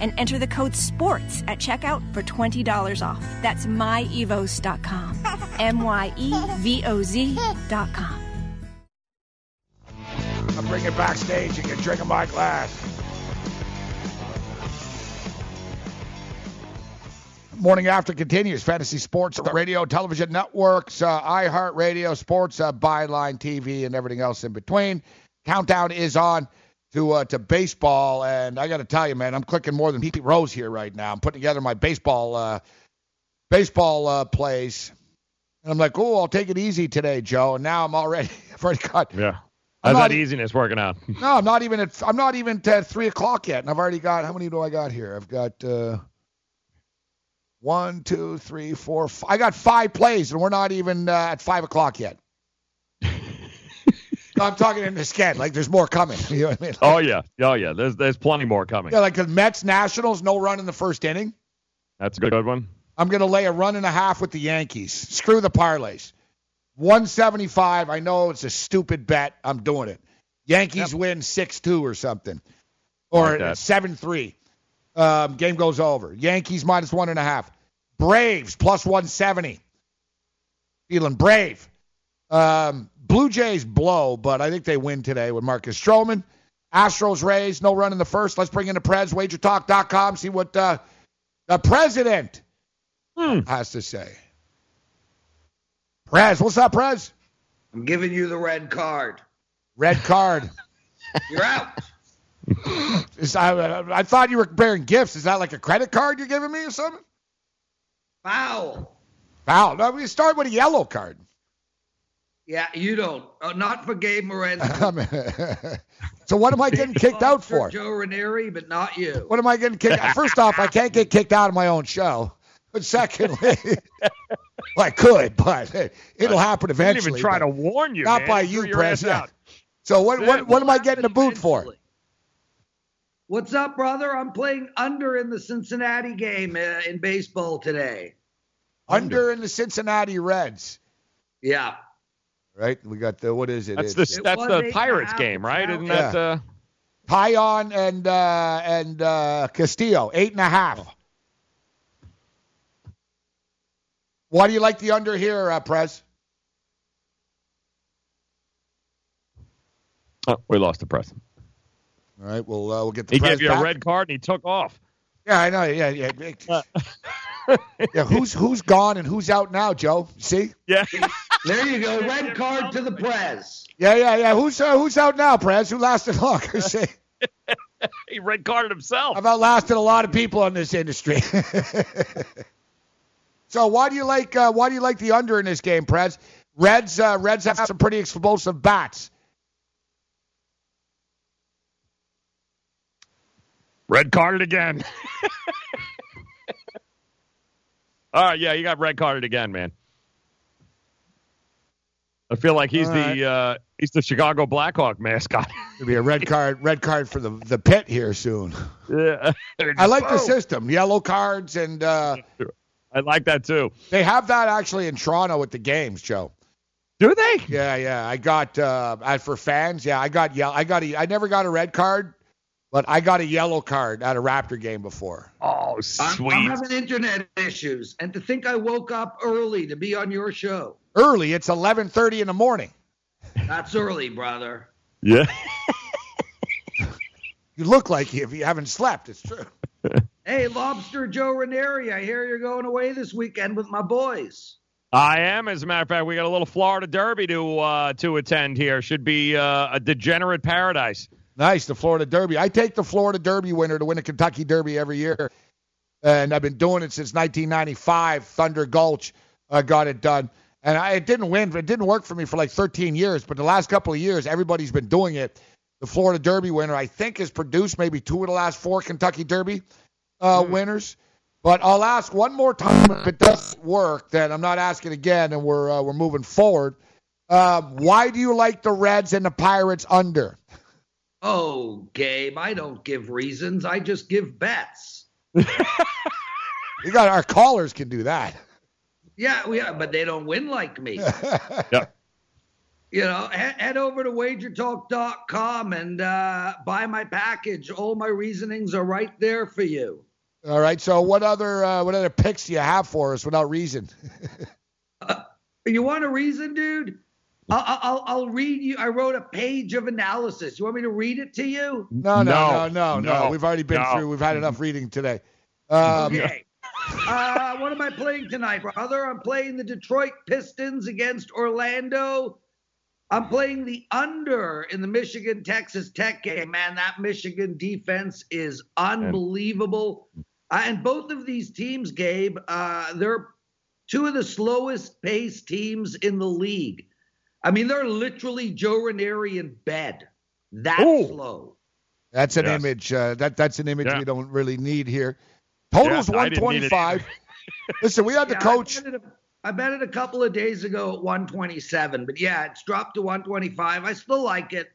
And enter the code SPORTS at checkout for twenty dollars off. That's my evos dot com. M Y E V O Z dot com. I'll bring it backstage. You can drink in my glass. Morning After continues. Fantasy Sports Radio, Television Networks, uh, iHeartRadio, Sports, uh, Byline T V, and everything else in between. Countdown is on to uh, to baseball, and I got to tell you, man, I'm clicking more than Pete Rose here right now. I'm putting together my baseball uh, baseball uh, plays, and I'm like, oh, I'll take it easy today, Joe. And now I'm already, I've already got yeah, I'm not, that easiness working out. No, I'm not even at I'm not even at three o'clock yet, and I've already got, how many do I got here? I've got uh, one, two, three, four, five. I got five plays, and we're not even uh, at five o'clock yet. I'm talking in the scan. Like, there's more coming. You know what I mean? Like, oh, yeah. Oh, yeah. There's there's plenty more coming. Yeah, like the Mets Nationals, no run in the first inning. That's a good, good one. I'm going to lay a run and a half with the Yankees. Screw the parlays. one seventy-five. I know it's a stupid bet. I'm doing it. Yankees yep. win six two or something. Or seven three. Um, game goes over. Yankees minus one and a half. Braves plus one seventy. Feeling brave. Um, Blue Jays blow, but I think they win today with Marcus Stroman. Astros Rays, no run in the first. Let's bring in the Preds, wager talk dot com, see what uh, the president hmm. has to say. Prez, what's up, Prez? I'm giving you the red card. Red card. You're out. I, I thought you were bearing gifts. Is that like a credit card you're giving me or something? Foul. Foul. No, we start with a yellow card. Yeah, you don't. Uh, not for Gabe Morenzi. So what am I getting kicked out for? Joe Ranieri, but not you. What am I getting kicked out? First off, I can't get kicked out of my own show. But secondly, well, I could, but it'll happen eventually. I didn't even try to warn you, Not man. by you, President. So what, what, what am I getting a boot for? What's up, brother? I'm playing under in the Cincinnati game uh, in baseball today. Under, under in the Cincinnati Reds. Yeah. Right? We got the, what is it? That's, this, it that's the Pirates game, right? Isn't yeah. that uh... Payon and uh, and uh, Castillo, eight and a half. Oh. Why do you like the under here, uh, Prez? Oh, we lost the Prez. All right, we'll, uh, we'll get the he Prez He gave you back. a red card and he took off. Yeah, I know. Yeah, yeah. yeah, who's who's gone and who's out now, Joe? See? Yeah. There you go. Red card to the Prez. Yeah, yeah, yeah. Who's uh, who's out now, Prez? Who lasted longer? See? He red carded himself. I've outlasted a lot of people in this industry. So why do you like uh, why do you like the under in this game, Prez? Reds uh, Reds have some pretty explosive bats. Red carded again. All right, yeah, you got red carded again, man. I feel like he's right. the uh, he's the Chicago Blackhawk mascot. It'll be a red card, red card for the the pit here soon. Yeah, I like oh. the system, yellow cards, and uh, I like that too. They have that actually in Toronto with the games, Joe. Do they? Yeah, yeah. I got uh, for fans. Yeah, I got yeah, I got a, I never got a red card. But I got a yellow card at a Raptor game before. Oh, sweet. I'm, I'm having internet issues. And to think I woke up early to be on your show. Early? It's eleven thirty in the morning. That's early, brother. Yeah. You look like you if you haven't slept. It's true. Hey, Lobster Joe Ranieri, I hear you're going away this weekend with my boys. I am. As a matter of fact, we got a little Florida Derby to uh, to attend here. Should be uh, a degenerate paradise. Nice, the Florida Derby. I take the Florida Derby winner to win a Kentucky Derby every year, and I've been doing it since nineteen ninety-five. Thunder Gulch uh, got it done, and I, it didn't win. It didn't work for me for like thirteen years, but the last couple of years, everybody's been doing it. The Florida Derby winner, I think, has produced maybe two of the last four Kentucky Derby uh, mm. winners. But I'll ask one more time. If it doesn't work, then I'm not asking again, and we're uh, we're moving forward. Uh, why do you like the Reds and the Pirates under? Oh, Gabe, I don't give reasons. I just give bets. You got our callers can do that. Yeah, yeah, but they don't win like me. Yeah. You know, head over to wager talk dot com and uh, buy my package. All my reasonings are right there for you. All right. So what other uh, what other picks do you have for us without reason? uh, you want a reason, dude? I'll, I'll I'll read you. I wrote a page of analysis. You want me to read it to you? No, no, no, no, no. no. We've already been no. through. We've had enough reading today. Um, okay. uh, what am I playing tonight, brother? I'm playing the Detroit Pistons against Orlando. I'm playing the under in the Michigan-Texas Tech game. Man, that Michigan defense is unbelievable. Uh, and both of these teams, Gabe, uh, they're two of the slowest-paced teams in the league. I mean, they're literally Joe Ranieri in bed. That Ooh. slow. That's an yes. image. Uh, that That's an image yeah. we don't really need here. Total's yeah, one twenty-five. Listen, we had yeah, the coach. I bet it a couple of days ago at one twenty-seven, but yeah, it's dropped to one twenty-five. I still like it.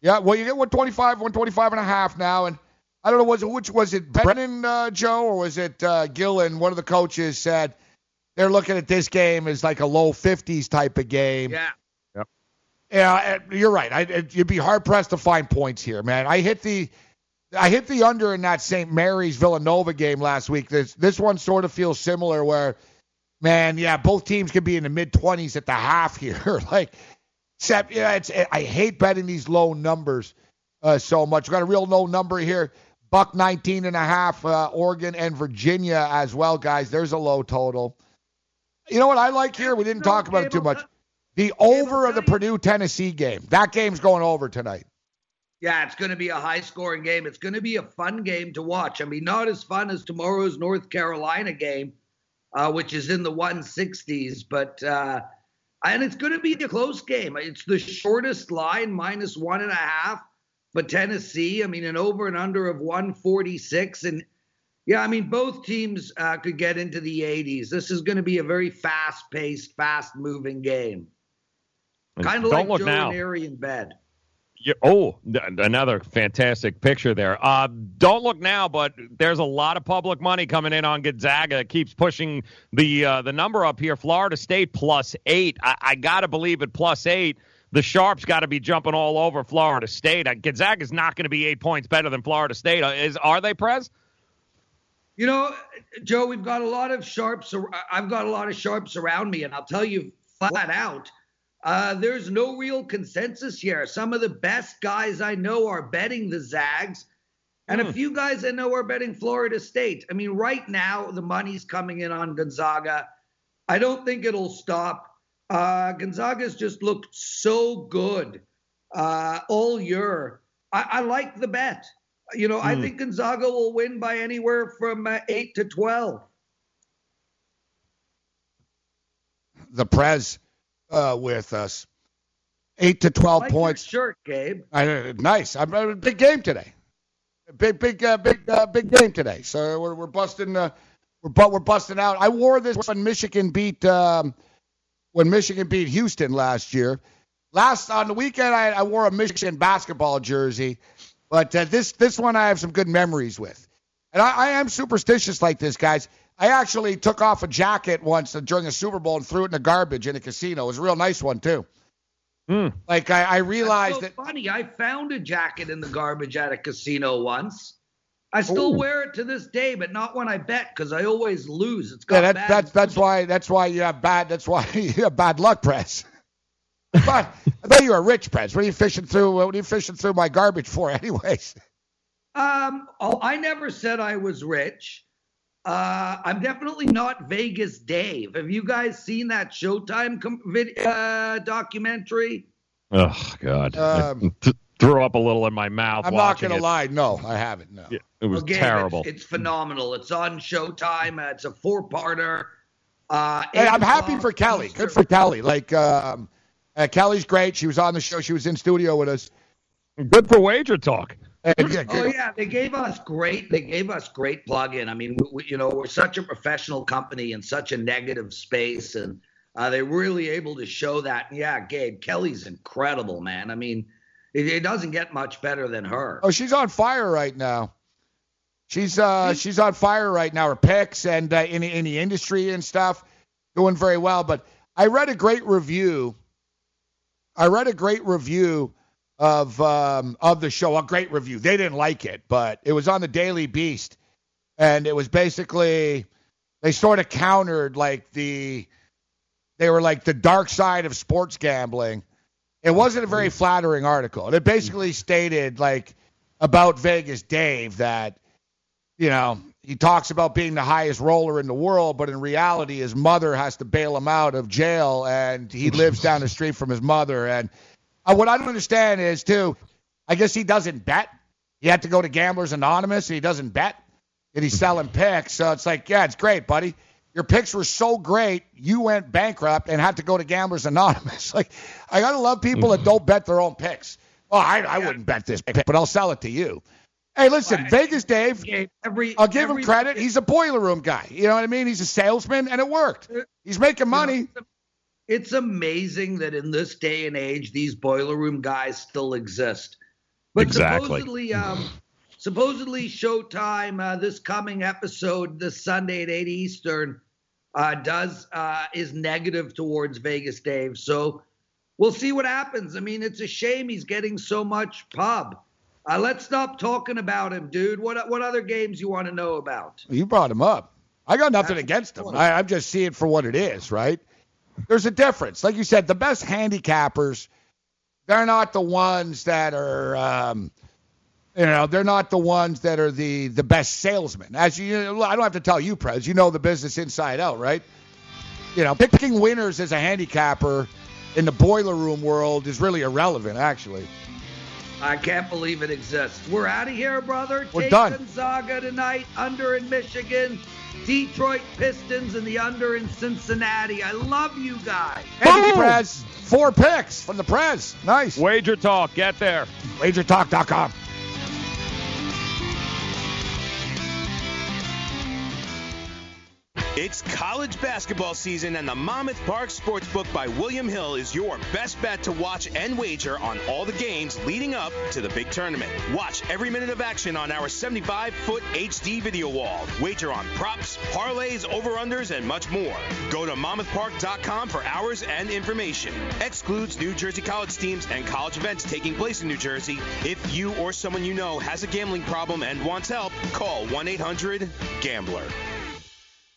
Yeah, well, you get one twenty-five, one twenty-five and a half now, and I don't know, was it which was it Brennan, uh, Joe, or was it uh, Gillen? One of the coaches said they're looking at this game as like a low fifties type of game. Yeah. Yep. Yeah, you're right. I, it, you'd be hard pressed to find points here, man. I hit the, I hit the under in that Saint Mary's Villanova game last week. This this one sort of feels similar where. Man, yeah, both teams could be in the mid-twenties at the half here. like, except, yeah, it's, it, I hate betting these low numbers uh, so much. We've got a real low number here. Buck nineteen and a half, uh, Oregon and Virginia as well, guys. There's a low total. You know what I like here? We didn't talk about it too much. The over of the Purdue-Tennessee game. That game's going over tonight. Yeah, it's going to be a high-scoring game. It's going to be a fun game to watch. I mean, not as fun as tomorrow's North Carolina game. Uh, which is in the one sixties, but uh, and it's going to be a close game. It's the shortest line, minus one and a half. But Tennessee, I mean, an over and under of one forty-six, and yeah, I mean, both teams uh, could get into the eighties. This is going to be a very fast-paced, fast-moving game. Kind of like Joe Ranieri in bed. Yeah, oh, th- another fantastic picture there. Uh, don't look now, but there's a lot of public money coming in on Gonzaga. It keeps pushing the uh, the number up here. Florida State plus eight. I, I got to believe at plus eight, the Sharps got to be jumping all over Florida State. Uh, Gonzaga's not going to be eight points better than Florida State. Uh, is Are they, Prez? You know, Joe, we've got a lot of Sharps. Ar- I've got a lot of Sharps around me, and I'll tell you flat out, Uh, there's no real consensus here. Some of the best guys I know are betting the Zags, and mm. a few guys I know are betting Florida State. I mean, right now, the money's coming in on Gonzaga. I don't think it'll stop. Uh, Gonzaga's just looked so good uh, all year. I, I like the bet. You know, mm. I think Gonzaga will win by anywhere from uh, eight to twelve. The Prez. Uh, with us, eight to twelve like points. Your shirt, Gabe. I, nice. I'm a big game today. Big, big, uh, big, uh, big game today. So we're we're busting. Uh, we're but we're busting out. I wore this when Michigan beat um, when Michigan beat Houston last year. Last on the weekend, I, I wore a Michigan basketball jersey, but uh, this this one I have some good memories with. And I, I am superstitious like this, guys. I actually took off a jacket once during a Super Bowl and threw it in the garbage in a casino. It was a real nice one, too. Mm. Like, I, I realized That's so that... funny. I found a jacket in the garbage at a casino once. I still Ooh. wear it to this day, but not when I bet because I always lose. It's got yeah, that, bad. That's, that's, why, that's why you have bad That's why you have bad luck, Press. But I thought you were rich, Press. What are you fishing through? What are you fishing through my garbage for anyways? Um, oh, I never said I was rich. Uh, I'm definitely not Vegas Dave. Have you guys seen that Showtime com- vid- uh, documentary? Oh, God. Um, I threw up a little in my mouth. I'm not going to lie. No, I haven't. No, yeah, It was Again, terrible. It's, it's phenomenal. It's on Showtime. Uh, it's a four-parter. Uh, hey, I'm happy for Kelly. Good for Kelly. Like, um, uh, Kelly's great. She was on the show. She was in studio with us. Good for Wager Talk. Oh yeah, they gave us great. They gave us great plug-in. I mean, we, you know, we're such a professional company in such a negative space, and uh, they're really able to show that. Yeah, Gabe, Kelly's incredible, man. I mean, it, it doesn't get much better than her. Oh, she's on fire right now. She's uh, she's on fire right now. Her picks and uh, in in the industry and stuff, doing very well. But I read a great review. I read a great review. Of um of the show, a great review. They didn't like it, but it was on the Daily Beast, and it was basically they sort of countered like the they were like the dark side of sports gambling. It wasn't a very flattering article. It basically stated like about Vegas Dave that you know he talks about being the highest roller in the world, but in reality, his mother has to bail him out of jail, and he lives down the street from his mother and. Uh, what I don't understand is, too, I guess he doesn't bet. He had to go to Gamblers Anonymous, and he doesn't bet, and he's selling picks. So it's like, yeah, it's great, buddy. Your picks were so great, you went bankrupt and had to go to Gamblers Anonymous. Like, I got to love people that don't bet their own picks. Oh, I, I wouldn't bet this pick, but I'll sell it to you. Hey, listen, well, Vegas Dave, every, I'll give every, him credit. He's a boiler room guy. You know what I mean? He's a salesman, and it worked. He's making money. It's amazing that in this day and age, these boiler room guys still exist. But exactly. supposedly, um, supposedly Showtime, uh, this coming episode, this Sunday at eight Eastern, uh, does uh, is negative towards Vegas Dave. So we'll see what happens. I mean, it's a shame he's getting so much pub. Uh, let's stop talking about him, dude. What what other games you want to know about? You brought him up. I got nothing That's against him. I, I'm just seeing for what it is, right? There's a difference. Like you said, the best handicappers, they're not the ones that are, um, you know, they're not the ones that are the, the best salesmen. As you, I don't have to tell you, Prez, you know the business inside out, right? You know, picking winners as a handicapper in the boiler room world is really irrelevant, actually. I can't believe it exists. We're out of here, brother. We're Jake done. Gonzaga tonight, under in Michigan. Detroit Pistons and the under in Cincinnati. I love you guys. Thank you, Prez. Four picks from the Prez. Nice. Wager Talk. Get there. wager talk dot com. It's college basketball season, and the Monmouth Park Sportsbook by William Hill is your best bet to watch and wager on all the games leading up to the big tournament. Watch every minute of action on our seventy-five foot H D video wall. Wager on props, parlays, over-unders, and much more. Go to monmouth park dot com for hours and information. Excludes New Jersey college teams and college events taking place in New Jersey. If you or someone you know has a gambling problem and wants help, call one eight hundred gambler.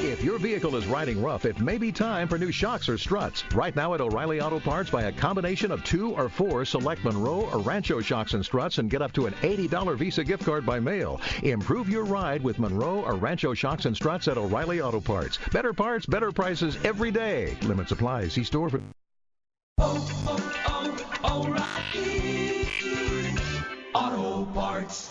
If your vehicle is riding rough, it may be time for new shocks or struts. Right now at O'Reilly Auto Parts, buy a combination of two or four select Monroe or Rancho shocks and struts and get up to an eighty dollars Visa gift card by mail. Improve your ride with Monroe or Rancho shocks and struts at O'Reilly Auto Parts. Better parts, better prices every day. Limit supply. See store for... Oh, oh, oh, O'Reilly Auto Parts.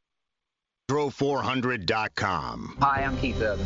andro four hundred dot com. Hi, I'm Keith Urban.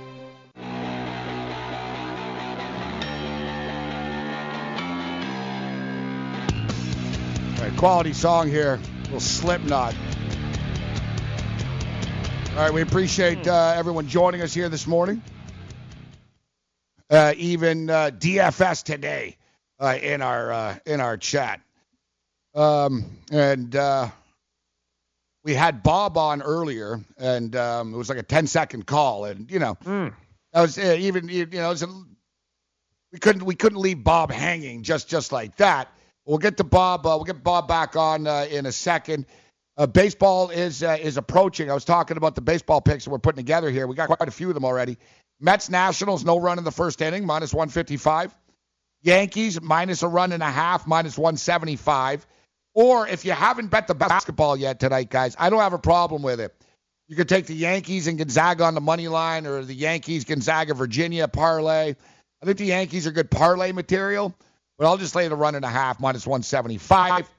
Quality song here, a little Slipknot. All right, we appreciate uh, everyone joining us here this morning. Uh, even uh, D F S today uh, in our uh, in our chat, um, and uh, we had Bob on earlier, and um, it was like a ten second call, and you know, mm. that was uh, even you know, it was a, we couldn't we couldn't leave Bob hanging just just like that. We'll get to Bob. Uh, we'll get Bob back on uh, in a second. Uh, baseball is uh, is approaching. I was talking about the baseball picks that we're putting together here. We got quite a few of them already. Mets Nationals, no run in the first inning, minus one fifty-five. Yankees, minus a run and a half, minus one seventy-five. Or if you haven't bet the basketball yet tonight, guys, I don't have a problem with it. You could take the Yankees and Gonzaga on the money line, or the Yankees, Gonzaga, Virginia parlay. I think the Yankees are good parlay material. But I'll just lay the run and a half, minus one seventy-five.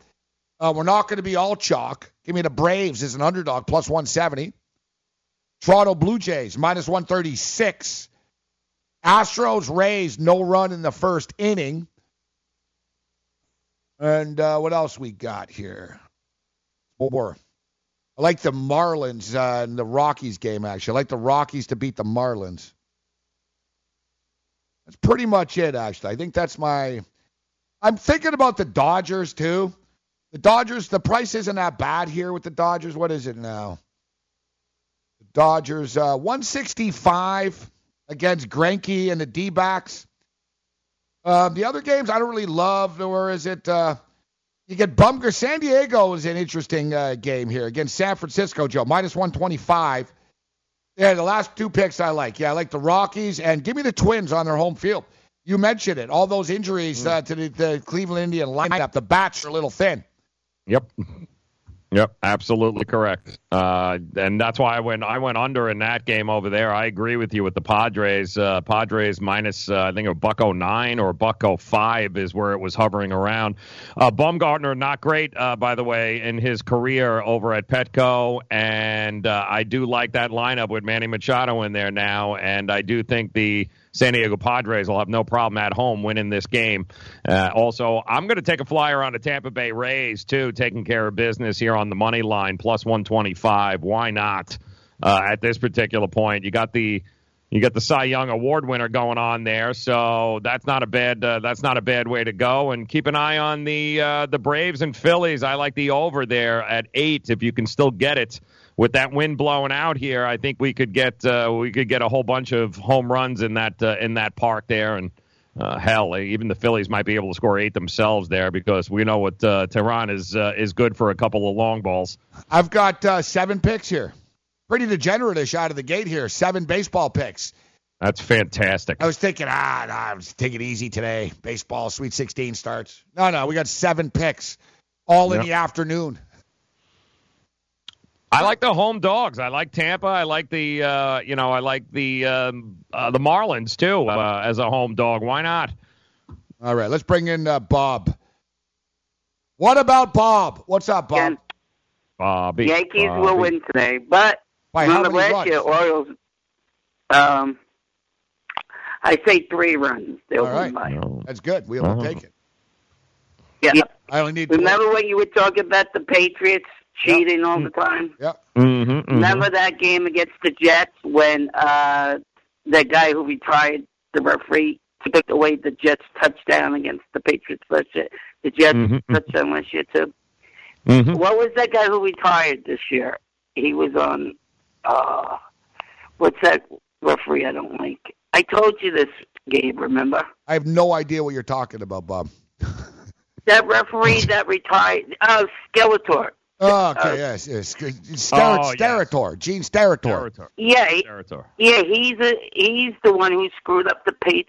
Uh, we're not going to be all chalk. Give me the Braves as an underdog, plus one seventy. Toronto Blue Jays, minus one thirty-six. Astros, Rays, no run in the first inning. And uh, what else we got here? More. I like the Marlins uh, and the Rockies game, actually. I like the Rockies to beat the Marlins. That's pretty much it, actually. I think that's my... I'm thinking about the Dodgers, too. The Dodgers, the price isn't that bad here with the Dodgers. What is it now? The Dodgers, uh, one sixty-five against Greinke and the D-backs. Uh, the other games I don't really love. Or is it? Uh, you get Bumgarner. San Diego is an interesting uh, game here against San Francisco, Joe. minus one twenty-five. Yeah, the last two picks I like. Yeah, I like the Rockies. And give me the Twins on their home field. You mentioned it. All those injuries uh, to the, the Cleveland Indian lineup. The bats are a little thin. Yep. Yep, absolutely correct. Uh, and that's why when I went under in that game over there, I agree with you with the Padres. Uh, Padres minus, uh, I think, a buck oh nine or buck oh five is where it was hovering around. Uh, Bumgarner, not great, uh, by the way, in his career over at Petco. And uh, I do like that lineup with Manny Machado in there now. And I do think the San Diego Padres will have no problem at home winning this game. Uh, also, I'm going to take a flyer on the Tampa Bay Rays, too, taking care of business here on the money line, plus one twenty-five. Why not uh, at this particular point? You got the you got the Cy Young Award winner going on there, so that's not a bad uh, that's not a bad way to go. And keep an eye on the uh, the Braves and Phillies. I like the over there at eight if you can still get it. With that wind blowing out here, I think we could get uh, we could get a whole bunch of home runs in that uh, in that park there, and uh, hell, even the Phillies might be able to score eight themselves there because we know what uh, Tehran is uh, is good for a couple of long balls. I've got uh, seven picks here, pretty degenerate-ish out of the gate here. Seven baseball picks. That's fantastic. I was thinking, ah, nah, I'm just taking it easy today. Baseball, Sweet sixteen starts. No, no, we got seven picks all in yep. the afternoon. I like the home dogs. I like Tampa. I like the uh, you know I like the um, uh, the Marlins too uh, as a home dog. Why not? All right, let's bring in uh, Bob. What about Bob? What's up, Bob? Bobby. Yankees Bobby. will win today, but Wait, how many last runs? year Orioles. Um, I say three runs. They'll All win right. by. That's good. We'll oh. take it. Yeah. yeah. I only need. Remember when you were talking about the Patriots? Cheating yep. all the time. Yep. Mm-hmm, mm-hmm. Remember that game against the Jets when uh, that guy who retired, the referee, took away the Jets' touchdown against the Patriots last year? The Jets' mm-hmm. touchdown last year, too. Mm-hmm. What was that guy who retired this year? He was on, uh, what's that referee I don't like? I told you this game, remember? I have no idea what you're talking about, Bob. That referee that retired, oh, Skeletor. Oh, okay, uh, yes, yes. Star- oh, Starator, yes. Gene Starator. Starator. Yeah, he, Starator. yeah, he's a, he's the one who screwed up the pay.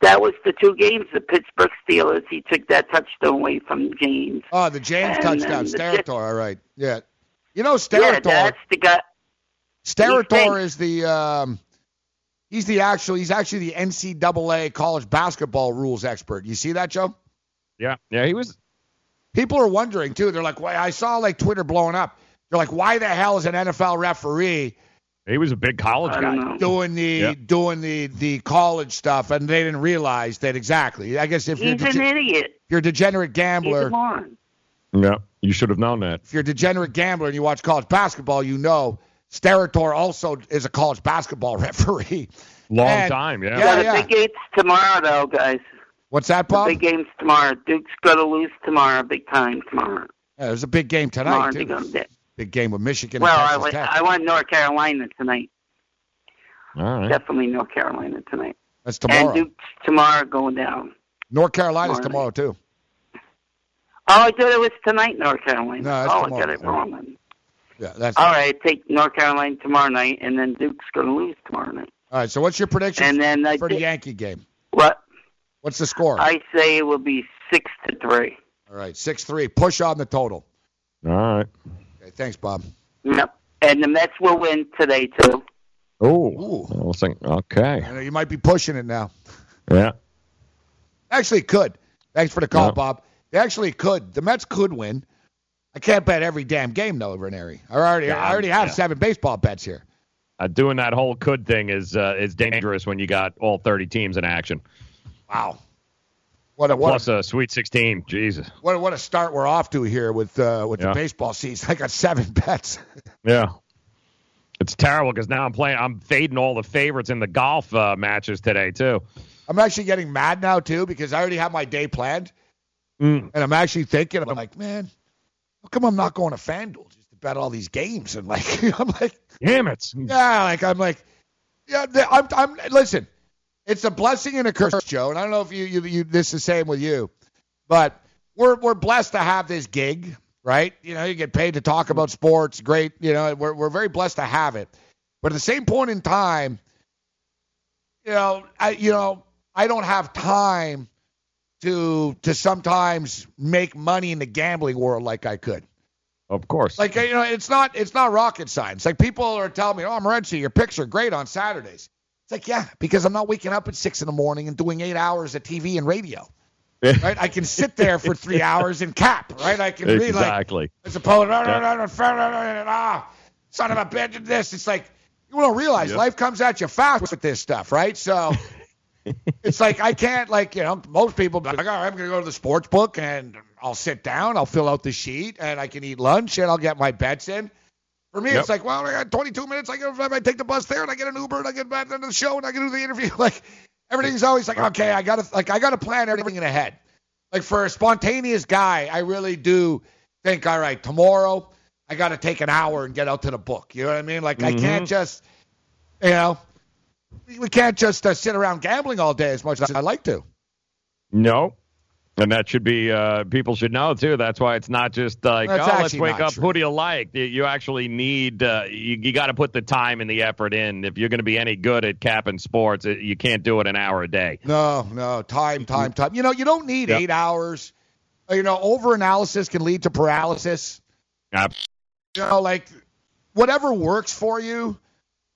That was the two games, the Pittsburgh Steelers. He took that touchdown away from James. Oh, the James and, touchdown, and Starator. The, all right, yeah. You know, Starator. Yeah, that's the guy. Starator is the um, he's the actual he's actually the N C double A college basketball rules expert. You see that, Joe? Yeah, yeah, he was. People are wondering, too. They're like, well, I saw, like, Twitter blowing up. They're like, why the hell is an N F L referee? He was a big college guy. Doing the yep. doing the, the college stuff, and they didn't realize that exactly. I guess if He's you're dege- an idiot. If you're a degenerate gambler. Yeah, you should have known that. If you're a degenerate gambler and you watch college basketball, you know Starator also is a college basketball referee. Long and, time, yeah. Yeah, yeah. The big game's tomorrow, though, guys. What's that, Bob? Big game's tomorrow. Duke's going to lose tomorrow, big time tomorrow. Yeah, there's a big game tonight, tomorrow too. Big game with Michigan well, and Texas Well, I, Tech. I want North Carolina tonight. All right. Definitely North Carolina tonight. That's tomorrow. And Duke's tomorrow going down. North Carolina's tomorrow, tomorrow too. Oh, I thought it was tonight, North Carolina. No, that's oh, tomorrow. I got it wrong. Yeah, that's All right, take North Carolina tomorrow night, and then Duke's going to lose tomorrow night. All right, so what's your prediction and then for I the think, Yankee game? What? What's the score? I say it will be six to three. All right, six three. Push on the total. All right. Okay, thanks, Bob. Yep. And the Mets will win today too. Oh. I was thinking, okay. I know you might be pushing it now. Yeah. Actually, could. Thanks for the call, yeah. Bob. They actually could. The Mets could win. I can't bet every damn game though, Ranieri. I already, yeah, I already have yeah. seven baseball bets here. Uh, doing that whole could thing is uh, is dangerous when you got all thirty teams in action. Wow. What a, what Plus a, a Sweet sixteen. Jesus. What, what a start we're off to here with uh, with yeah. the baseball season. I got seven bets. yeah. It's terrible because now I'm playing. I'm fading all the favorites in the golf uh, matches today, too. I'm actually getting mad now, too, because I already have my day planned. Mm. And I'm actually thinking, I'm like, man, how come I'm not going to FanDuel just to bet all these games? And, like, I'm like. Damn it. Yeah, like, I'm like. yeah. I'm. I'm listen. It's a blessing and a curse, Joe. And I don't know if you, you, you this is the same with you, but we're we're blessed to have this gig, right? You know, you get paid to talk about sports, great. You know, we're we're very blessed to have it. But at the same point in time, you know, I you know I don't have time to to sometimes make money in the gambling world like I could. Of course. Like you know, it's not it's not rocket science. Like people are telling me, oh, Morenzi, your picks are great on Saturdays. It's like, yeah, because I'm not waking up at six in the morning and doing eight hours of T V and radio, right? I can sit there for three hours and cap, right? I can read exactly. like, as opposed, ah, son of a bitch, this. It's like, you don't realize yep. life comes at you fast with this stuff, right? So it's like, I can't like, you know, most people be like, all right, I'm going to go to the sports book and I'll sit down, I'll fill out the sheet and I can eat lunch and I'll get my bets in. For me, yep. it's like, well, I got twenty-two minutes. I, can, I take the bus there, and I get an Uber, and I get back to the show, and I can do the interview. Like everything's always like, okay, I gotta like I gotta plan everything in ahead. Like for a spontaneous guy, I really do think, all right, tomorrow I gotta take an hour and get out to the book. You know what I mean? Like mm-hmm. I can't just, you know, we can't just uh, sit around gambling all day as much as I like to. No. And that should be, uh, people should know, too. That's why it's not just like, That's oh, let's wake up. True. Who do you like? You actually need, uh, you, you got to put the time and the effort in. If you're going to be any good at capping sports, it, you can't do it an hour a day. No, no. Time, time, time. You know, you don't need yep. eight hours. You know, over-analysis can lead to paralysis. Absolutely. You know, like, whatever works for you.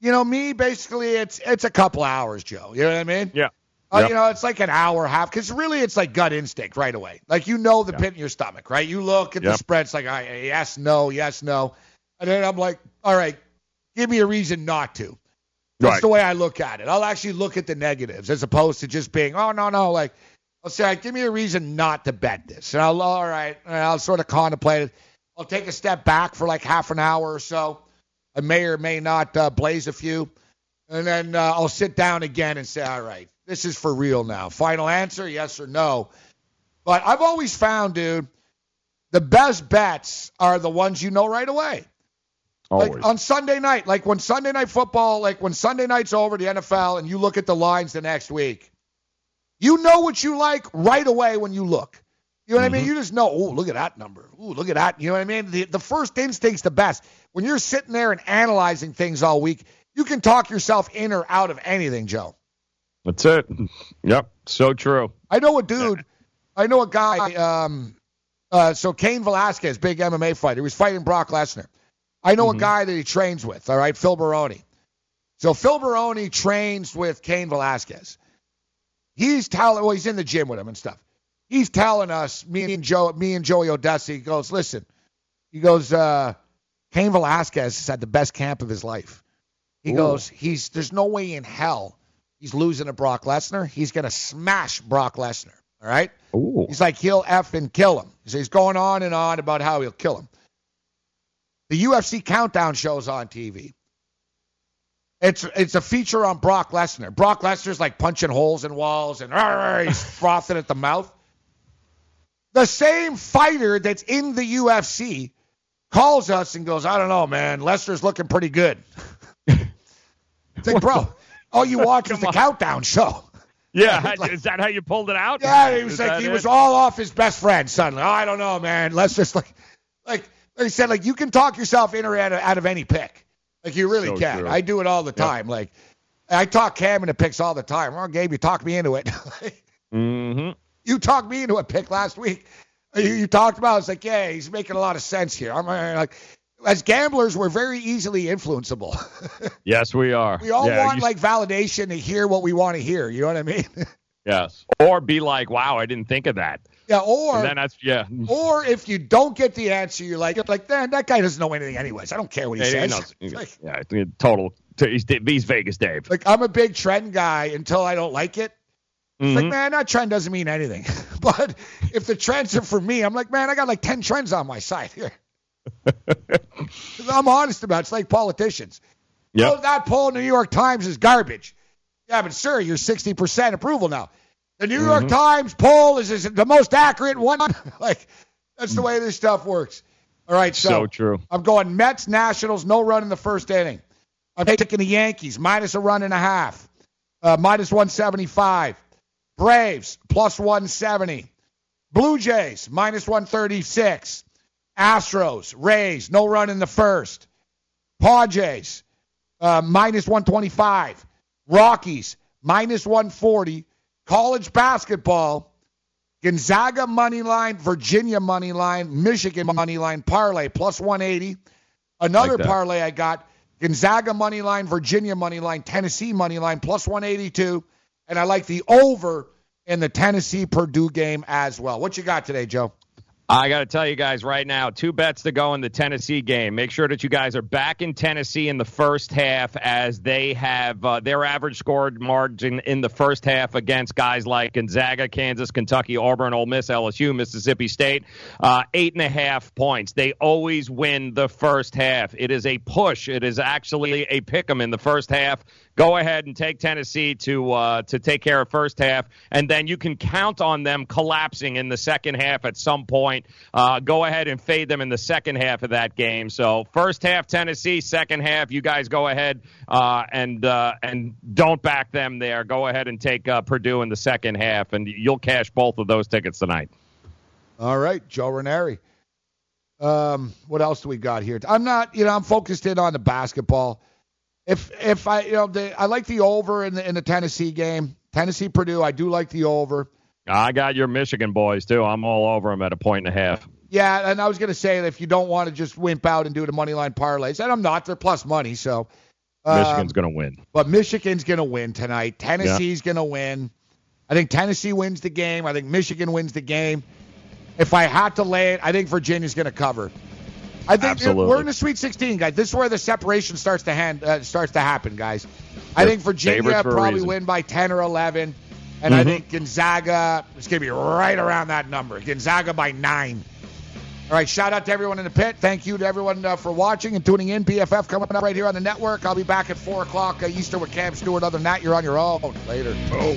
You know, me, basically, it's it's a couple hours, Joe. You know what I mean? Yeah. Uh, yep. You know, it's like an hour, half, because really it's like gut instinct right away. Like, you know the yep. pit in your stomach, right? You look at yep. the spread, it's like, all right, yes, no, yes, no. And then I'm like, all right, give me a reason not to. That's right. The way I look at it. I'll actually look at the negatives as opposed to just being, oh, no, no. Like, I'll say, all right, give me a reason not to bet this. And I'll, all right, and I'll sort of contemplate it. I'll take a step back for like half an hour or so. I may or may not uh, blaze a few. And then uh, I'll sit down again and say, all right, this is for real now. Final answer, yes or no. But I've always found, dude, the best bets are the ones you know right away. Always. Like on Sunday night, like when Sunday night football, like when Sunday night's over, the N F L, and you look at the lines the next week, you know what you like right away when you look. You know what mm-hmm. I mean? You just know, oh, look at that number. Oh, look at that. You know what I mean? The, the first instinct's the best. When you're sitting there and analyzing things all week, you can talk yourself in or out of anything, Joe. That's it. Yep, so true. I know a dude. I know a guy. Um, uh, so Cain Velasquez, big M M A fighter. He was fighting Brock Lesnar. I know mm-hmm. a guy that he trains with, all right, Phil Baroni. So Phil Baroni trains with Cain Velasquez. He's telling, well, he's in the gym with him and stuff. He's telling us, me and Joe, me and Joey Odessa, he goes, listen, he goes, uh, Cain Velasquez has had the best camp of his life. He Ooh. goes, he's there's no way in hell he's losing to Brock Lesnar. He's going to smash Brock Lesnar, all right? Ooh. He's like, he'll F and kill him. So he's going on and on about how he'll kill him. The U F C countdown show's on T V. It's it's a feature on Brock Lesnar. Brock Lesnar's like punching holes in walls and argh, he's frothing at the mouth. The same fighter that's in the U F C calls us and goes, I don't know, man. Lester's looking pretty good. It's like, bro, all you watch is the countdown show. Yeah, like, is that how you pulled it out? Yeah, he was is like, he it? was all off his best friend suddenly. Oh, I don't know, man. Lester's like, like they like said, like you can talk yourself in or out of, out of any pick. Like you really so can. True. I do it all the time. Yep. Like I talk Cam into picks all the time. Oh, Gabe, you talk me into it. mm-hmm. You talked me into a pick last week. You, you talked about it. It's like, yeah, he's making a lot of sense here. I'm like, as gamblers, we're very easily influenceable. Yes, we are. We all yeah, want you... like validation to hear what we want to hear. You know what I mean? Yes. Or be like, wow, I didn't think of that. Yeah. Or and then that's yeah. Or if you don't get the answer, you're like, like that that guy doesn't know anything anyways. I don't care what he yeah, says. He like, yeah, total. He's, he's Vegas, Dave. Like I'm a big trend guy until I don't like it. It's mm-hmm. like, man, that trend doesn't mean anything. But if the trends are for me, I'm like, man, I got like ten trends on my side here. I'm honest about it. It's like politicians. Yep. Oh, that poll in the New York Times is garbage. Yeah, but sir, you're sixty percent approval now. The New mm-hmm. York Times poll is, is the most accurate one. Like, that's the way this stuff works. All right, so, so true. I'm going Mets, Nationals, no run in the first inning. I'm taking the Yankees, minus a run and a half, uh, minus one seventy-five. Braves, plus one seventy. Blue Jays, minus one thirty-six. Astros, Rays, no run in the first. Padres, uh, minus one twenty-five. Rockies, minus one forty. College basketball, Gonzaga money line, Virginia money line, Michigan money line, parlay, plus one eighty. Another like parlay I got, Gonzaga money line, Virginia money line, Tennessee money line, plus one eighty-two. And I like the over in the Tennessee-Purdue game as well. What you got today, Joe? I got to tell you guys right now, two bets to go in the Tennessee game. Make sure that you guys are back in Tennessee in the first half as they have uh, their average score margin in the first half against guys like Gonzaga, Kansas, Kentucky, Auburn, Ole Miss, L S U, Mississippi State. Uh, eight and a half points. They always win the first half. It is a push. It is actually a pick 'em in the first half. Go ahead and take Tennessee to uh, to take care of first half, and then you can count on them collapsing in the second half at some point. Uh, go ahead and fade them in the second half of that game. So first half Tennessee, second half you guys go ahead uh, and uh, and don't back them there. Go ahead and take uh, Purdue in the second half, and you'll cash both of those tickets tonight. All right, Joe Ranieri. Um, what else do we got here? I'm not, you know, I'm focused in on the basketball. If if I you know the, I like the over in the in the Tennessee game, Tennessee Purdue. I do like the over. I got your Michigan boys too. I'm all over them at a point and a half. Yeah, and I was going to say that if you don't want to just wimp out and do the money line parlays, and I'm not, they're plus money, so. Uh, Michigan's going to win. But Michigan's going to win tonight. Tennessee's yeah. going to win. I think Tennessee wins the game. I think Michigan wins the game. If I had to lay it, I think Virginia's going to cover. I think Absolutely. we're in the Sweet sixteen, guys. This is where the separation starts to hand uh, starts to happen, guys. I They're think Virginia probably win by ten or eleven, and mm-hmm. I think Gonzaga is going to be right around that number. Gonzaga by nine. All right, shout out to everyone in the pit. Thank you to everyone uh, for watching and tuning in. P F F coming up right here on the network. I'll be back at four o'clock uh, Eastern with Cam Stewart. Other than that, you're on your own. Later. Boom.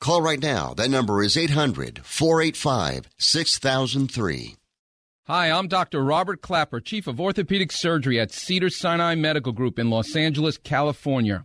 Call right now. That number is eight hundred, four eight five, six thousand three. Hi, I'm Doctor Robert Klapper, Chief of Orthopedic Surgery at Cedars-Sinai Medical Group in Los Angeles, California.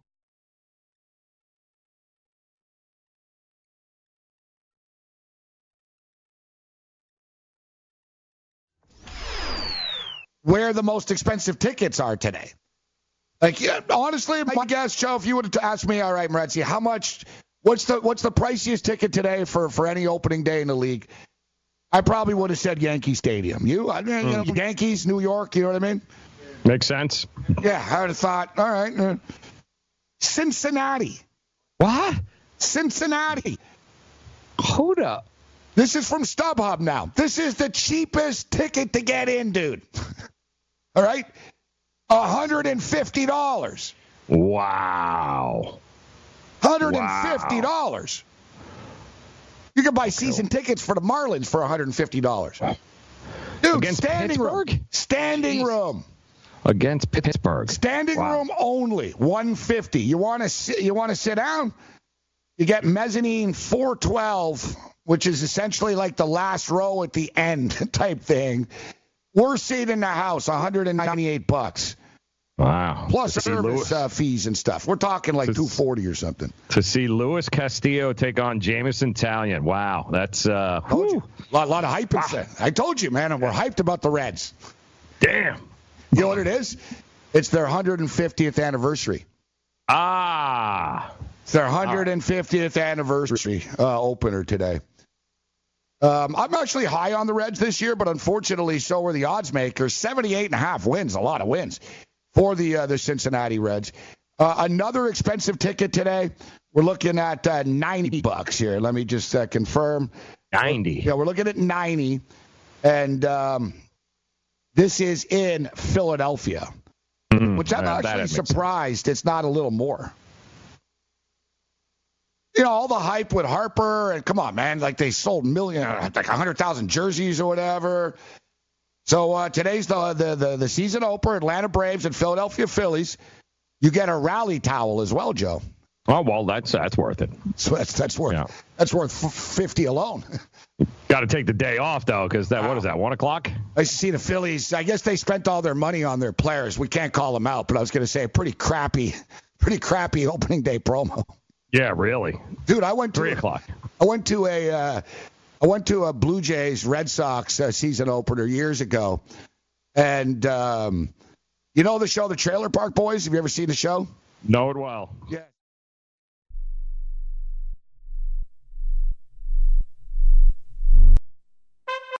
Where the most expensive tickets are today. Like, yeah, honestly, my guess, Joe, if you would have asked me, all right, Morenzi, how much, what's the what's the priciest ticket today for, for any opening day in the league? I probably would have said Yankee Stadium. You, I, you know, mm. Yankees, New York, you know what I mean? Makes sense. Yeah, I would have thought, all right. Cincinnati. What? Cincinnati. Hold up. This is from StubHub now. This is the cheapest ticket to get in, dude. All right? one hundred fifty dollars. Wow. one hundred fifty dollars. Wow. You can buy season tickets for the Marlins for one hundred fifty dollars. Dude, Against standing Pittsburgh? room. Standing Jeez. room. Against Pittsburgh. Standing wow. room only, one hundred fifty dollars. You want to sit, you want to sit down? You get mezzanine four twelve, which is essentially like the last row at the end type thing. Worst seat in the house, one hundred ninety-eight bucks. Wow. Plus service uh, fees and stuff. We're talking like two forty or something. To see Luis Castillo take on Jameson Taillon. Wow. That's uh, a lot, lot of hype. Ah. I told you, man, and we're hyped about the Reds. Damn. You know what it is? It's their one hundred fiftieth anniversary. Ah. It's their one hundred fiftieth ah. anniversary uh, opener today. Um, I'm actually high on the Reds this year, but unfortunately so were the odds makers. seventy-eight and a half wins, a lot of wins. For the uh, the Cincinnati Reds, uh, another expensive ticket today. We're looking at uh, ninety bucks here. Let me just uh, confirm. Ninety. Yeah, we're looking at ninety, and um, this is in Philadelphia, mm, which I'm uh, actually surprised sense. It's not a little more. You know, all the hype with Harper, and come on, man, like they sold million, like a hundred thousand jerseys or whatever. So uh, today's the, the the the season opener, Atlanta Braves and Philadelphia Phillies. You get a rally towel as well, Joe. Oh well, that's that's worth it. So that's that's worth yeah. that's worth fifty alone. Got to take the day off though, because that wow. what is that one o'clock? I see the Phillies. I guess they spent all their money on their players. We can't call them out, but I was going to say a pretty crappy, pretty crappy opening day promo. Yeah, really, dude. I went to three o'clock. I went to a. Uh, I went to a Blue Jays Red Sox uh, season opener years ago, and um, you know the show, the Trailer Park Boys. Have you ever seen the show? Know it well. Yeah,